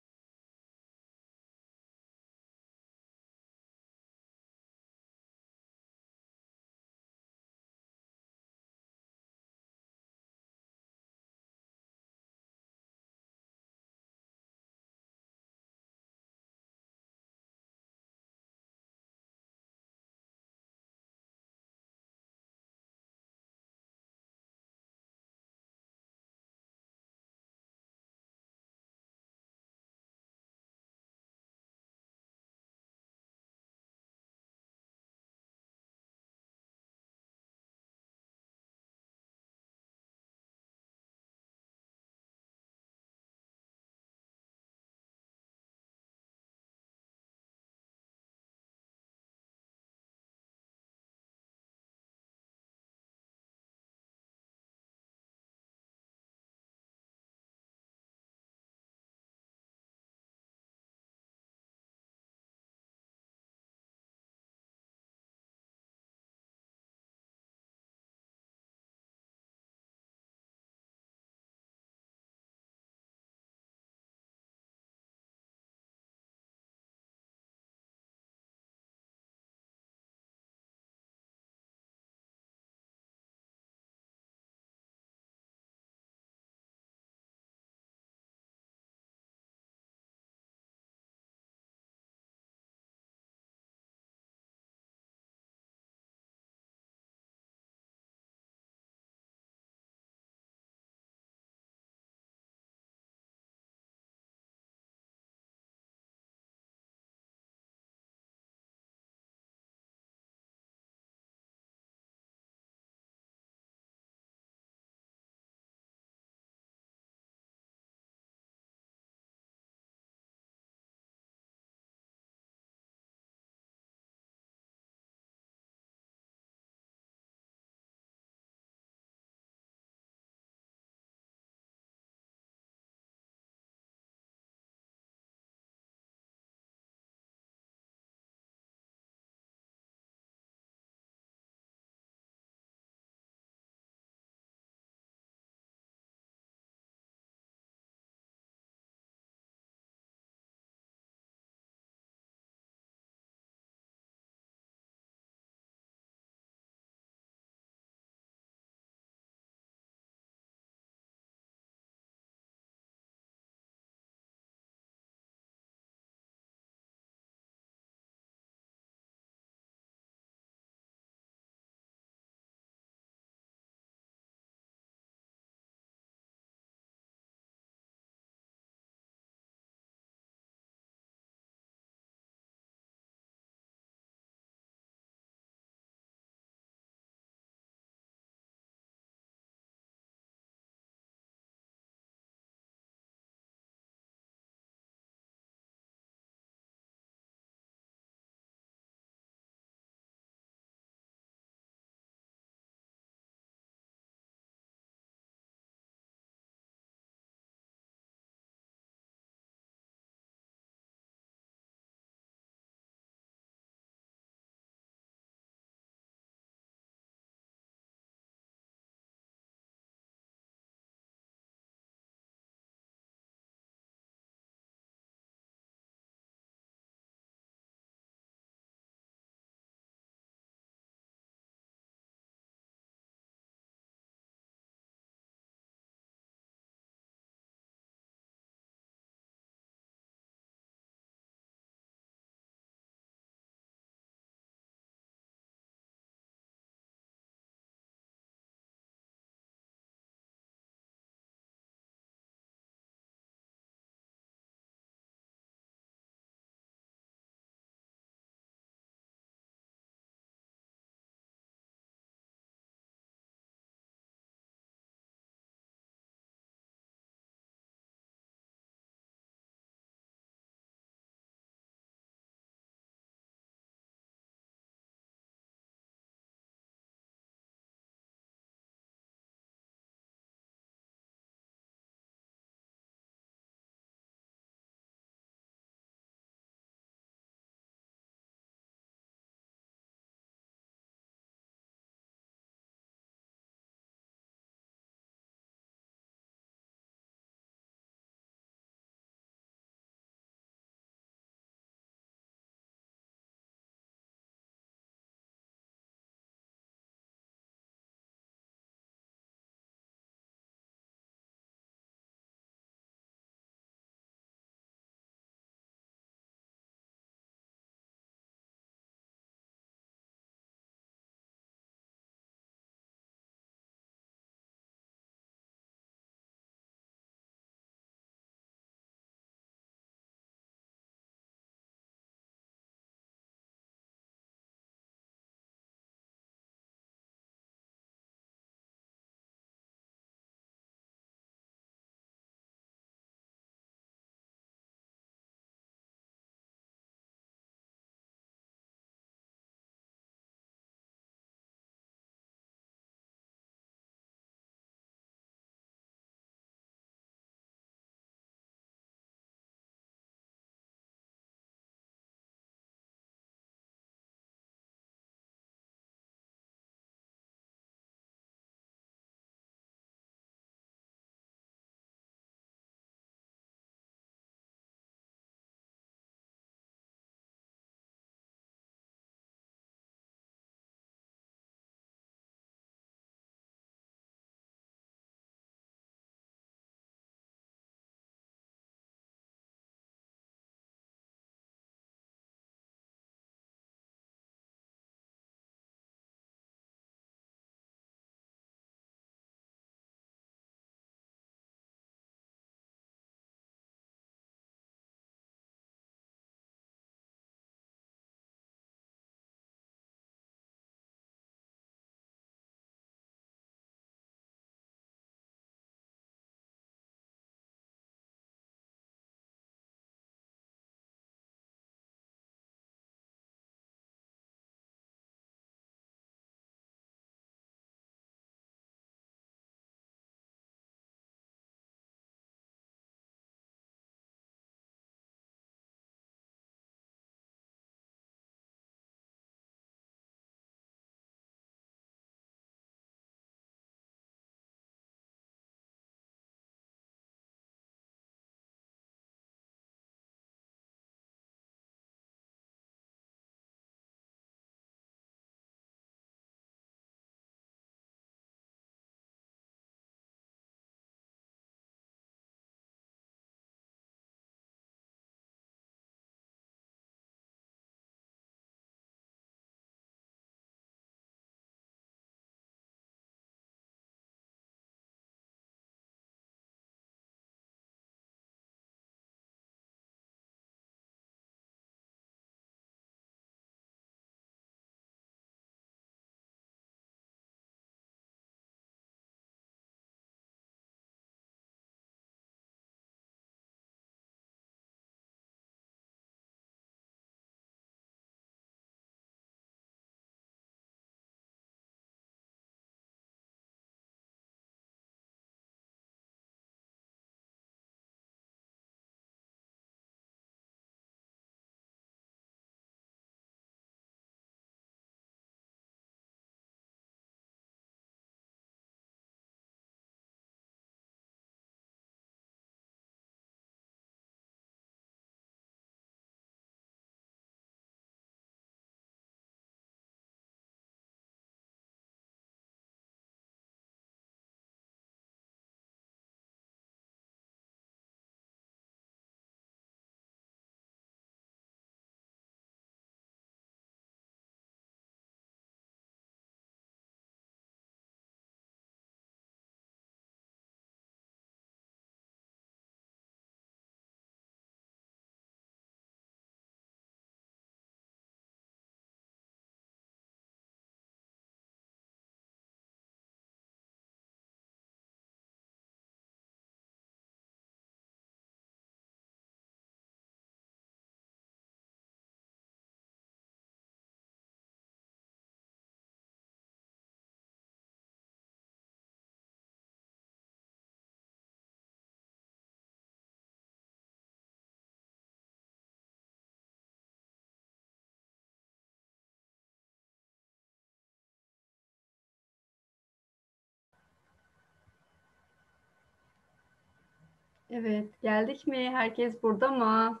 Evet, geldik mi? Herkes burada mı?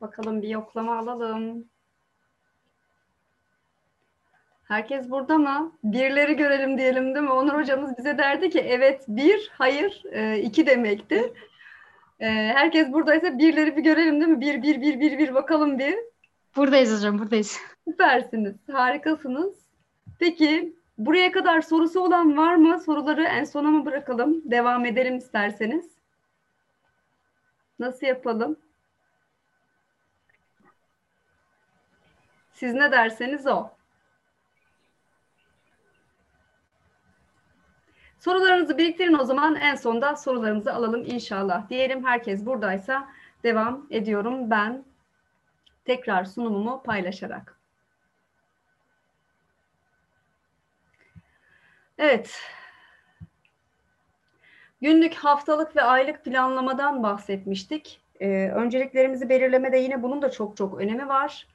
Bakalım bir yoklama alalım. Herkes burada mı? Birleri görelim diyelim değil mi? Onur hocamız bize derdi ki evet bir, hayır iki demekti. Herkes buradaysa birleri bir görelim değil mi? Bir, bir, bir, bir, bir bakalım bir. Buradayız hocam, buradayız. Süpersiniz, harikasınız. Peki buraya kadar sorusu olan var mı? Soruları en sona mı bırakalım? Devam edelim isterseniz. Nasıl yapalım? Siz ne derseniz o. Sorularınızı biriktirin o zaman. En sonda sorularınızı alalım inşallah. Diyelim herkes buradaysa devam ediyorum ben. Tekrar sunumumu paylaşarak. Evet. Günlük, haftalık ve aylık planlamadan bahsetmiştik. Ee, önceliklerimizi belirlemede yine bunun da çok çok önemi var.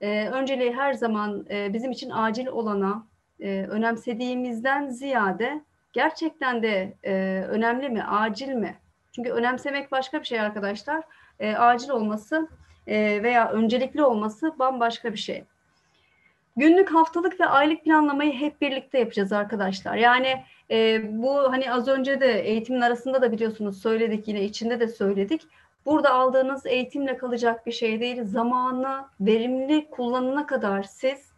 Ee, önceliği her zaman e, bizim için acil olana e, önemsediğimizden ziyade gerçekten de e, önemli mi, acil mi? Çünkü önemsemek başka bir şey arkadaşlar. E, acil olması e, veya öncelikli olması bambaşka bir şey. Günlük, haftalık ve aylık planlamayı hep birlikte yapacağız arkadaşlar. Yani e, bu hani az önce de eğitimin arasında da biliyorsunuz söyledik, yine içinde de söyledik. Burada aldığınız eğitimle kalacak bir şey değil. Zamanı verimli kullanana kadar siz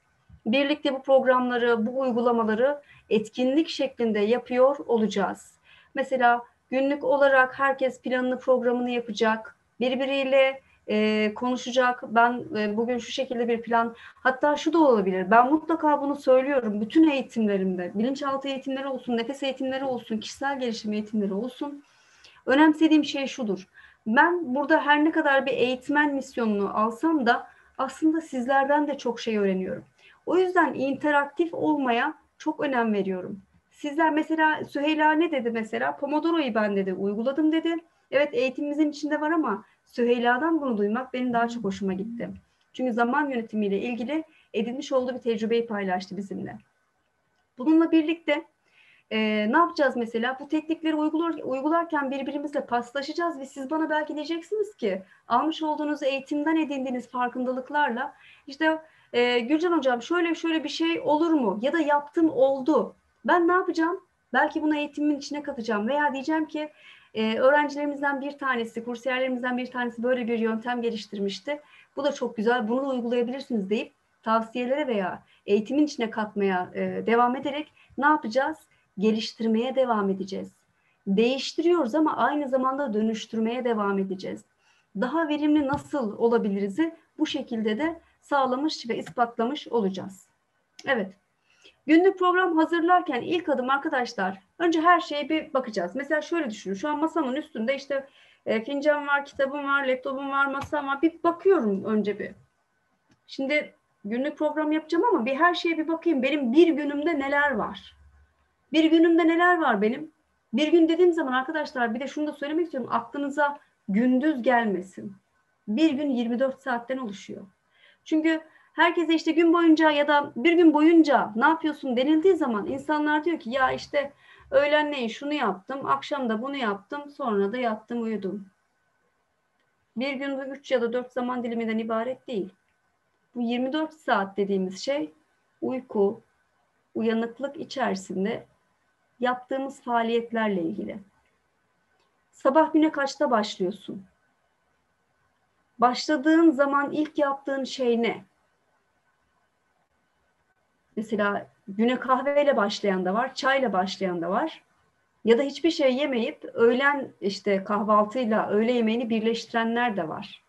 birlikte bu programları, bu uygulamaları etkinlik şeklinde yapıyor olacağız. Mesela günlük olarak herkes planını, programını yapacak, birbiriyle e, konuşacak. Ben e, bugün şu şekilde bir plan, hatta şu da olabilir. Ben mutlaka bunu söylüyorum. Bütün eğitimlerimde, bilinçaltı eğitimleri olsun, nefes eğitimleri olsun, kişisel gelişim eğitimleri olsun. Önemsediğim şey şudur. Ben burada her ne kadar bir eğitmen misyonunu alsam da aslında sizlerden de çok şey öğreniyorum. O yüzden interaktif olmaya çok önem veriyorum. Sizler mesela Süheyla ne dedi mesela? Pomodoro'yu ben dedi uyguladım dedi. Evet eğitimimizin içinde var ama Süheyla'dan bunu duymak benim daha çok hoşuma gitti. Çünkü zaman yönetimiyle ilgili edinmiş olduğu bir tecrübeyi paylaştı bizimle. Bununla birlikte Ee, ne yapacağız mesela? Bu teknikleri uygular, uygularken birbirimizle paslaşacağız ve siz bana belki diyeceksiniz ki almış olduğunuz eğitimden edindiğiniz farkındalıklarla işte e, Gülcan hocam şöyle şöyle bir şey olur mu? Ya da yaptım oldu. Ben ne yapacağım? Belki bunu eğitimin içine katacağım veya diyeceğim ki e, öğrencilerimizden bir tanesi, kursiyerlerimizden bir tanesi böyle bir yöntem geliştirmişti. Bu da çok güzel. Bunu da uygulayabilirsiniz deyip tavsiyelere veya eğitimin içine katmaya e, devam ederek ne yapacağız? Geliştirmeye devam edeceğiz. Değiştiriyoruz ama aynı zamanda dönüştürmeye devam edeceğiz. Daha verimli nasıl olabiliriz'i bu şekilde de sağlamış ve ispatlamış olacağız. Evet. Günlük program hazırlarken ilk adım arkadaşlar, önce her şeye bir bakacağız. Mesela şöyle düşünün. Şu an masamın üstünde işte e, fincan var, kitabım var, laptopum var, masam var. Bir bakıyorum önce bir. Şimdi günlük program yapacağım ama bir her şeye bir bakayım. Benim bir günümde neler var? Bir günümde neler var benim? Bir gün dediğim zaman arkadaşlar bir de şunu da söylemek istiyorum. Aklınıza gündüz gelmesin. Bir gün yirmi dört saatten oluşuyor. Çünkü herkese işte gün boyunca ya da bir gün boyunca ne yapıyorsun denildiği zaman insanlar diyor ki ya işte öğlenleyin şunu yaptım, akşam da bunu yaptım, sonra da yattım uyudum. Bir gün bu üç ya da dört zaman diliminden ibaret değil. Bu yirmi dört saat dediğimiz şey uyku, uyanıklık içerisinde yaptığımız faaliyetlerle ilgili. Sabah güne kaçta başlıyorsun? Başladığın zaman ilk yaptığın şey ne? Mesela güne kahveyle başlayan da var, çayla başlayan da var. Ya da hiçbir şey yemeyip öğlen işte kahvaltıyla öğle yemeğini birleştirenler de var.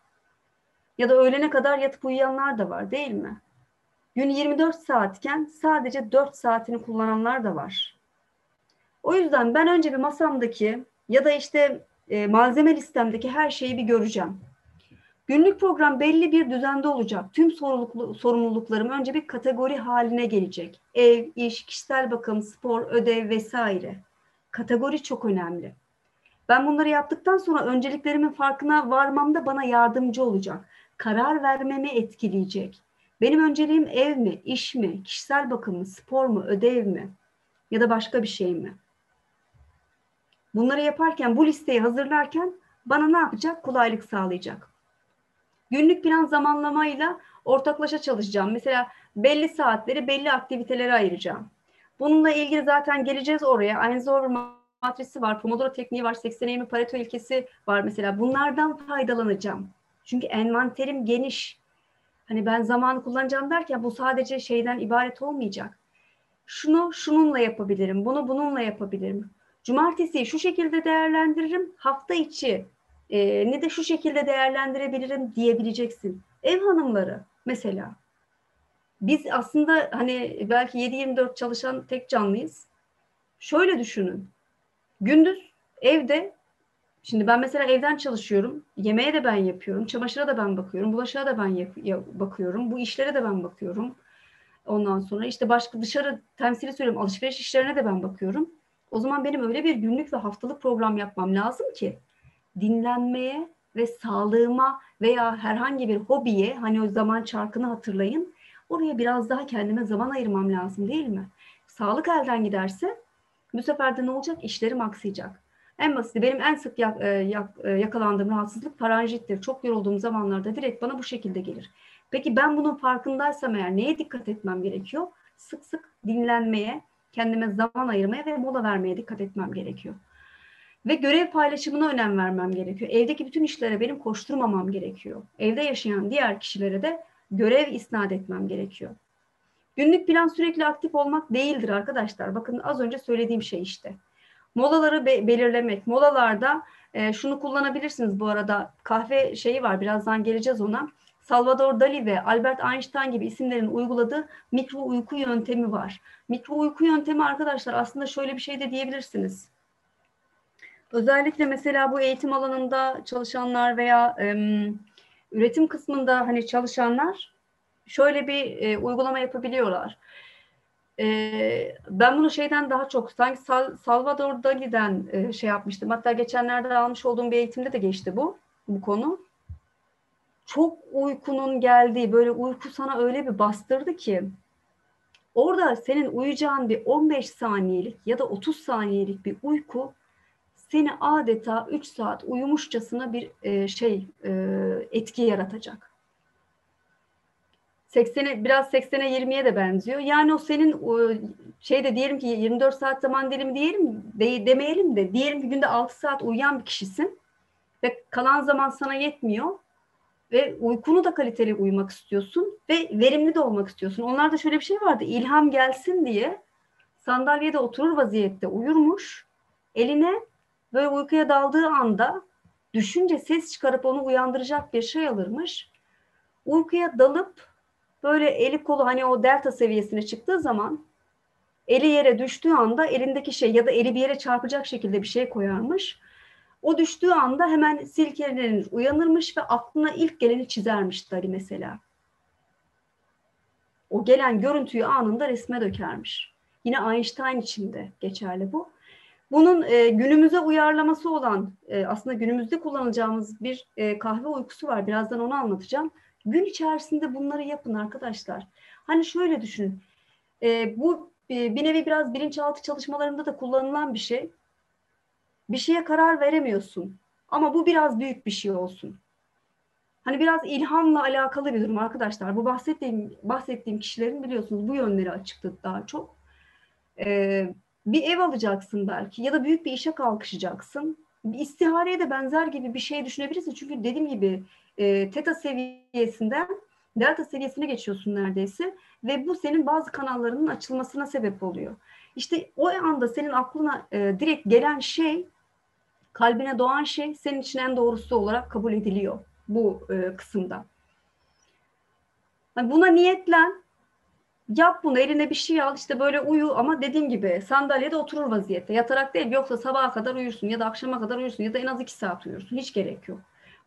Ya da öğlene kadar yatıp uyuyanlar da var, değil mi? Gün yirmi dört saatken sadece dört saatini kullananlar da var. O yüzden ben önce bir masamdaki ya da işte e, malzeme listemdeki her şeyi bir göreceğim. Günlük program belli bir düzende olacak. Tüm sorumluluklarım önce bir kategori haline gelecek. Ev, iş, kişisel bakım, spor, ödev vesaire. Kategori çok önemli. Ben bunları yaptıktan sonra önceliklerimin farkına varmam da bana yardımcı olacak. Karar vermemi etkileyecek. Benim önceliğim ev mi, iş mi, kişisel bakım mı, spor mu, ödev mi ya da başka bir şey mi? Bunları yaparken, bu listeyi hazırlarken bana ne yapacak? Kolaylık sağlayacak. Günlük plan zamanlamayla ortaklaşa çalışacağım. Mesela belli saatleri belli aktivitelere ayıracağım. Bununla ilgili zaten geleceğiz oraya. Eisenhower matrisi var, Pomodoro tekniği var, seksen yirmi Pareto ilkesi var mesela. Bunlardan faydalanacağım. Çünkü envanterim geniş. Hani ben zamanı kullanacağım derken bu sadece şeyden ibaret olmayacak. Şunu şununla yapabilirim, bunu bununla yapabilirim. Cumartesiyi şu şekilde değerlendiririm, hafta içi e, ne de şu şekilde değerlendirebilirim diyebileceksin. Ev hanımları mesela. Biz aslında hani belki yedi yirmi dört çalışan tek canlıyız. Şöyle düşünün. Gündüz evde, şimdi ben mesela evden çalışıyorum. Yemeğe de ben yapıyorum, çamaşıra da ben bakıyorum, bulaşığa da ben yap- bakıyorum, bu işlere de ben bakıyorum. Ondan sonra işte başka dışarı temsili söylüyorum, alışveriş işlerine de ben bakıyorum. O zaman benim öyle bir günlük ve haftalık program yapmam lazım ki dinlenmeye ve sağlığıma veya herhangi bir hobiye, hani o zaman çarkını hatırlayın, oraya biraz daha kendime zaman ayırmam lazım değil mi? Sağlık elden giderse bu sefer de ne olacak? İşlerim aksayacak. En basiti benim en sık yak, yak, yakalandığım rahatsızlık faranjittir. Çok yorulduğum zamanlarda direkt bana bu şekilde gelir. Peki ben bunun farkındaysam eğer neye dikkat etmem gerekiyor? Sık sık dinlenmeye, kendime zaman ayırmaya ve mola vermeye dikkat etmem gerekiyor. Ve görev paylaşımına önem vermem gerekiyor. Evdeki bütün işlere benim koşturmamam gerekiyor. Evde yaşayan diğer kişilere de görev isnat etmem gerekiyor. Günlük plan sürekli aktif olmak değildir arkadaşlar. Bakın az önce söylediğim şey işte. Molaları be- belirlemek. Molalarda e, şunu kullanabilirsiniz bu arada. Kahve şeyi var, birazdan geleceğiz ona. Salvador Dali ve Albert Einstein gibi isimlerin uyguladığı mikro uyku yöntemi var. Mikro uyku yöntemi arkadaşlar aslında şöyle bir şey de diyebilirsiniz. Özellikle mesela bu eğitim alanında çalışanlar veya e, üretim kısmında hani çalışanlar şöyle bir e, uygulama yapabiliyorlar. E, ben bunu şeyden daha çok sanki Sal- Salvador Dali'den e, şey yapmıştım. Hatta geçenlerde almış olduğum bir eğitimde de geçti bu bu konu. Çok uykunun geldiği, böyle uyku sana öyle bir bastırdı ki orada senin uyuyacağın bir on beş saniyelik ya da otuz saniyelik bir uyku seni adeta üç saat uyumuşçasına bir e, şey e, etki yaratacak. seksene, biraz seksene yirmiye de benziyor. Yani o senin e, şey de diyelim ki yirmi dört saat zaman dilimi diyelim de, demeyelim de diyelim ki günde altı saat uyuyan bir kişisin ve kalan zaman sana yetmiyor. Ve uykunu da kaliteli uyumak istiyorsun ve verimli de olmak istiyorsun. Onlarda şöyle bir şey vardı. İlham gelsin diye sandalyede oturur vaziyette uyurmuş. Eline böyle uykuya daldığı anda düşünce ses çıkarıp onu uyandıracak bir şey alırmış. Uykuya dalıp böyle eli kolu hani o delta seviyesine çıktığı zaman eli yere düştüğü anda elindeki şey ya da eli bir yere çarpacak şekilde bir şey koyarmış. O düştüğü anda hemen silkelenir, uyanırmış ve aklına ilk geleni çizermiş Dali mesela. O gelen görüntüyü anında resme dökermiş. Yine Einstein için de geçerli bu. Bunun e, günümüze uyarlaması olan, e, aslında günümüzde kullanacağımız bir e, kahve uykusu var. Birazdan onu anlatacağım. Gün içerisinde bunları yapın arkadaşlar. Hani şöyle düşünün. E, bu e, bir nevi biraz bilinçaltı çalışmalarında da kullanılan bir şey. Bir şeye karar veremiyorsun ama bu biraz büyük bir şey olsun. Hani biraz ilhamla alakalı bir durum arkadaşlar. Bu bahsettiğim bahsettiğim kişilerin biliyorsunuz bu yönleri açıktı daha çok. Ee, bir ev alacaksın belki ya da büyük bir işe kalkışacaksın. Bir istihareye de benzer gibi bir şey düşünebilirsin. Çünkü dediğim gibi e, teta seviyesinden delta seviyesine geçiyorsun neredeyse. Ve bu senin bazı kanallarının açılmasına sebep oluyor. İşte o anda senin aklına e, direkt gelen şey, kalbine doğan şey senin için en doğrusu olarak kabul ediliyor bu e, kısımda. Yani buna niyetlen, yap bunu, eline bir şey al, işte böyle uyu ama dediğim gibi sandalyede oturur vaziyette. Yatarak değil, yoksa sabaha kadar uyursun ya da akşama kadar uyursun ya da en az iki saat uyursun, hiç gerek yok.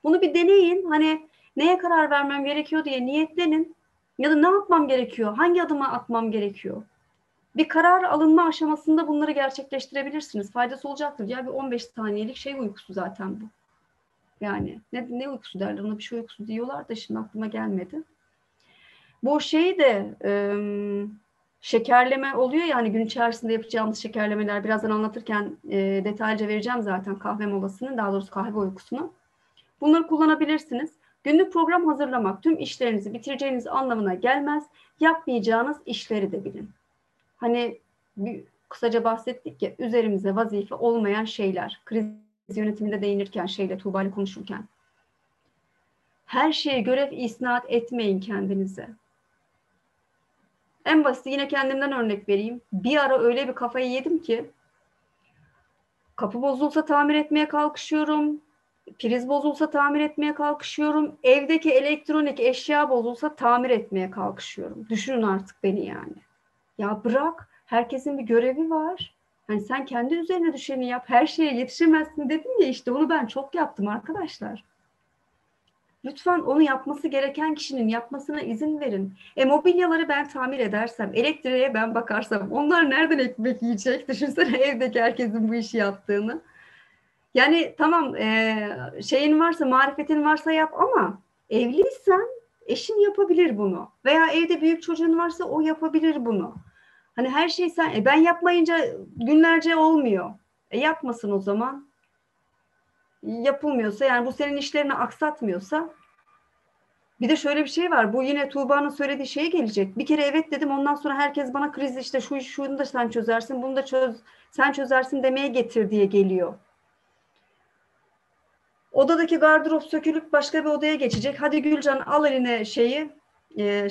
Bunu bir deneyin, hani neye karar vermem gerekiyor diye niyetlenin ya da ne yapmam gerekiyor, hangi adımı atmam gerekiyor. Bir karar alınma aşamasında bunları gerçekleştirebilirsiniz. Faydası olacaktır. Ya bir on beş saniyelik şey uykusu zaten bu. Yani ne, ne uykusu derler? Ona bir şey uykusu diyorlar da şimdi aklıma gelmedi. Bu şeyi de şekerleme oluyor ya, hani gün içerisinde yapacağımız şekerlemeler. Birazdan anlatırken e, detaylıca vereceğim zaten kahve molasını, daha doğrusu kahve uykusunu. Bunları kullanabilirsiniz. Günlük program hazırlamak tüm işlerinizi bitireceğiniz anlamına gelmez. Yapmayacağınız işleri de bilin. Hani bir, kısaca bahsettik ya, üzerimize vazife olmayan şeyler. Kriz yönetiminde değinirken, şeyle, Tuğba'yla konuşurken. Her şeye görev isnat etmeyin kendinize. En basit, yine kendimden örnek vereyim. Bir ara öyle bir kafayı yedim ki kapı bozulsa tamir etmeye kalkışıyorum. Priz bozulsa tamir etmeye kalkışıyorum. Evdeki elektronik eşya bozulsa tamir etmeye kalkışıyorum. Düşünün artık beni yani. Ya bırak, herkesin bir görevi var. Yani sen kendi üzerine düşeni yap. Her şeye yetişemezsin dedim ya, işte onu ben çok yaptım arkadaşlar. Lütfen onu yapması gereken kişinin yapmasına izin verin. E mobilyaları ben tamir edersem, elektriğe ben bakarsam onlar nereden ekmek yiyecek? Düşünsene evdeki herkesin bu işi yaptığını. Yani tamam e, şeyin varsa, marifetin varsa yap, ama evliysen eşin yapabilir bunu. Veya evde büyük çocuğun varsa o yapabilir bunu. Hani her şey sen, e, ben yapmayınca günlerce olmuyor. E, yapmasın o zaman. Yapılmıyorsa, yani bu senin işlerini aksatmıyorsa. Bir de şöyle bir şey var. Bu yine Tuğba'nın söylediği şeye gelecek. Bir kere evet dedim, ondan sonra herkes bana kriz, işte şu şunu da sen çözersin, bunu da çöz, sen çözersin demeye getir diye geliyor. Odadaki gardırop sökülüp başka bir odaya geçecek. Hadi Gülcan al eline şeyi,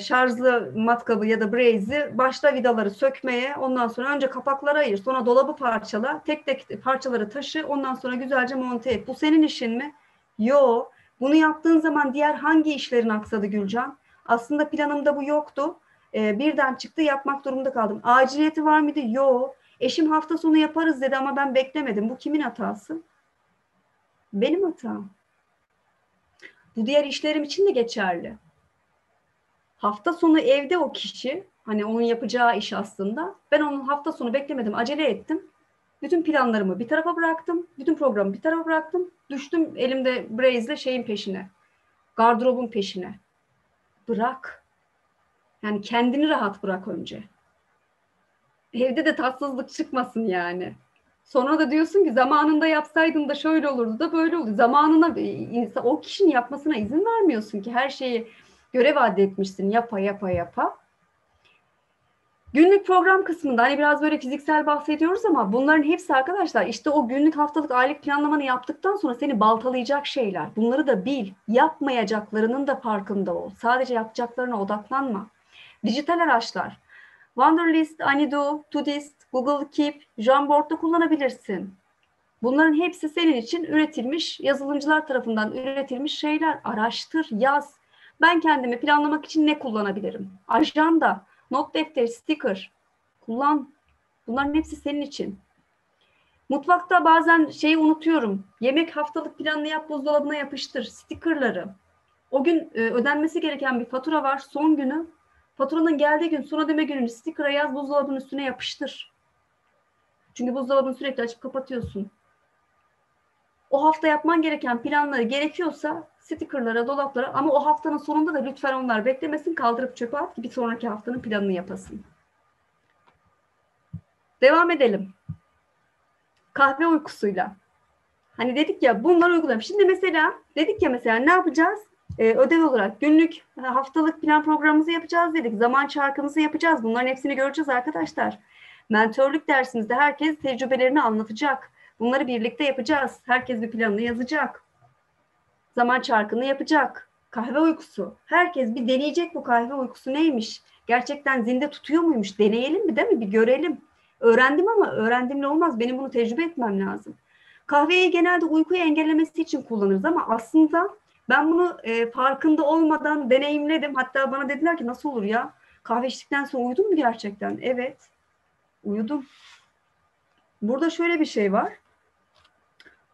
şarjlı matkabı ya da braze'i, başla vidaları sökmeye, ondan sonra önce kapakları ayır, sonra dolabı parçala, tek tek parçaları taşı, ondan sonra güzelce monte et. Bu senin işin mi? Yo. Bunu yaptığın zaman diğer hangi işlerin aksadı Gülcan? Aslında planımda bu yoktu. E, birden çıktı, yapmak durumunda kaldım. Aciliyeti var mıydı? Yo. Eşim hafta sonu yaparız dedi ama ben beklemedim. Bu kimin hatası? Benim hatam. Bu diğer işlerim için de geçerli. Hafta sonu evde o kişi, hani onun yapacağı iş aslında. Ben onun hafta sonu beklemedim, acele ettim. Bütün planlarımı bir tarafa bıraktım. Bütün programı bir tarafa bıraktım. Düştüm elimde braze'le şeyin peşine. Gardırobun peşine. Bırak. Yani kendini rahat bırak önce. Evde de tatsızlık çıkmasın yani. Sonra da diyorsun ki zamanında yapsaydın da şöyle olurdu da böyle olurdu. Zamanına, o kişinin yapmasına izin vermiyorsun ki, her şeyi görev addetmişsin, yapa yapa yapa. Günlük program kısmında hani biraz böyle fiziksel bahsediyoruz ama bunların hepsi arkadaşlar işte o günlük, haftalık, aylık planlamanı yaptıktan sonra seni baltalayacak şeyler. Bunları da bil. Yapmayacaklarının da farkında ol. Sadece yapacaklarına odaklanma. Dijital araçlar. Wunderlist, Anydo, Todoist, Google Keep, Jamboard'da kullanabilirsin. Bunların hepsi senin için üretilmiş, yazılımcılar tarafından üretilmiş şeyler. Araştır, yaz. Ben kendimi planlamak için ne kullanabilirim? Ajanda, not defteri, sticker. Kullan. Bunların hepsi senin için. Mutfakta bazen şeyi unutuyorum. Yemek haftalık planını yap, buzdolabına yapıştır. Stickerları. O gün ödenmesi gereken bir fatura var. Son günü. Faturanın geldiği gün, son ödeme gününü sticker'a yaz, buzdolabının üstüne yapıştır. Çünkü buzdolabını sürekli açıp kapatıyorsun. O hafta yapman gereken planları, gerekiyorsa stickerlara, dolaplara, ama o haftanın sonunda da lütfen onlar beklemesin, kaldırıp çöpe at ki bir sonraki haftanın planını yapasın. Devam edelim. Kahve uykusuyla. Hani dedik ya, bunları uygulayalım. Şimdi mesela dedik ya, mesela ne yapacağız? Ee, ödev olarak günlük, haftalık plan programımızı yapacağız dedik. Zaman çarkımızı yapacağız. Bunların hepsini göreceğiz arkadaşlar. Mentörlük dersimizde herkes tecrübelerini anlatacak. Bunları birlikte yapacağız. Herkes bir planını yazacak. Zaman çarkını yapacak. Kahve uykusu. Herkes bir deneyecek, bu kahve uykusu neymiş? Gerçekten zinde tutuyor muymuş? Deneyelim mi, değil mi? Bir görelim. Öğrendim ama öğrendimle olmaz. Benim bunu tecrübe etmem lazım. Kahveyi genelde uykuyu engellemesi için kullanırız ama aslında ben bunu e, farkında olmadan deneyimledim. Hatta bana dediler ki nasıl olur ya? Kahve içtikten sonra uyudun mu gerçekten? Evet. Uyudum. Burada şöyle bir şey var.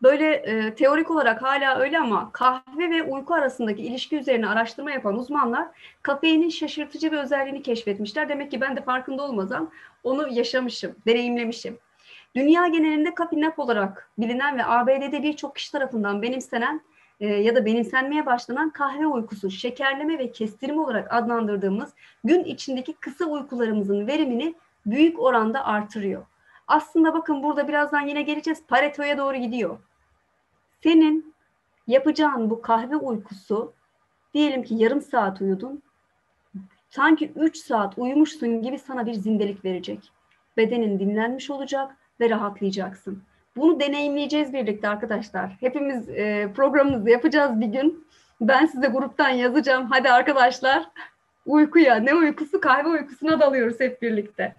Böyle e, teorik olarak hala öyle ama kahve ve uyku arasındaki ilişki üzerine araştırma yapan uzmanlar kafeinin şaşırtıcı bir özelliğini keşfetmişler. Demek ki ben de farkında olmadan onu yaşamışım, deneyimlemişim. Dünya genelinde kafe nap olarak bilinen ve A B D'de birçok kişi tarafından benimsenen e, ya da benimsenmeye başlanan kahve uykusu, şekerleme ve kestirme olarak adlandırdığımız gün içindeki kısa uykularımızın verimini büyük oranda artırıyor. Aslında bakın burada birazdan yine geleceğiz. Pareto'ya doğru gidiyor. Senin yapacağın bu kahve uykusu, diyelim ki yarım saat uyudun, sanki üç saat uyumuşsun gibi sana bir zindelik verecek. Bedenin dinlenmiş olacak ve rahatlayacaksın. Bunu deneyimleyeceğiz birlikte arkadaşlar. Hepimiz e, programımızı yapacağız bir gün. Ben size gruptan yazacağım. Hadi arkadaşlar uykuya, ne uykusu, kahve uykusuna dalıyoruz hep birlikte.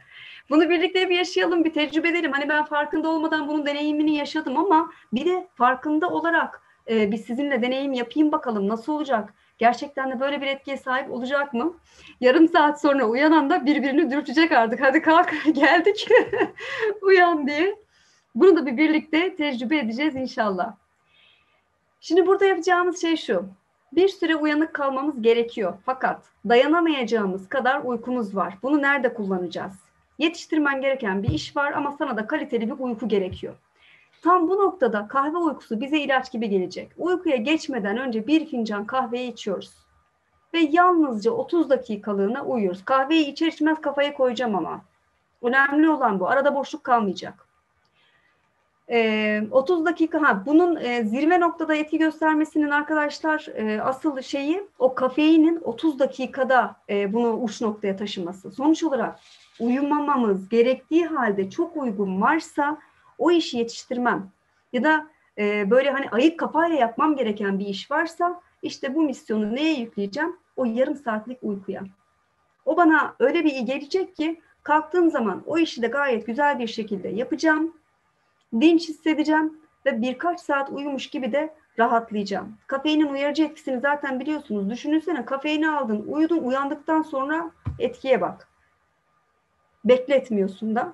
Bunu birlikte bir yaşayalım, bir tecrübe edelim. Hani ben farkında olmadan bunun deneyimini yaşadım ama bir de farkında olarak e, bir sizinle deneyim yapayım bakalım nasıl olacak? Gerçekten de böyle bir etkiye sahip olacak mı? Yarım saat sonra uyanan da birbirini dürtecek artık. Hadi kalk geldik uyan diye. Bunu da bir birlikte tecrübe edeceğiz inşallah. Şimdi burada yapacağımız şey şu. Bir süre uyanık kalmamız gerekiyor. Fakat dayanamayacağımız kadar uykumuz var. Bunu nerede kullanacağız? Yetiştirmen gereken bir iş var ama sana da kaliteli bir uyku gerekiyor. Tam bu noktada kahve uykusu bize ilaç gibi gelecek. Uykuya geçmeden önce bir fincan kahveyi içiyoruz. Ve yalnızca otuz dakikalığına uyuyoruz. Kahveyi içer içmez kafaya koyacağım ama. Önemli olan bu. Arada boşluk kalmayacak. Ee, otuz dakika, ha, bunun e, zirve noktada etki göstermesinin arkadaşlar e, asıl şeyi o kafeinin otuz dakikada e, bunu uç noktaya taşıması. Sonuç olarak uyumamamız gerektiği halde çok uygun varsa o işi yetiştirmem ya da e, böyle hani ayık kafayla yapmam gereken bir iş varsa işte bu misyonu neye yükleyeceğim? O yarım saatlik uykuya. O bana öyle bir iyi gelecek ki kalktığım zaman o işi de gayet güzel bir şekilde yapacağım. Dinç hissedeceğim ve birkaç saat uyumuş gibi de rahatlayacağım. Kafeinin uyarıcı etkisini zaten biliyorsunuz. Düşünsene kafeini aldın, uyudun, uyandıktan sonra etkiye bak. Bekletmiyorsun da.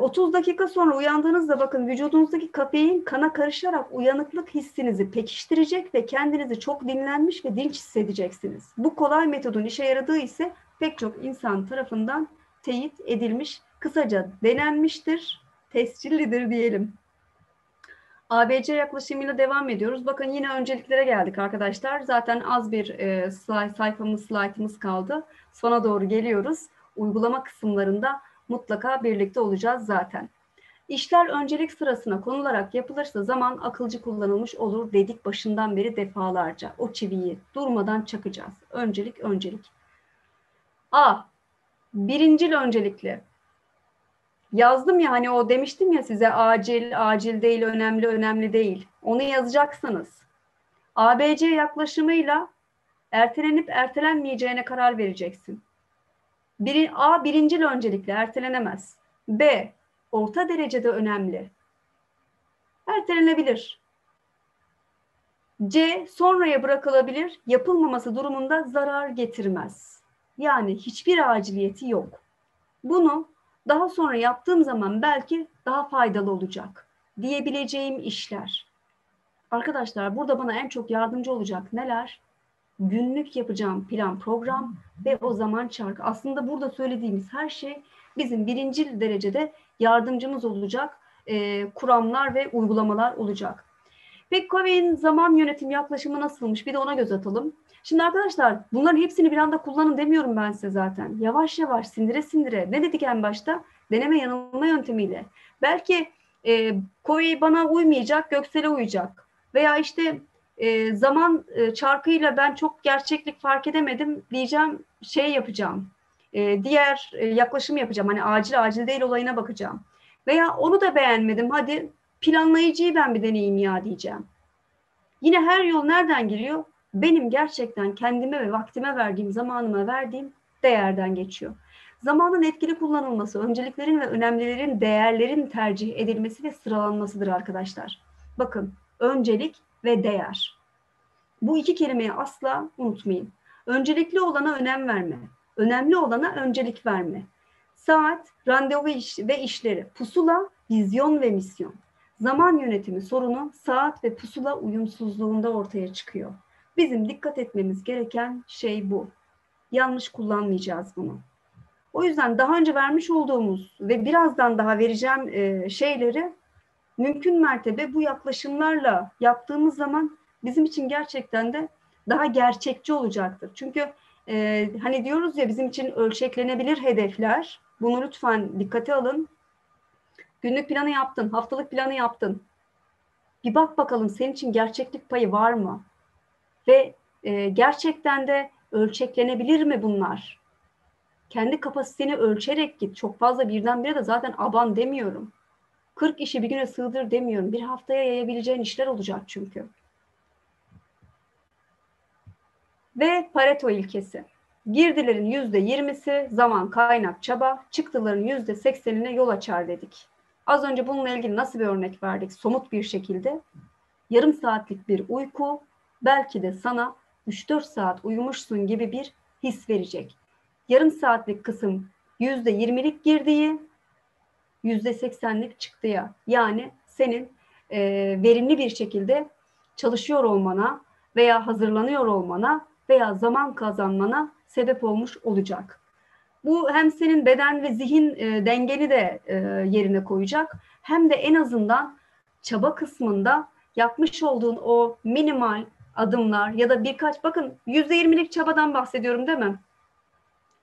otuz dakika sonra uyandığınızda bakın vücudunuzdaki kafein kana karışarak uyanıklık hissinizi pekiştirecek ve kendinizi çok dinlenmiş ve dinç hissedeceksiniz. Bu kolay metodun işe yaradığı ise pek çok insan tarafından teyit edilmiş, kısaca denenmiştir, tescillidir diyelim. A B C yaklaşımıyla devam ediyoruz. Bakın yine önceliklere geldik arkadaşlar. Zaten az bir e, slide, sayfamız, slaytımız kaldı. Sona doğru geliyoruz. Uygulama kısımlarında mutlaka birlikte olacağız zaten. İşler öncelik sırasına konularak yapılırsa zaman akılcı kullanılmış olur dedik başından beri defalarca. O çiviyi durmadan çakacağız. Öncelik öncelik. A. Birincil öncelikli. Yazdım ya hani o demiştim ya size acil, acil değil, önemli, önemli değil. Onu yazacaksınız. A B C yaklaşımıyla ertelenip ertelenmeyeceğine karar vereceksin. Bir, A birincil öncelikle ertelenemez. B orta derecede önemli. Ertelenebilir. C sonraya bırakılabilir. Yapılmaması durumunda zarar getirmez. Yani hiçbir aciliyeti yok. Bunu daha sonra yaptığım zaman belki daha faydalı olacak diyebileceğim işler. Arkadaşlar burada bana en çok yardımcı olacak neler? Günlük yapacağım plan, program ve o zaman çarkı. Aslında burada söylediğimiz her şey bizim birinci derecede yardımcımız olacak e, kuramlar ve uygulamalar olacak. Peki Kovey'in zaman yönetim yaklaşımı nasılmış? Bir de ona göz atalım. Şimdi arkadaşlar bunların hepsini bir anda kullanın demiyorum ben size zaten. Yavaş yavaş sindire sindire. Ne dedik en başta? Deneme yanılma yöntemiyle. Belki e, Kovey bana uymayacak, Göksel'e uyacak. Veya işte E, zaman e, çarkıyla ben çok gerçeklik fark edemedim diyeceğim şey yapacağım. E, diğer e, yaklaşım yapacağım. Hani acil acil değil olayına bakacağım. Veya onu da beğenmedim. Hadi planlayıcıyı ben bir deneyeyim ya diyeceğim. Yine her yol nereden giriyor? Benim gerçekten kendime ve vaktime verdiğim, zamanıma verdiğim değerden geçiyor. Zamanın etkili kullanılması, önceliklerin ve önemlilerin, değerlerin tercih edilmesi ve sıralanmasıdır arkadaşlar. Bakın öncelik ve değer. Bu iki kelimeyi asla unutmayın. Öncelikli olana önem verme. Önemli olana öncelik verme. Saat, randevu iş ve işleri, pusula, vizyon ve misyon. Zaman yönetimi sorunu saat ve pusula uyumsuzluğunda ortaya çıkıyor. Bizim dikkat etmemiz gereken şey bu. Yanlış kullanmayacağız bunu. O yüzden daha önce vermiş olduğumuz ve birazdan daha vereceğim şeyleri mümkün mertebe bu yaklaşımlarla yaptığımız zaman bizim için gerçekten de daha gerçekçi olacaktır. Çünkü e, hani diyoruz ya, bizim için ölçeklenebilir hedefler. Bunu lütfen dikkate alın. Günlük planı yaptın, haftalık planı yaptın. Bir bak bakalım senin için gerçeklik payı var mı? Ve e, gerçekten de ölçeklenebilir mi bunlar? Kendi kapasiteni ölçerek git. Çok fazla birdenbire de zaten aban demiyorum. kırk işi bir güne sığdır demiyorum. Bir haftaya yayabileceğin işler olacak çünkü. Ve Pareto ilkesi. Girdilerin yüzde yirmisi zaman, kaynak, çaba, çıktıların yüzde seksenine yol açar dedik. Az önce bununla ilgili nasıl bir örnek verdik? Somut bir şekilde yarım saatlik bir uyku belki de sana üç dört saat uyumuşsun gibi bir his verecek. Yarım saatlik kısım yüzde yirmilik girdiği, yüzde seksenlik çıktıya. Yani senin e, verimli bir şekilde çalışıyor olmana veya hazırlanıyor olmana veya zaman kazanmana sebep olmuş olacak. Bu hem senin beden ve zihin e, dengeni de e, yerine koyacak, hem de en azından çaba kısmında yapmış olduğun o minimal adımlar ya da birkaç, bakın yüzde yirmilik çabadan bahsediyorum değil mi?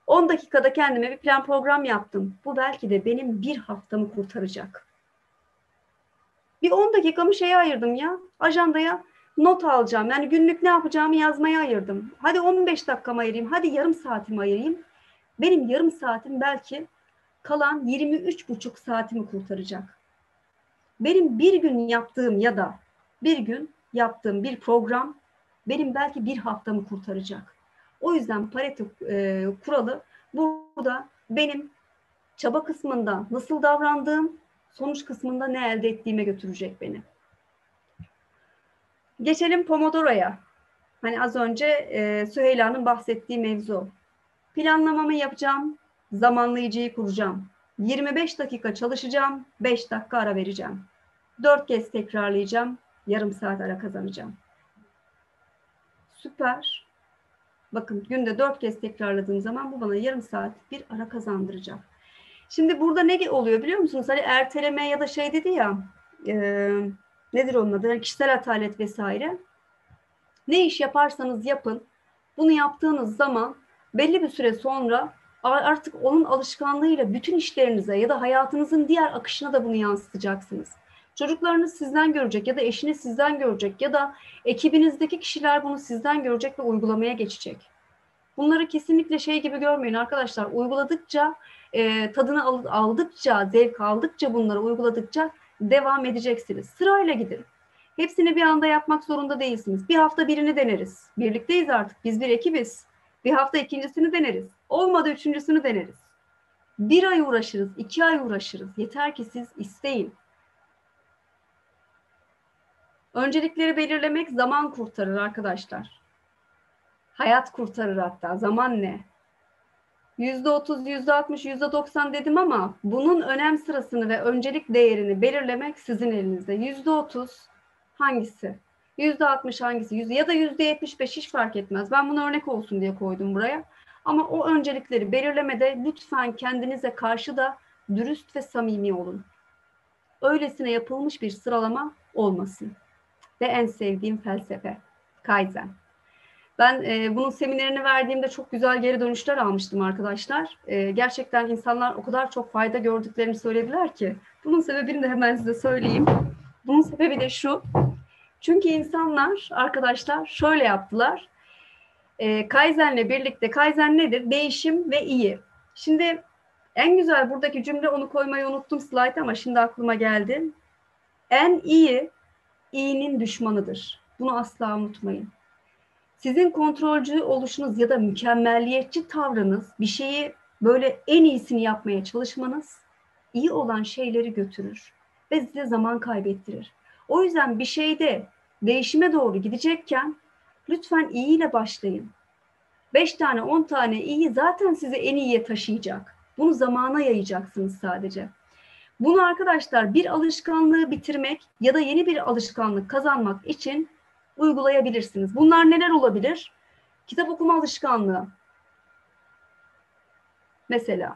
on dakikada kendime bir plan program yaptım. Bu belki de benim bir haftamı kurtaracak. Bir on dakikamı şeye ayırdım ya, ajandaya not alacağım. Yani günlük ne yapacağımı yazmaya ayırdım. Hadi on beş dakikamı ayırayım, hadi yarım saatimi ayırayım. Benim yarım saatim belki kalan yirmi üç buçuk saatimi kurtaracak. Benim bir gün yaptığım ya da bir gün yaptığım bir program benim belki bir haftamı kurtaracak. O yüzden Pareto e, kuralı burada benim çaba kısmında nasıl davrandığım, sonuç kısmında ne elde ettiğime götürecek beni. Geçelim Pomodoro'ya. Hani az önce e, Süheyla'nın bahsettiği mevzu. Planlamamı yapacağım, zamanlayıcıyı kuracağım. yirmi beş dakika çalışacağım, beş dakika ara vereceğim. dört kez tekrarlayacağım, yarım saat ara kazanacağım. Süper. Bakın günde dört kez tekrarladığım zaman bu bana yarım saatlik bir ara kazandıracak. Şimdi burada ne oluyor biliyor musunuz? Hani erteleme ya da şey dedi ya, e, nedir onun adı? Yani kişisel atalet vesaire. Ne iş yaparsanız yapın, bunu yaptığınız zaman belli bir süre sonra artık onun alışkanlığıyla bütün işlerinize ya da hayatınızın diğer akışına da bunu yansıtacaksınız. Çocuklarınız sizden görecek ya da eşiniz sizden görecek ya da ekibinizdeki kişiler bunu sizden görecek ve uygulamaya geçecek. Bunları kesinlikle şey gibi görmeyin arkadaşlar. Uyguladıkça, e, tadını aldıkça, zevk aldıkça, bunları uyguladıkça devam edeceksiniz. Sırayla gidin. Hepsini bir anda yapmak zorunda değilsiniz. Bir hafta birini deneriz. Birlikteyiz artık. Biz bir ekibiz. Bir hafta ikincisini deneriz. Olmadı üçüncüsünü deneriz. Bir ay uğraşırız, iki ay uğraşırız. Yeter ki siz isteyin. Öncelikleri belirlemek zaman kurtarır arkadaşlar. Hayat kurtarır hatta. Zaman ne? yüzde otuz, yüzde altmış, yüzde doksan dedim ama bunun önem sırasını ve öncelik değerini belirlemek sizin elinizde. yüzde otuz hangisi? yüzde altmış hangisi? Ya da yüzde yetmiş beş hiç fark etmez. Ben bunu örnek olsun diye koydum buraya. Ama o öncelikleri belirlemede lütfen kendinize karşı da dürüst ve samimi olun. Öylesine yapılmış bir sıralama olmasın. Ve en sevdiğim felsefe, Kaizen. Ben e, bunun seminerini verdiğimde çok güzel geri dönüşler almıştım arkadaşlar. E, gerçekten insanlar o kadar çok fayda gördüklerini söylediler ki. Bunun sebebini de hemen size söyleyeyim. Bunun sebebi de şu. Çünkü insanlar arkadaşlar şöyle yaptılar. E, Kaizen'le birlikte, Kaizen nedir? Değişim ve iyi. Şimdi en güzel buradaki cümle, onu koymayı unuttum slayta ama şimdi aklıma geldi. En iyi, iyinin düşmanıdır. Bunu asla unutmayın. Sizin kontrolcü oluşunuz ya da mükemmelliyetçi tavrınız, bir şeyi böyle en iyisini yapmaya çalışmanız, iyi olan şeyleri götürür ve size zaman kaybettirir. O yüzden bir şeyde değişime doğru gidecekken lütfen iyiyle başlayın. Beş tane, on tane iyi zaten sizi en iyiye taşıyacak. Bunu zamana yayacaksınız sadece. Bunu arkadaşlar bir alışkanlığı bitirmek ya da yeni bir alışkanlık kazanmak için uygulayabilirsiniz. Bunlar neler olabilir? Kitap okuma alışkanlığı. Mesela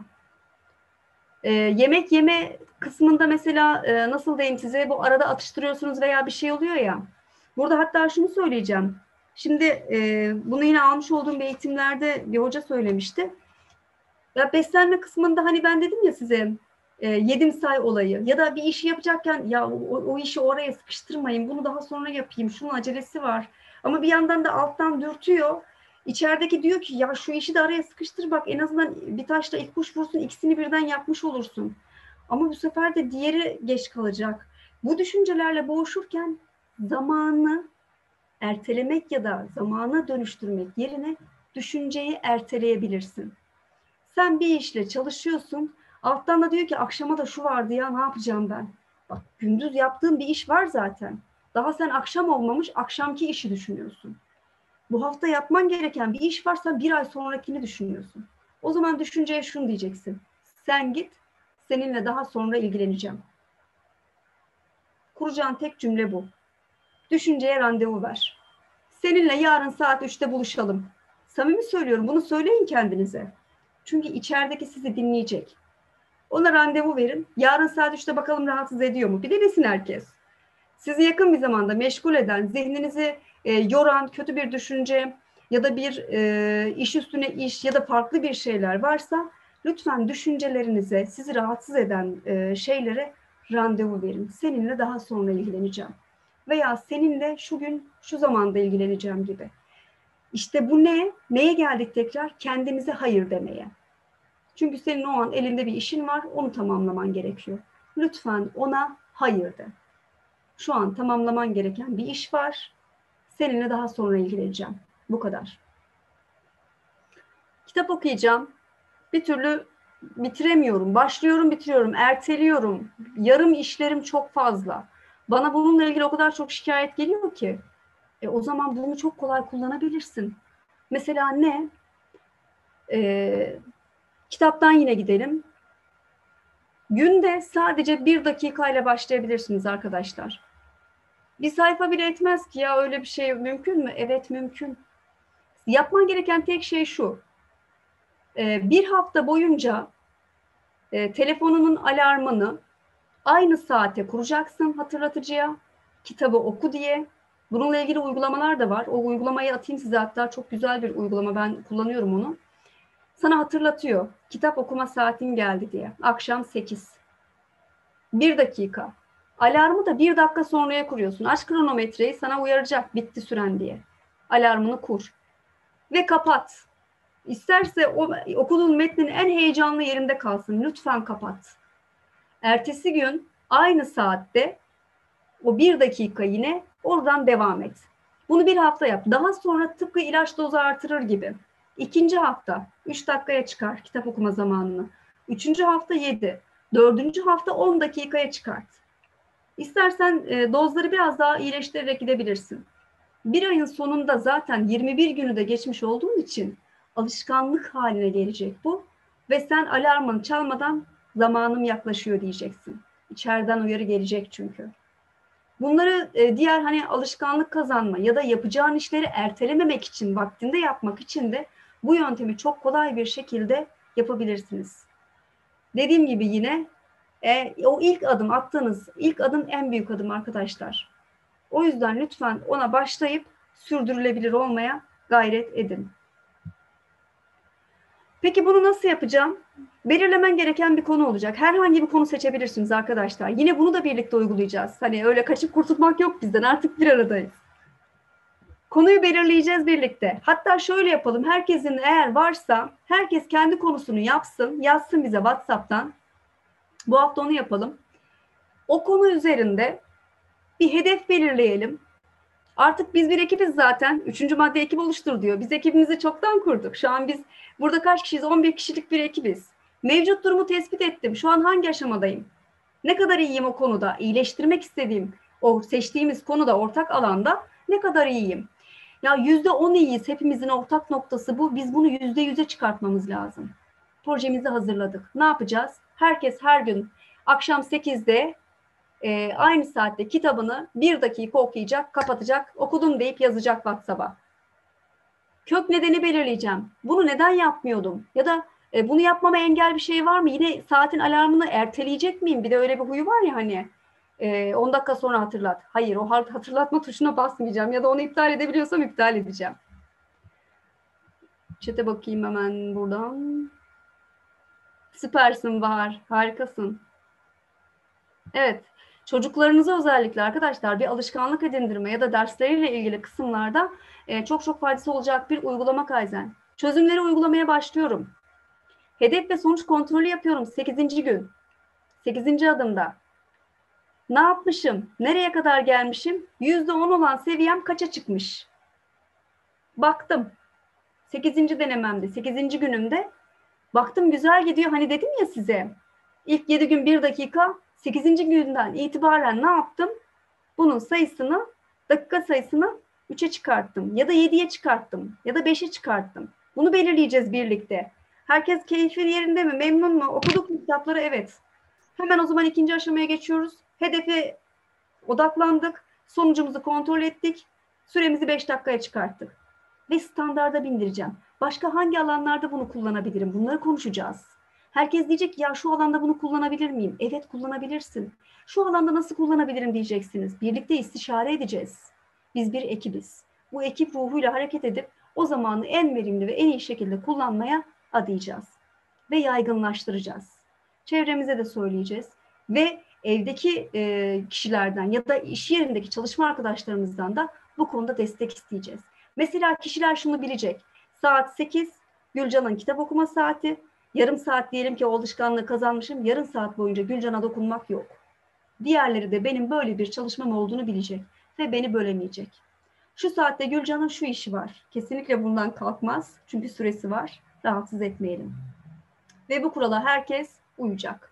e, yemek yeme kısmında mesela e, nasıl diyeyim size, bu arada atıştırıyorsunuz veya bir şey oluyor ya. Burada hatta şunu söyleyeceğim. Şimdi e, bunu yine almış olduğum bir eğitimlerde bir hoca söylemişti. Ya beslenme kısmında hani ben dedim ya size e, yedim say olayı ya da bir işi yapacakken ya o, o işi oraya sıkıştırmayın, bunu daha sonra yapayım, şunun acelesi var. Ama bir yandan da alttan dürtüyor. İçerideki diyor ki ya şu işi de araya sıkıştır bak, en azından bir taşla ilk kuş vursun, ikisini birden yapmış olursun. Ama bu sefer de diğeri geç kalacak. Bu düşüncelerle boğuşurken zamanı ertelemek ya da zamana dönüştürmek yerine düşünceyi erteleyebilirsin. Sen bir işle çalışıyorsun, alttan da diyor ki akşama da şu vardı ya, ne yapacağım ben? Bak gündüz yaptığın bir iş var zaten. Daha sen akşam olmamış, akşamki işi düşünüyorsun. Bu hafta yapman gereken bir iş varsa bir ay sonrakini düşünüyorsun. O zaman düşünceye şunu diyeceksin. Sen git, seninle daha sonra ilgileneceğim. Kuracağın tek cümle bu. Düşünceye randevu ver. Seninle yarın saat üçte buluşalım. Samimi söylüyorum, bunu söyleyin kendinize. Çünkü içerideki sizi dinleyecek. Ona randevu verin. Yarın saat üçte bakalım rahatsız ediyor mu? Bir de desin herkes. Sizi yakın bir zamanda meşgul eden, zihninizi e, yoran, kötü bir düşünce ya da bir e, iş üstüne iş ya da farklı bir şeyler varsa lütfen düşüncelerinize, sizi rahatsız eden e, şeylere randevu verin. Seninle daha sonra ilgileneceğim. Veya seninle şu gün, şu zamanda ilgileneceğim gibi. İşte bu ne? Neye geldik tekrar? Kendimize hayır demeye. Çünkü senin o an elinde bir işin var, onu tamamlaman gerekiyor. Lütfen ona hayır de. Şu an tamamlaman gereken bir iş var. Seninle daha sonra ilgileneceğim. Bu kadar. Kitap okuyacağım. Bir türlü bitiremiyorum. Başlıyorum, bitiriyorum, erteliyorum. Yarım işlerim çok fazla. Bana bununla ilgili o kadar çok şikayet geliyor ki. E, o zaman bunu çok kolay kullanabilirsin. Mesela ne? E, kitaptan yine gidelim. Günde sadece bir dakikayla başlayabilirsiniz arkadaşlar. Bir sayfa bile etmez ki ya, öyle bir şey mümkün mü? Evet mümkün. Yapman gereken tek şey şu. E, bir hafta boyunca e, telefonunun alarmını aynı saate kuracaksın hatırlatıcıya. Kitabı oku diye. Bununla ilgili uygulamalar da var. O uygulamayı atayım size hatta. Çok güzel bir uygulama. Ben kullanıyorum onu. Sana hatırlatıyor. Kitap okuma saatin geldi diye. Akşam sekiz. Bir dakika. Alarmı da bir dakika sonraya kuruyorsun. Aç kronometreyi, sana uyaracak. Bitti süren diye. Alarmını kur. Ve kapat. İsterse o, okuduğun metnin en heyecanlı yerinde kalsın. Lütfen kapat. Ertesi gün aynı saatte o bir dakika yine oradan devam et. Bunu bir hafta yap. Daha sonra tıpkı ilaç dozu artırır gibi. İkinci hafta üç dakikaya çıkar kitap okuma zamanını. Üçüncü hafta yedi. Dördüncü hafta on dakikaya çıkart. İstersen e, dozları biraz daha iyileştirerek gidebilirsin. Bir ayın sonunda zaten yirmi bir günü de geçmiş olduğun için alışkanlık haline gelecek bu. Ve sen alarmını çalmadan zamanım yaklaşıyor diyeceksin. İçeriden uyarı gelecek çünkü. Bunları diğer hani alışkanlık kazanma ya da yapacağın işleri ertelememek için, vaktinde yapmak için de bu yöntemi çok kolay bir şekilde yapabilirsiniz. Dediğim gibi yine e, o ilk adım attığınız, ilk adım en büyük adım arkadaşlar. O yüzden lütfen ona başlayıp sürdürülebilir olmaya gayret edin. Peki bunu nasıl yapacağım? Belirlemen gereken bir konu olacak. Herhangi bir konu seçebilirsiniz arkadaşlar. Yine bunu da birlikte uygulayacağız. Hani öyle kaçıp kurtulmak yok bizden. Artık bir aradayız. Konuyu belirleyeceğiz birlikte. Hatta şöyle yapalım. Herkesin eğer varsa herkes kendi konusunu yapsın. Yazsın bize WhatsApp'tan. Bu hafta onu yapalım. O konu üzerinde bir hedef belirleyelim. Artık biz bir ekibiz zaten. Üçüncü madde ekip oluştur diyor. Biz ekibimizi çoktan kurduk. Şu an biz burada kaç kişiyiz? on bir kişilik bir ekibiz. Mevcut durumu tespit ettim. Şu an hangi aşamadayım? Ne kadar iyiyim o konuda? İyileştirmek istediğim, o seçtiğimiz konuda, ortak alanda ne kadar iyiyim? Ya yüzde on iyiyiz. Hepimizin ortak noktası bu. Biz bunu yüzde yüze çıkartmamız lazım. Projemizi hazırladık. Ne yapacağız? Herkes her gün akşam sekizde e, aynı saatte kitabını bir dakika okuyacak, kapatacak, okudum deyip yazacak WhatsApp'a. Kök nedeni belirleyeceğim. Bunu neden yapmıyordum? Ya da e, bunu yapmama engel bir şey var mı? Yine saatin alarmını erteleyecek miyim? Bir de öyle bir huyu var ya hani. e, on dakika sonra hatırlat. Hayır, o hatırlatma tuşuna basmayacağım ya da onu iptal edebiliyorsam iptal edeceğim. Chat'e bakayım hemen buradan. Süpersin Bahar, harikasın. Evet, çocuklarınıza özellikle arkadaşlar bir alışkanlık edindirme ya da dersleriyle ilgili kısımlarda e, çok çok faydası olacak bir uygulama Kaizen. Çözümleri uygulamaya başlıyorum. Hedef ve sonuç kontrolü yapıyorum sekizinci gün. sekizinci adımda. Ne yapmışım? Nereye kadar gelmişim? yüzde on olan seviyem kaça çıkmış? Baktım. sekizinci denememde, sekizinci günümde baktım güzel gidiyor. Hani dedim ya size ilk yedi gün bir dakika, sekizinci günden itibaren ne yaptım? Bunun sayısını, dakika sayısını üçe çıkarttım ya da yediye çıkarttım ya da beşe çıkarttım. Bunu belirleyeceğiz birlikte. Herkes keyfi yerinde mi? Memnun mu? Okuduk mu kitapları? Evet. Hemen o zaman ikinci aşamaya geçiyoruz. Hedefe odaklandık. Sonucumuzu kontrol ettik. Süremizi beş dakikaya çıkarttık. Ve standarda bindireceğim. Başka hangi alanlarda bunu kullanabilirim? Bunları konuşacağız. Herkes diyecek ya şu alanda bunu kullanabilir miyim? Evet, kullanabilirsin. Şu alanda nasıl kullanabilirim diyeceksiniz. Birlikte istişare edeceğiz. Biz bir ekibiz. Bu ekip ruhuyla hareket edip o zamanı en verimli ve en iyi şekilde kullanmaya adayacağız. Ve yaygınlaştıracağız. Çevremize de söyleyeceğiz. Ve evdeki e, kişilerden ya da iş yerindeki çalışma arkadaşlarımızdan da bu konuda destek isteyeceğiz. Mesela kişiler şunu bilecek. Saat sekiz, Gülcan'ın kitap okuma saati. Yarım saat diyelim ki o alışkanlığı kazanmışım. Yarım saat boyunca Gülcan'a dokunmak yok. Diğerleri de benim böyle bir çalışmam olduğunu bilecek. Ve beni bölemeyecek. Şu saatte Gülcan'ın şu işi var. Kesinlikle bundan kalkmaz. Çünkü süresi var. Rahatsız etmeyelim. Ve bu kurala herkes uyacak.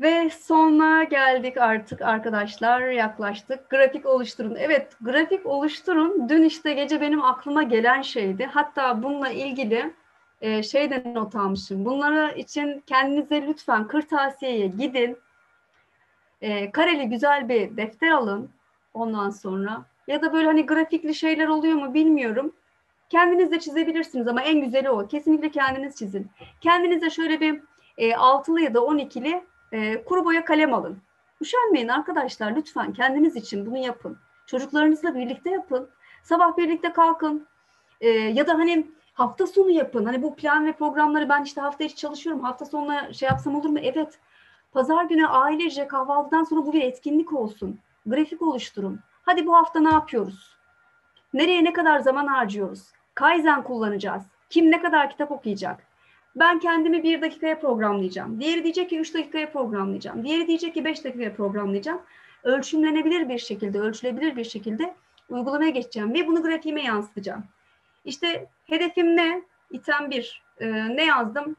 Ve sonuna geldik artık arkadaşlar. Yaklaştık. Grafik oluşturun. Evet, grafik oluşturun. Dün işte gece benim aklıma gelen şeydi. Hatta bununla ilgili şey de not almışım. Bunlara için kendinize lütfen kırtasiyeye gidin. E, kareli güzel bir defter alın ondan sonra. Ya da böyle hani grafikli şeyler oluyor mu bilmiyorum. Kendiniz de çizebilirsiniz ama en güzeli o. Kesinlikle kendiniz çizin. Kendinize şöyle bir e, altılı ya da on ikili e, kuru boya kalem alın. Üşenmeyin arkadaşlar, lütfen kendiniz için bunu yapın. Çocuklarınızla birlikte yapın. Sabah birlikte kalkın. E, ya da hani hafta sonu yapın. Hani bu plan ve programları ben işte hafta içi çalışıyorum. Hafta sonuna şey yapsam olur mu? Evet. Pazar günü ailece kahvaltıdan sonra bu bir etkinlik olsun. Grafik oluşturun. Hadi bu hafta ne yapıyoruz? Nereye ne kadar zaman harcıyoruz? Kaizen kullanacağız. Kim ne kadar kitap okuyacak? Ben kendimi bir dakikaya programlayacağım. Diğeri diyecek ki üç dakikaya programlayacağım. Diğeri diyecek ki beş dakikaya programlayacağım. Ölçümlenebilir bir şekilde, ölçülebilir bir şekilde uygulamaya geçeceğim. Ve bunu grafiğime yansıtacağım. İşte hedefim ne? İtem bir. Ee, ne yazdım?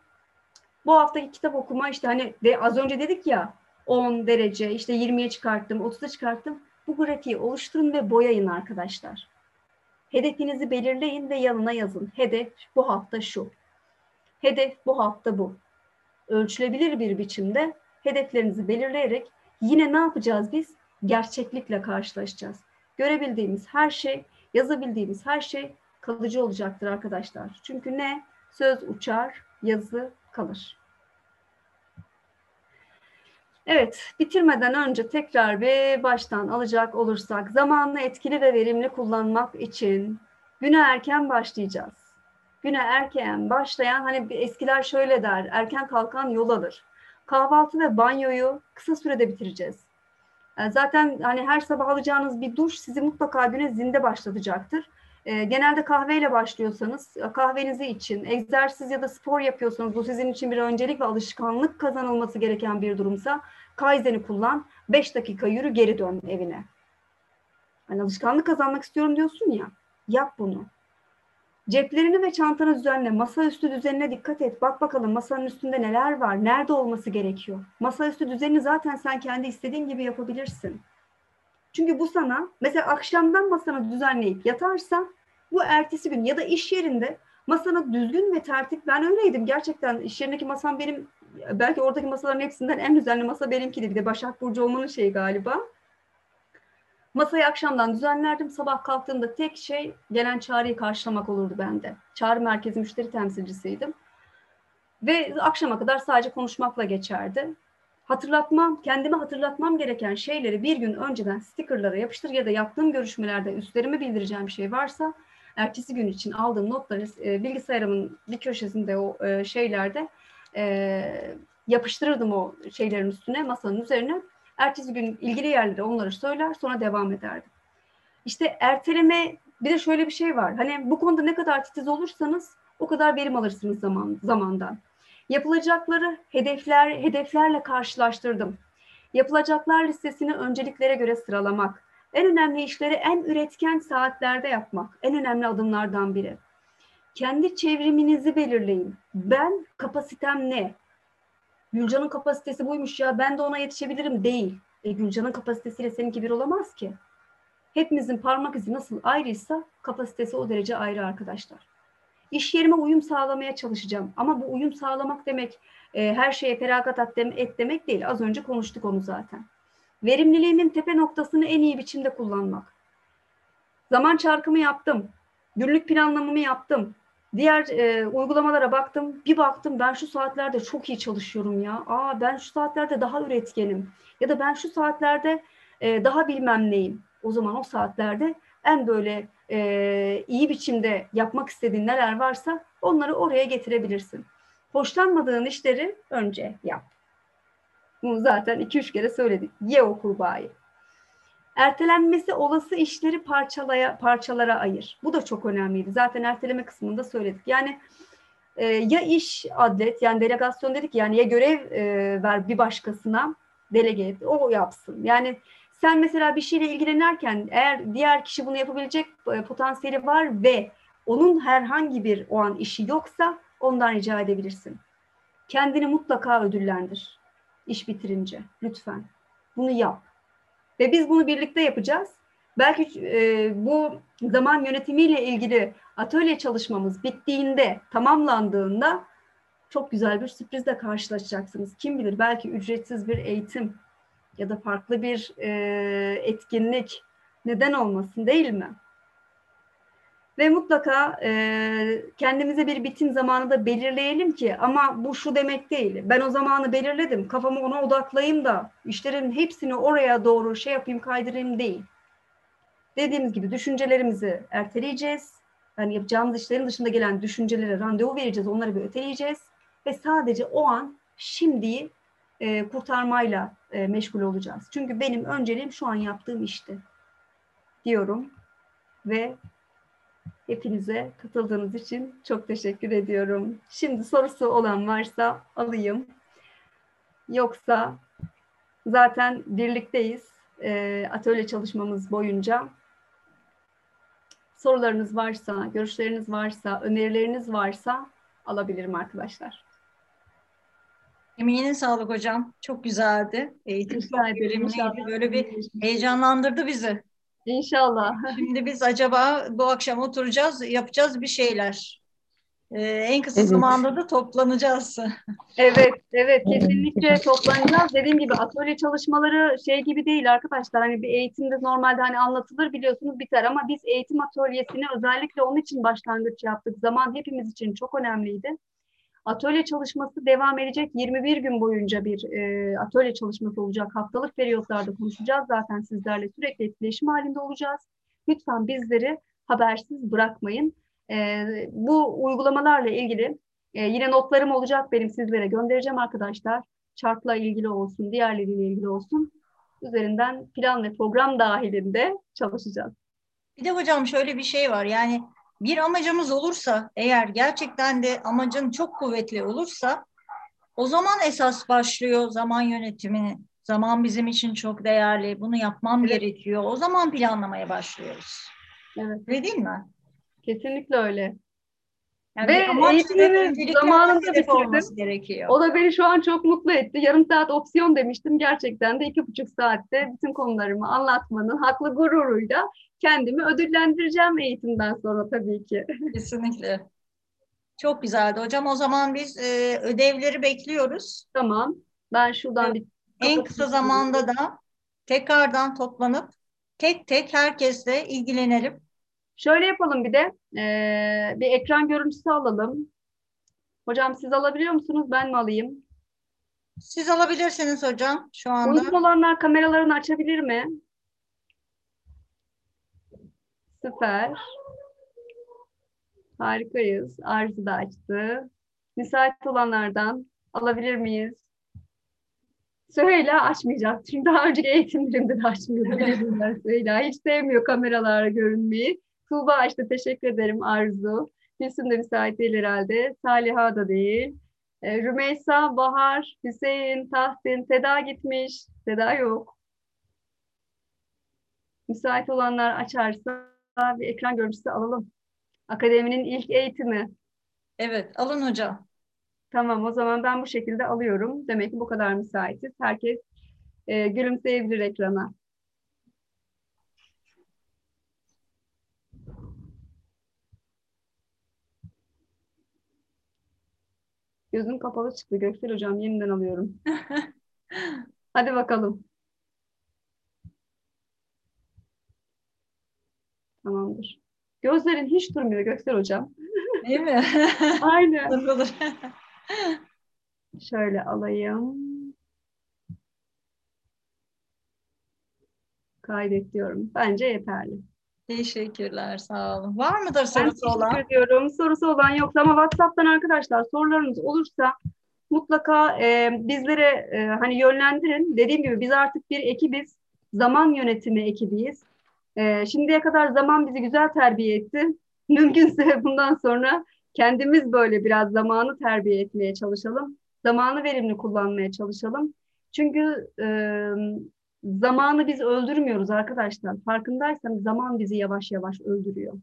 Bu haftaki kitap okuma işte hani de az önce dedik ya on derece işte yirmiye çıkarttım, otuza çıkarttım. Bu grafiği oluşturun ve boyayın arkadaşlar. Hedefinizi belirleyin ve yanına yazın. Hedef bu hafta şu. Hedef bu hafta bu. Ölçülebilir bir biçimde hedeflerinizi belirleyerek yine ne yapacağız biz? Gerçeklikle karşılaşacağız. Görebildiğimiz her şey, yazabildiğimiz her şey kalıcı olacaktır arkadaşlar. Çünkü ne? Söz uçar, yazı kalır. Evet, bitirmeden önce tekrar bir baştan alacak olursak zamanını etkili ve verimli kullanmak için güne erken başlayacağız. Güne erken başlayan hani eskiler şöyle der, erken kalkan yol alır. Kahvaltı ve banyoyu kısa sürede bitireceğiz. Zaten hani her sabah alacağınız bir duş sizi mutlaka güne zinde başlatacaktır. Genelde kahveyle başlıyorsanız, kahvenizi için, egzersiz ya da spor yapıyorsanız, bu sizin için bir öncelik ve alışkanlık kazanılması gereken bir durumsa, Kaizen'i kullan, beş dakika yürü, geri dön evine. Yani alışkanlık kazanmak istiyorum diyorsun ya, yap bunu. Ceplerini ve çantanı düzenle, masaüstü düzenine dikkat et. Bak bakalım masanın üstünde neler var, nerede olması gerekiyor. Masaüstü düzenini zaten sen kendi istediğin gibi yapabilirsin. Çünkü bu sana, mesela akşamdan masanı düzenleyip yatarsa, bu ertesi gün ya da iş yerinde masanı düzgün ve tertip, ben öyleydim gerçekten, iş yerindeki masam benim, belki oradaki masaların hepsinden en düzenli masa benimkiydi, bir de Başak Burcu olmanın şeyi galiba. Masayı akşamdan düzenlerdim, sabah kalktığımda tek şey gelen çağrıyı karşılamak olurdu bende. Çağrı merkezi müşteri temsilcisiydim ve akşama kadar sadece konuşmakla geçerdi. Hatırlatmam, kendime hatırlatmam gereken şeyleri bir gün önceden stickerlara yapıştır ya da yaptığım görüşmelerde üstlerime bildireceğim bir şey varsa ertesi gün için aldığım notları e, bilgisayarımın bir köşesinde o e, şeylerde e, yapıştırırdım o şeylerin üstüne, masanın üzerine. Ertesi gün ilgili yerlere onları söyler, sonra devam ederdim. İşte erteleme, bir de şöyle bir şey var. Hani bu konuda ne kadar titiz olursanız o kadar verim alırsınız zaman, zamandan. Yapılacakları hedefler, hedeflerle karşılaştırdım. Yapılacaklar listesini önceliklere göre sıralamak. En önemli işleri en üretken saatlerde yapmak. En önemli adımlardan biri. Kendi çevriminizi belirleyin. Ben kapasitem ne? Gülcan'ın kapasitesi buymuş ya, ben de ona yetişebilirim değil. E, Gülcan'ın kapasitesiyle seninki bir olamaz ki. Hepimizin parmak izi nasıl ayrıysa kapasitesi o derece ayrı arkadaşlar. İş yerime uyum sağlamaya çalışacağım. Ama bu uyum sağlamak demek e, her şeye feragat et demek değil. Az önce konuştuk onu zaten. Verimliliğimin tepe noktasını en iyi biçimde kullanmak. Zaman çarkımı yaptım. Günlük planlamamı yaptım. Diğer e, uygulamalara baktım. Bir baktım ben şu saatlerde çok iyi çalışıyorum ya. Aa, ben şu saatlerde daha üretkenim. Ya da ben şu saatlerde e, daha bilmem neyim. O zaman o saatlerde en böyle e, iyi biçimde yapmak istediğin neler varsa onları oraya getirebilirsin. Hoşlanmadığın işleri önce yap. Bunu zaten iki üç kere söyledik. Ye o kurbağayı. Ertelenmesi olası işleri parçalaya, parçalara ayır. Bu da çok önemliydi. Zaten erteleme kısmında söyledik. Yani e, ya iş adlet, yani delegasyon dedik, yani ya görev e, ver bir başkasına, delege et, o yapsın. Yani sen mesela bir şeyle ilgilenirken eğer diğer kişi bunu yapabilecek e, potansiyeli var ve onun herhangi bir o an işi yoksa ondan rica edebilirsin. Kendini mutlaka ödüllendir iş bitirince. Lütfen bunu yap. Ve biz bunu birlikte yapacağız. Belki e, bu zaman yönetimiyle ilgili atölye çalışmamız bittiğinde, tamamlandığında çok güzel bir sürprizle karşılaşacaksınız. Kim bilir, belki ücretsiz bir eğitim ya da farklı bir e, etkinlik, neden olmasın değil mi? Ve mutlaka e, kendimize bir bitim zamanı da belirleyelim ki, ama bu şu demek değil. Ben o zamanı belirledim, kafamı ona odaklayayım da işlerin hepsini oraya doğru şey yapayım, kaydırayım değil. Dediğimiz gibi düşüncelerimizi erteleyeceğiz. Yani yapacağımız işlerin dışında gelen düşüncelere randevu vereceğiz, onları bir öteleyeceğiz. Ve sadece o an, şimdiyi e, kurtarmayla e, meşgul olacağız. Çünkü benim önceliğim şu an yaptığım işti diyorum ve hepinize katıldığınız için çok teşekkür ediyorum. Şimdi sorusu olan varsa alayım. Yoksa zaten birlikteyiz e, atölye çalışmamız boyunca. Sorularınız varsa, görüşleriniz varsa, önerileriniz varsa alabilirim arkadaşlar. Emeğine sağlık hocam. Çok güzeldi. Eğitim verimliydi. Böyle bir heyecanlandırdı bizi. İnşallah. Şimdi biz acaba bu akşam oturacağız, yapacağız bir şeyler. Ee, en kısa evet. zamanda da toplanacağız. Evet, evet. Kesinlikle toplanacağız. Dediğim gibi atölye çalışmaları şey gibi değil arkadaşlar. Hani bir eğitimde normalde hani anlatılır, biliyorsunuz, biter, ama biz eğitim atölyesini özellikle onun için başlangıç yaptık. Zaman hepimiz için çok önemliydi. Atölye çalışması devam edecek. yirmi bir gün boyunca bir e, atölye çalışması olacak. Haftalık periyotlarda konuşacağız. Zaten sizlerle sürekli etkileşim halinde olacağız. Lütfen bizleri habersiz bırakmayın. E, bu uygulamalarla ilgili e, yine notlarım olacak benim, sizlere göndereceğim arkadaşlar. Çarkla ilgili olsun, diğerleriyle ilgili olsun. Üzerinden plan ve program dahilinde çalışacağız. Bir de hocam şöyle bir şey var. Yani bir amacımız olursa, eğer gerçekten de amacın çok kuvvetli olursa, o zaman esas başlıyor zaman yönetimini. Zaman bizim için çok değerli. Bunu yapmam evet. gerekiyor. O zaman planlamaya başlıyoruz. Evet. Öyle değil mi? Kesinlikle öyle. Yani ve eğitimimiz zamanında bitirdim. O da beni şu an çok mutlu etti. Yarım saat opsiyon demiştim. Gerçekten de iki buçuk saatte bütün konularımı anlatmanın haklı gururuyla kendimi ödüllendireceğim eğitimden sonra tabii ki. Kesinlikle. Çok güzeldi hocam. O zaman biz e, ödevleri bekliyoruz. Tamam. Ben şuradan bir... En kısa zamanda da tekrardan toplanıp tek tek herkesle ilgilenelim. Şöyle yapalım bir de. E, bir ekran görüntüsü alalım. Hocam siz alabiliyor musunuz? Ben mi alayım? Siz alabilirsiniz hocam şu anda. Uygun olanlar kameralarını açabilir mi? Süper. Harikayız. Arzu da açtı. Müsait olanlardan alabilir miyiz? Süheyla açmayacak. Çünkü daha önceki eğitimlerimde de açmıyordu. Süheyla hiç sevmiyor kameralara görünmeyi. Tuğba açtı. Teşekkür ederim Arzu. Hüsnü de müsait değil herhalde. Saliha da değil. Rümeysa, Bahar, Hüseyin, Tahsin, Seda gitmiş. Seda yok. Müsait olanlar açarsa bir ekran görüntüsü alalım. Akademinin ilk eğitimi. Evet, alın hocam. Tamam, o zaman ben bu şekilde alıyorum. Demek ki bu kadar müsaitiz. Herkes e, gülümseyebilir ekrana. Gözüm kapalı çıktı Göksel hocam. Yeniden alıyorum. Hadi bakalım. Tamamdır. Gözlerin hiç durmuyor Göksel hocam. Değil mi? Aynen. Şöyle alayım. Kaydet diyorum. Bence yeterli. Teşekkürler. Sağ olun. Var mıdır sorusu ben olan? Ediyorum. Sorusu olan yoksa ama WhatsApp'tan arkadaşlar sorularınız olursa mutlaka e, bizlere e, hani yönlendirin. Dediğim gibi biz artık bir ekibiz. Zaman yönetimi ekibiyiz. E, şimdiye kadar zaman bizi güzel terbiye etti. Mümkünse bundan sonra kendimiz böyle biraz zamanı terbiye etmeye çalışalım. Zamanı verimli kullanmaya çalışalım. Çünkü e, zamanı biz öldürmüyoruz arkadaşlar. Farkındaysanız zaman bizi yavaş yavaş öldürüyor.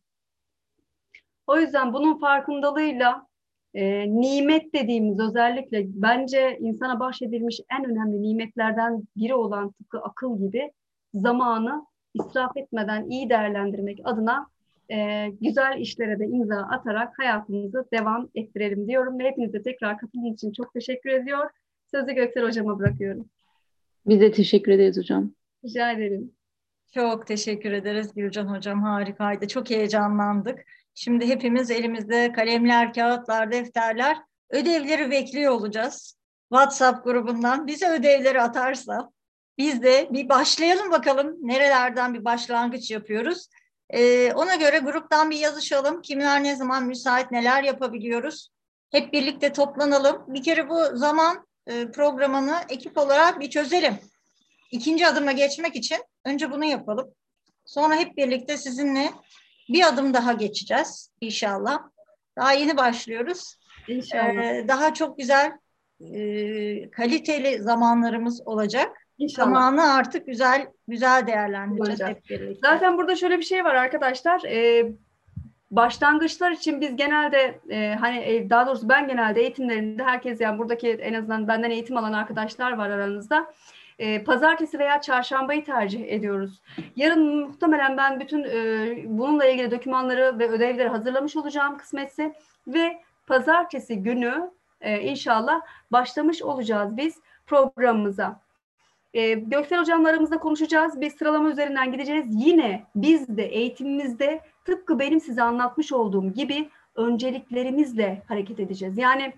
O yüzden bunun farkındalığıyla e, nimet dediğimiz özellikle bence insana bahşedilmiş en önemli nimetlerden biri olan tıpkı akıl gibi zamanı israf etmeden iyi değerlendirmek adına E, güzel işlere de imza atarak hayatımızı devam ettirelim diyorum ve hepinize tekrar katıldığınız için çok teşekkür ediyor. Sözü Göksel hocama bırakıyorum. Biz de teşekkür ederiz hocam. Rica ederim. Çok teşekkür ederiz Gülcan hocam, harikaydı. Çok heyecanlandık. Şimdi hepimiz elimizde kalemler, kağıtlar, defterler, ödevleri bekliyor olacağız. WhatsApp grubundan bize ödevleri atarsa biz de bir başlayalım bakalım nerelerden bir başlangıç yapıyoruz. Ee, ona göre gruptan bir yazışalım. Kimler ne zaman müsait, neler yapabiliyoruz? Hep birlikte toplanalım. Bir kere bu zaman e, programını ekip olarak bir çözelim. İkinci adıma geçmek için önce bunu yapalım. Sonra hep birlikte sizinle bir adım daha geçeceğiz inşallah. Daha yeni başlıyoruz. İnşallah. Ee, daha çok güzel, e, kaliteli zamanlarımız olacak. İnşallah. Zamanı artık güzel güzel değerlendireceğiz hep birlikte. Zaten burada şöyle bir şey var arkadaşlar. Ee, başlangıçlar için biz genelde e, hani daha doğrusu ben genelde eğitimlerimde herkes yani buradaki en azından benden eğitim alan arkadaşlar var aranızda. E, pazartesi veya çarşambayı tercih ediyoruz. Yarın muhtemelen ben bütün e, bununla ilgili dokümanları ve ödevleri hazırlamış olacağım kısmetse ve pazartesi günü e, inşallah başlamış olacağız biz programımıza. Ee, Göksel hocamlarımızla konuşacağız. Bir sıralama üzerinden gideceğiz. Yine biz de eğitimimizde tıpkı benim size anlatmış olduğum gibi önceliklerimizle hareket edeceğiz. Yani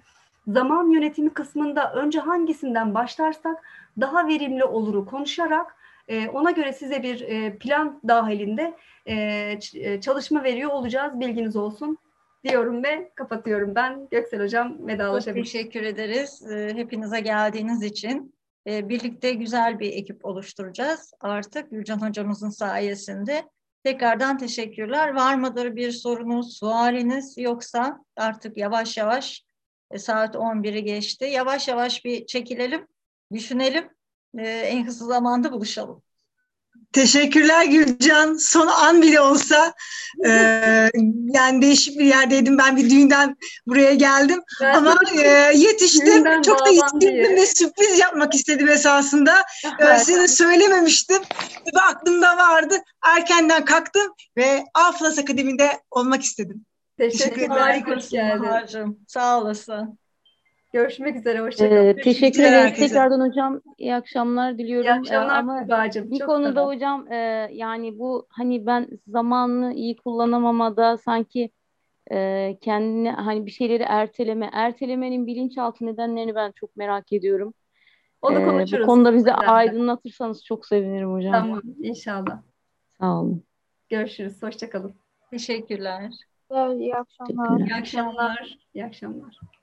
zaman yönetimi kısmında önce hangisinden başlarsak daha verimli oluru konuşarak e, ona göre size bir e, plan dahilinde e, çalışma veriyor olacağız. Bilginiz olsun diyorum ve kapatıyorum ben. Göksel hocam vedalaşabilirim. Çok teşekkür ederiz hepinize geldiğiniz için. Birlikte güzel bir ekip oluşturacağız artık Gülcan hocamızın sayesinde. Tekrardan teşekkürler. Var mıdır bir sorunuz, sualiniz yoksa artık yavaş yavaş saat on biri geçti. Yavaş yavaş bir çekilelim, düşünelim. En hızlı zamanda buluşalım. Teşekkürler Gülcan. Son an bile olsa e, yani değişik bir yerdeydim. Ben bir düğünden buraya geldim. Ben ama e, yetiştim. Çok da yetiştim ve sürpriz yapmak istedim esasında. E, size söylememiştim. Ve aklımda vardı. Erkenden kalktım ve A+ Akademi'de olmak istedim. Teşekkürler. Hoş geldin. Sağ olasın. Görüşmek üzere, hoşçakalın. Ee, teşekkür ederim. Tekrardan hocam iyi akşamlar diliyorum. İyi akşamlar ee, ama Tüba'cığım. Bir konuda tamam. Hocam e, yani bu hani ben zamanını iyi kullanamamada sanki e, kendine hani bir şeyleri erteleme. Ertelemenin bilinçaltı nedenlerini ben çok merak ediyorum. Onu ee, konuşuruz. Bu konuda bizi aydınlatırsanız çok sevinirim hocam. Tamam, inşallah. Sağ olun. Görüşürüz. Hoşça kalın. Teşekkürler. İyi akşamlar. İyi akşamlar. İyi akşamlar.